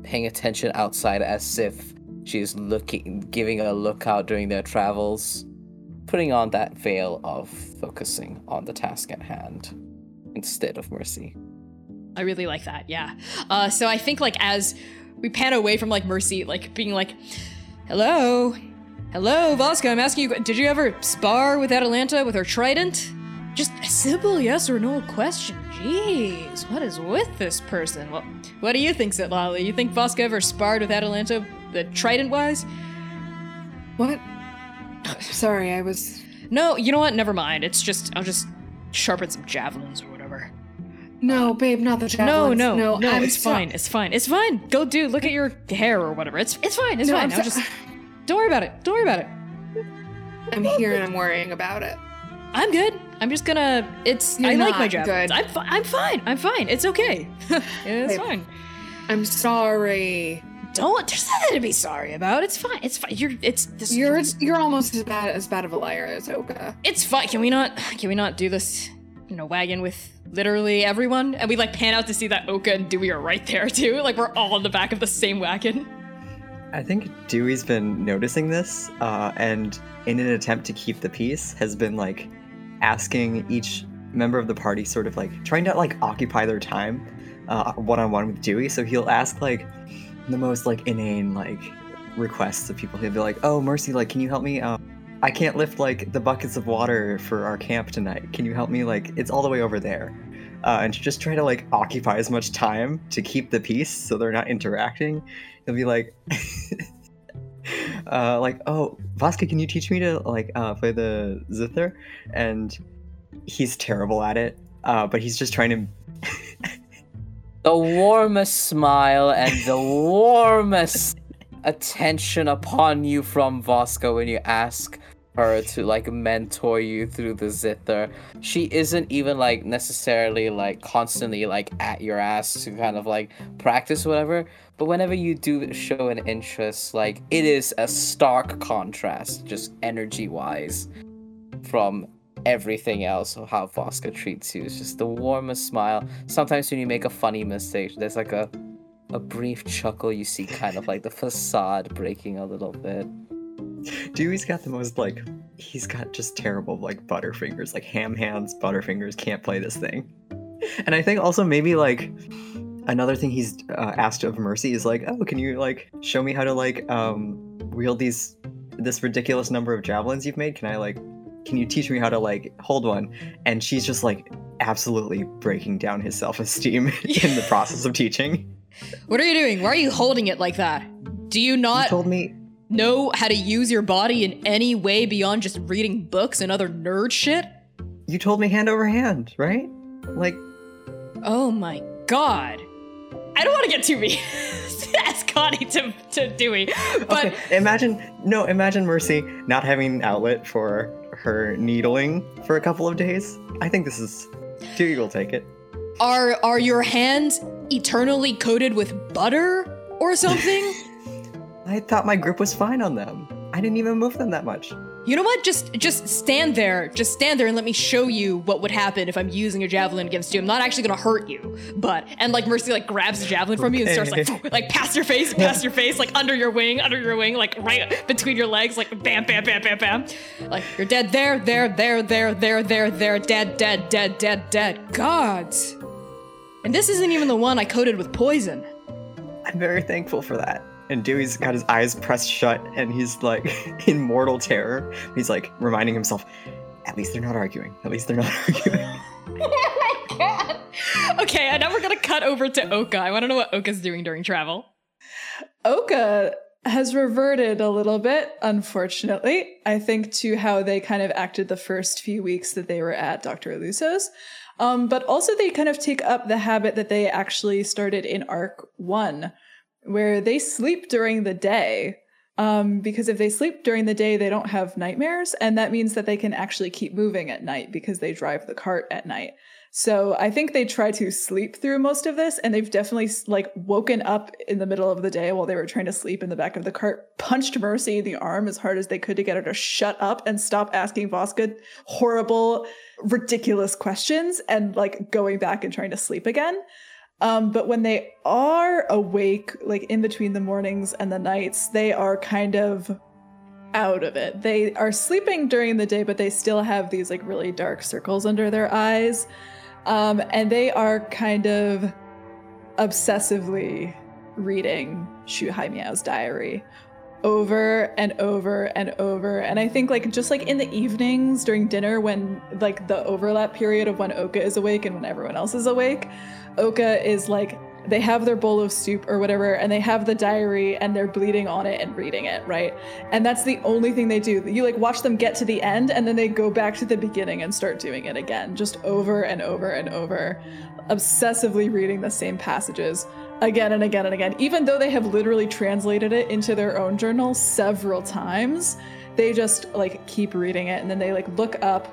paying attention outside as if she's looking, giving a lookout during their travels, putting on that veil of focusing on the task at hand instead of Mercy. I really like that, yeah. Uh, so I think, like, as we pan away from, like, Mercy, like, being like, hello, hello, Voska, I'm asking you, did you ever spar with Atalanta with her trident? Just a simple yes or no question. Jeez, what is with this person? Well, what do you think, Sitlali? You think Voska ever sparred with Atalanta, the trident-wise? What? Sorry, I was... No, you know what? Never mind. It's just, I'll just sharpen some javelins or whatever. No, babe, not the javelins. No, no, no, no I'm it's so- fine, it's fine, it's fine. Go do, look at your hair or whatever. It's it's fine, it's no, fine. I'm so- just, don't worry about it, don't worry about it. I'm here and I'm worrying about it. I'm good. I'm just gonna, it's, You're I like my javelins. I'm, fi- I'm fine, I'm fine, it's okay. It's babe, fine. I'm sorry. Don't, there's nothing to be sorry about. It's fine. It's fine. You're, it's. This, you're, you're almost as bad as bad of a liar as Oka. It's fine. Can we not? Can we not do this? You know, wagon with literally everyone, and we like pan out to see that Oka and Dewey are right there too. Like we're all in the back of the same wagon. I think Dewey's been noticing this, uh, and in an attempt to keep the peace, has been like asking each member of the party sort of like trying to like occupy their time uh, one-on-one with Dewey. So he'll ask like the most like inane like requests of people. He'll be like, oh, Mercy, like, can you help me? Um, I can't lift like the buckets of water for our camp tonight. Can you help me? Like, it's all the way over there. Uh, and to just try to like occupy as much time to keep the peace so they're not interacting. He'll be like, uh, like, oh, Voska, can you teach me to like uh, play the zither? And he's terrible at it, uh, but he's just trying to... The warmest smile and the warmest attention upon you from Voska when you ask her to like mentor you through the zither. She isn't even like necessarily like constantly like at your ass to kind of like practice whatever, but whenever you do show an interest, like it is a stark contrast just energy wise from everything else of how Voska treats you. It's just the warmest smile. Sometimes when you make a funny mistake, there's like a a brief chuckle. You see kind of like the facade breaking a little bit. Dewey's got the most, like, he's got just terrible, like, butterfingers, like, ham hands, butterfingers, can't play this thing. And I think also maybe, like, another thing he's uh, asked of Mercy is, like, oh, can you, like, show me how to, like, um, wield these, this ridiculous number of javelins you've made? Can I, like, can you teach me how to, like, hold one? And she's just, like, absolutely breaking down his self-esteem in the process of teaching. What are you doing? Why are you holding it like that? Do you not... You told me... know how to use your body in any way beyond just reading books and other nerd shit? You told me hand over hand, right? Like... Oh my god. I don't want to get too mean. Ask Connie to, to Dewey, but... Okay. Imagine, no, imagine Mercy not having an outlet for her needling for a couple of days. I think this is... Dewey will take it. Are, are your hands eternally coated with butter or something? I thought my grip was fine on them. I didn't even move them that much. You know what? Just just stand there. Just stand there and let me show you what would happen if I'm using a javelin against you. I'm not actually going to hurt you, but... And, like, Mercy, like, grabs the javelin from you and starts, like, like past your face, past your face, like, under your wing, under your wing, like, right between your legs, like, bam, bam, bam, bam, bam. Like, you're dead there, there, there, there, there, there, there, dead, dead, dead, dead, dead. Gods. And this isn't even the one I coated with poison. I'm very thankful for that. And Dewey's got his eyes pressed shut, and he's, like, in mortal terror. He's, like, reminding himself, at least they're not arguing. At least they're not arguing. Oh, my God. Okay, and now we're going to cut over to Oka. I want to know what Oka's doing during travel. Oka has reverted a little bit, unfortunately, I think, to how they kind of acted the first few weeks that they were at Doctor Aluso's. Um, but also they kind of take up the habit that they actually started in Arc one, where they sleep during the day, um, because if they sleep during the day, they don't have nightmares, and that means that they can actually keep moving at night because they drive the cart at night. So I think they try to sleep through most of this, and they've definitely, like, woken up in the middle of the day while they were trying to sleep in the back of the cart, punched Mercy in the arm as hard as they could to get her to shut up and stop asking Voska horrible, ridiculous questions, and, like, going back and trying to sleep again. Um, but when they are awake, like in between the mornings and the nights, they are kind of out of it. They are sleeping during the day, but they still have these like really dark circles under their eyes. Um, and they are kind of obsessively reading Shuhai Miao's diary over and over and over. And I think like just like in the evenings during dinner, when like the overlap period of when Oka is awake and when everyone else is awake, Oka is like, they have their bowl of soup or whatever, and they have the diary and they're bleeding on it and reading it, right? And that's the only thing they do. You like watch them get to the end and then they go back to the beginning and start doing it again, just over and over and over, obsessively reading the same passages again and again and again. Even though they have literally translated it into their own journal several times, they just like keep reading it, and then they like look up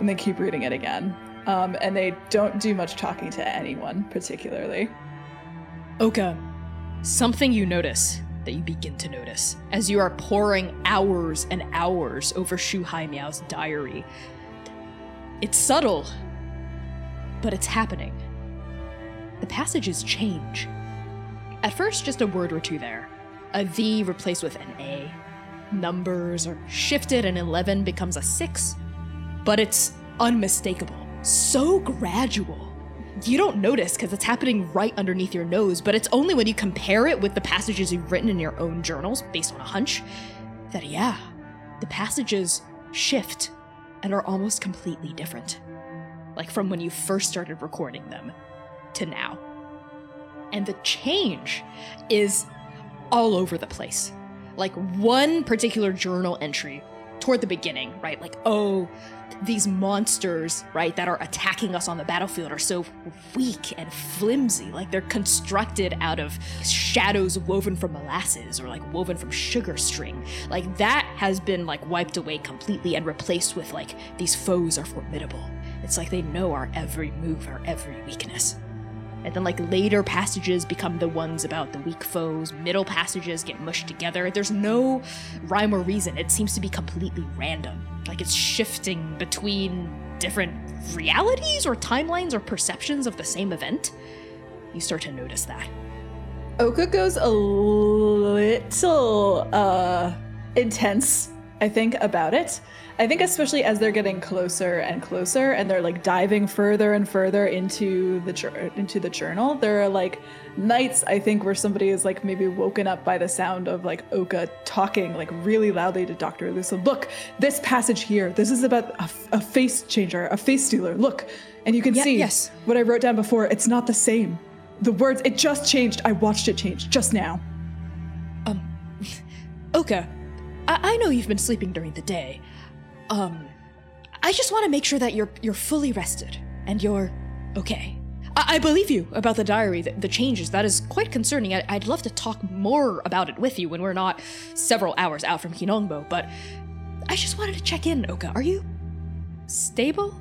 and they keep reading it again. Um, and they don't do much talking to anyone, particularly. Oka, something you notice, that you begin to notice, as you are poring hours and hours over Shuhai Miao's diary. It's subtle, but it's happening. The passages change. At first, just a word or two there. A V replaced with an A. Numbers are shifted and eleven becomes a six, but it's unmistakable. so gradual. You don't notice because it's happening right underneath your nose, but it's only when you compare it with the passages you've written in your own journals, based on a hunch, that yeah, the passages shift and are almost completely different. Like from when you first started recording them to now. And the change is all over the place. Like one particular journal entry toward the beginning, right? Like, oh, these monsters, right, that are attacking us on the battlefield are so weak and flimsy, like they're constructed out of shadows woven from molasses or like woven from sugar string. Like that has been like wiped away completely and replaced with like, these foes are formidable. It's like they know our every move, our every weakness. And then like later passages become the ones about the weak foes, middle passages get mushed together. There's no rhyme or reason. It seems to be completely random. Like it's shifting between different realities or timelines or perceptions of the same event. You start to notice that. Oka goes a little uh, intense, I think, about it. I think especially as they're getting closer and closer and they're like diving further and further into the into the journal, there are like nights, I think, where somebody is like maybe woken up by the sound of like Oka talking like really loudly to Doctor Aluso. Look, this passage here, this is about a, a face changer, a face stealer. Look, and you can yeah, see yes. What I wrote down before. It's not the same. The words, it just changed. I watched it change just now. Um, Oka, I, I know you've been sleeping during the day. Um, I just want to make sure that you're you're fully rested and you're okay. I, I believe you about the diary, the, the changes. That is quite concerning. I, I'd love to talk more about it with you when we're not several hours out from Hinongbo, but I just wanted to check in, Oka. Are you stable?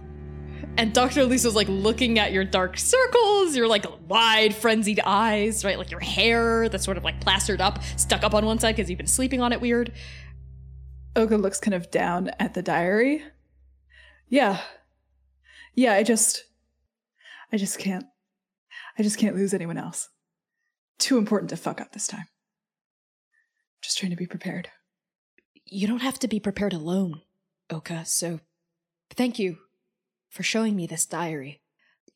And Doctor Lisa's like looking at your dark circles, your like wide frenzied eyes, right? Like your hair that's sort of like plastered up, stuck up on one side because you've been sleeping on it weird. Oka looks kind of down at the diary. Yeah. Yeah, I just... I just can't... I just can't lose anyone else. Too important to fuck up this time. Just trying to be prepared. You don't have to be prepared alone, Oka, so... Thank you for showing me this diary.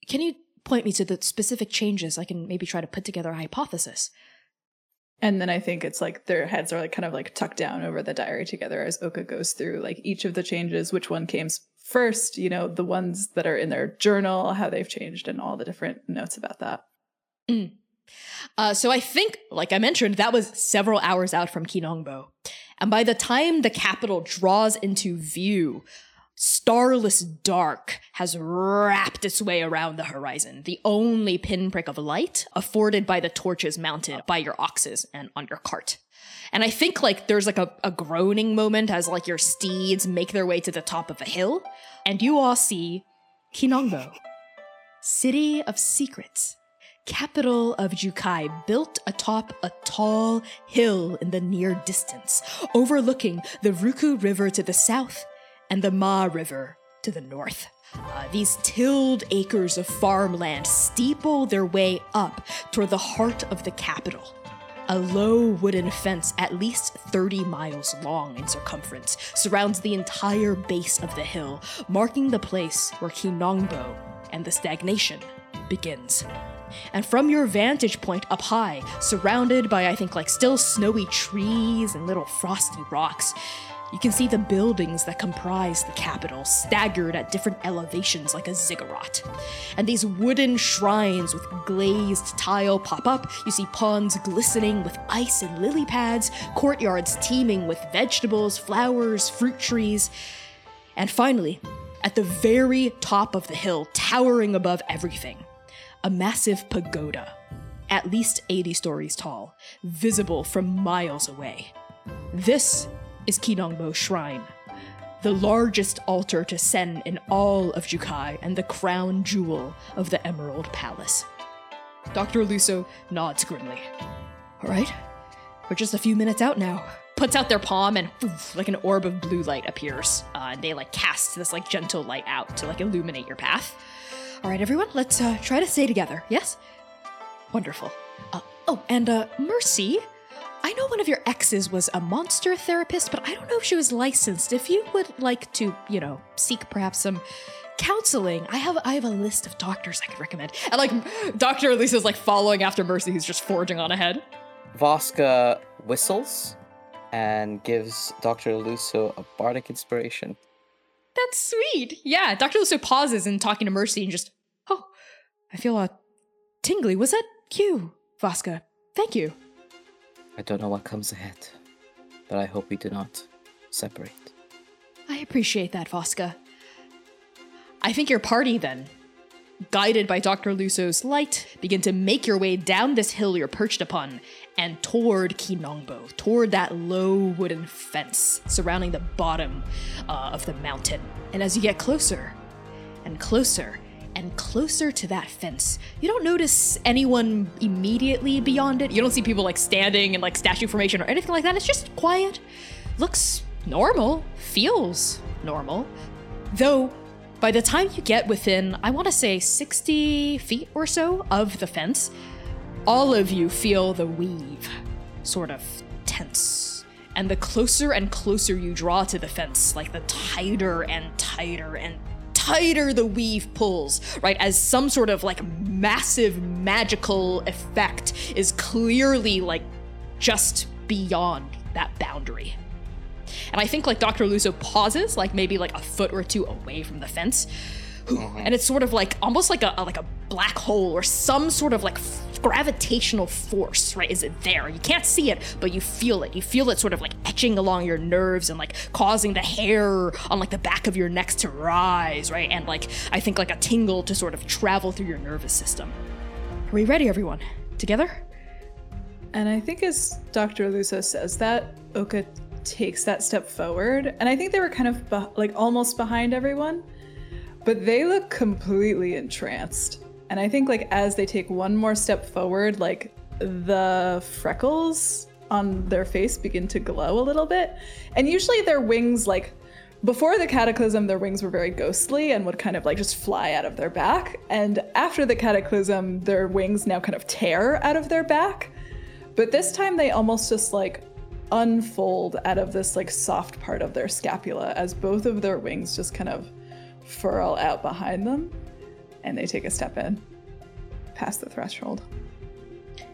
Can you point me to the specific changes? I can maybe try to put together a hypothesis. And then I think it's like their heads are like kind of like tucked down over the diary together as Oka goes through like each of the changes, which one came first, you know, the ones that are in their journal, how they've changed and all the different notes about that. Mm. Uh, so I think, like I mentioned, that was several hours out from Kinongbo. And by the time the capital draws into view, starless dark has wrapped its way around the horizon, the only pinprick of light afforded by the torches mounted by your oxes and on your cart. And I think like there's like a, a groaning moment as like your steeds make their way to the top of a hill, and you all see Hinongbo, city of secrets, capital of Jukai, built atop a tall hill in the near distance, overlooking the Ruku River to the south and the Ma River to the north. Uh, these tilled acres of farmland steeple their way up toward the heart of the capital, a low wooden fence at least thirty miles long in circumference surrounds the entire base of the hill, marking the place where Hinongbo and the stagnation begins. And from your vantage point up high, surrounded by, I think, like still snowy trees and little frosty rocks, you can see the buildings that comprise the capital, staggered at different elevations like a ziggurat. And these wooden shrines with glazed tile pop up. You see ponds glistening with ice and lily pads, courtyards teeming with vegetables, flowers, fruit trees. And finally, at the very top of the hill, towering above everything, a massive pagoda, at least eighty stories tall, visible from miles away. This is Kinongbo Shrine, the largest altar to Sen in all of Jukai and the crown jewel of the Emerald Palace. Doctor Aluso nods grimly. All right, we're just a few minutes out now. Puts out their palm and oof, like an orb of blue light appears. Uh, and they like cast this like gentle light out to like illuminate your path. All right, everyone, let's uh, try to stay together, yes? Wonderful. Uh, oh, and uh, Mercy... I know one of your exes was a monster therapist, but I don't know if she was licensed. If you would like to, you know, seek perhaps some counseling. I have I have a list of doctors I could recommend. And like Doctor Elisa's like following after Mercy, who's just forging on ahead. Voska whistles and gives Doctor Aluso a bardic inspiration. That's sweet. Yeah, Doctor Aluso pauses in talking to Mercy and just, oh, I feel uh, tingly. Was that you, Voska? Thank you. I don't know what comes ahead, but I hope we do not separate. I appreciate that, Voska. I think your party, then, guided by Doctor Luso's light, begin to make your way down this hill you're perched upon and toward Kinongbo, toward that low wooden fence surrounding the bottom uh, of the mountain. And as you get closer and closer and closer to that fence, you don't notice anyone immediately beyond it. You don't see people like standing in like statue formation or anything like that. It's just quiet, looks normal, feels normal. Though by the time you get within, I want to say sixty feet or so of the fence, all of you feel the weave sort of tense. And the closer and closer you draw to the fence, like the tighter and tighter and tighter the weave pulls, right? As some sort of like massive magical effect is clearly like just beyond that boundary. And I think like Doctor Aluso pauses, like maybe like a foot or two away from the fence. And it's sort of like almost like a, a like a black hole or some sort of like f- gravitational force, right? Is it there? You can't see it, but you feel it. You feel it sort of like etching along your nerves and like causing the hair on like the back of your neck to rise, right? And like I think like a tingle to sort of travel through your nervous system. Are we ready, everyone? Together? And I think as Doctor Aluso says that, Oka takes that step forward, and I think they were kind of be- like almost behind everyone. But they look completely entranced. And I think like as they take one more step forward, like the freckles on their face begin to glow a little bit. And usually their wings, like before the cataclysm, their wings were very ghostly and would kind of like just fly out of their back. And after the cataclysm, their wings now kind of tear out of their back. But this time they almost just like unfold out of this like soft part of their scapula as both of their wings just kind of furl out behind them, and they take a step in, past the threshold.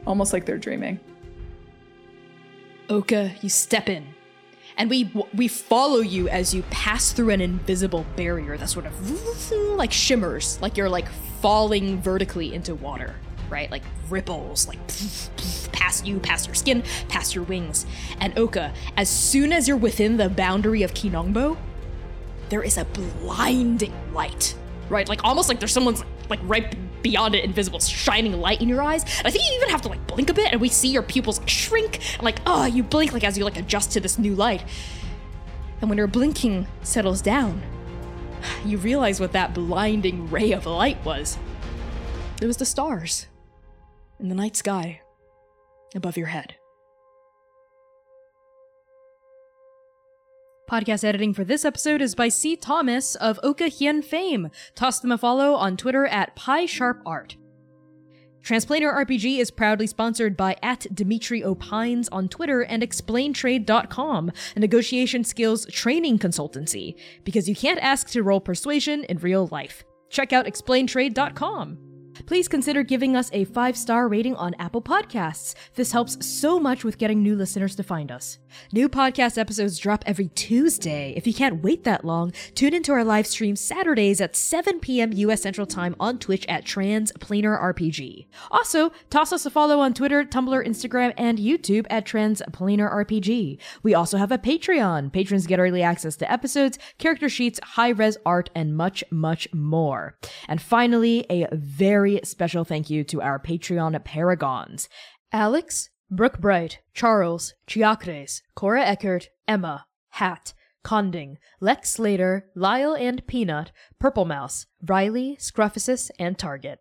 Almost like they're dreaming. Oka, you step in, and we we follow you as you pass through an invisible barrier that sort of like shimmers, like you're like falling vertically into water, right? Like ripples, like past you, past your skin, past your wings. And Oka, as soon as you're within the boundary of Kinongbo, there is a blinding light, right? Like almost like there's someone's like right beyond it, invisible, shining light in your eyes. And I think you even have to like blink a bit, and we see your pupils like shrink, and like, oh, you blink like as you like adjust to this new light. And when your blinking settles down, you realize what that blinding ray of light was. It was the stars in the night sky above your head. Podcast editing for this episode is by C. Thomas of Oka Hien fame. Toss them a follow on Twitter at PieSharpArt. Transplanar R P G is proudly sponsored by at Dimitri Opines on Twitter and explain trade dot com, a negotiation skills training consultancy, because you can't ask to roll persuasion in real life. Check out explain trade dot com. Please consider giving us a five-star rating on Apple Podcasts. This helps so much with getting new listeners to find us. New podcast episodes drop every Tuesday. If you can't wait that long, tune into our live stream Saturdays at seven p.m. U S Central Time on Twitch at Transplanar R P G. Also, toss us a follow on Twitter, Tumblr, Instagram, and YouTube at Transplanar R P G. We also have a Patreon. Patrons get early access to episodes, character sheets, high-res art, and much, much more. And finally, a very special thank you to our Patreon paragons: Alex, Brooke Bright, Charles, Chiacres, Cora Eckert, Emma, Hat, Conding, Lex Slater, Lyle and Peanut, Purple Mouse, Riley, Scruffysis, and Target.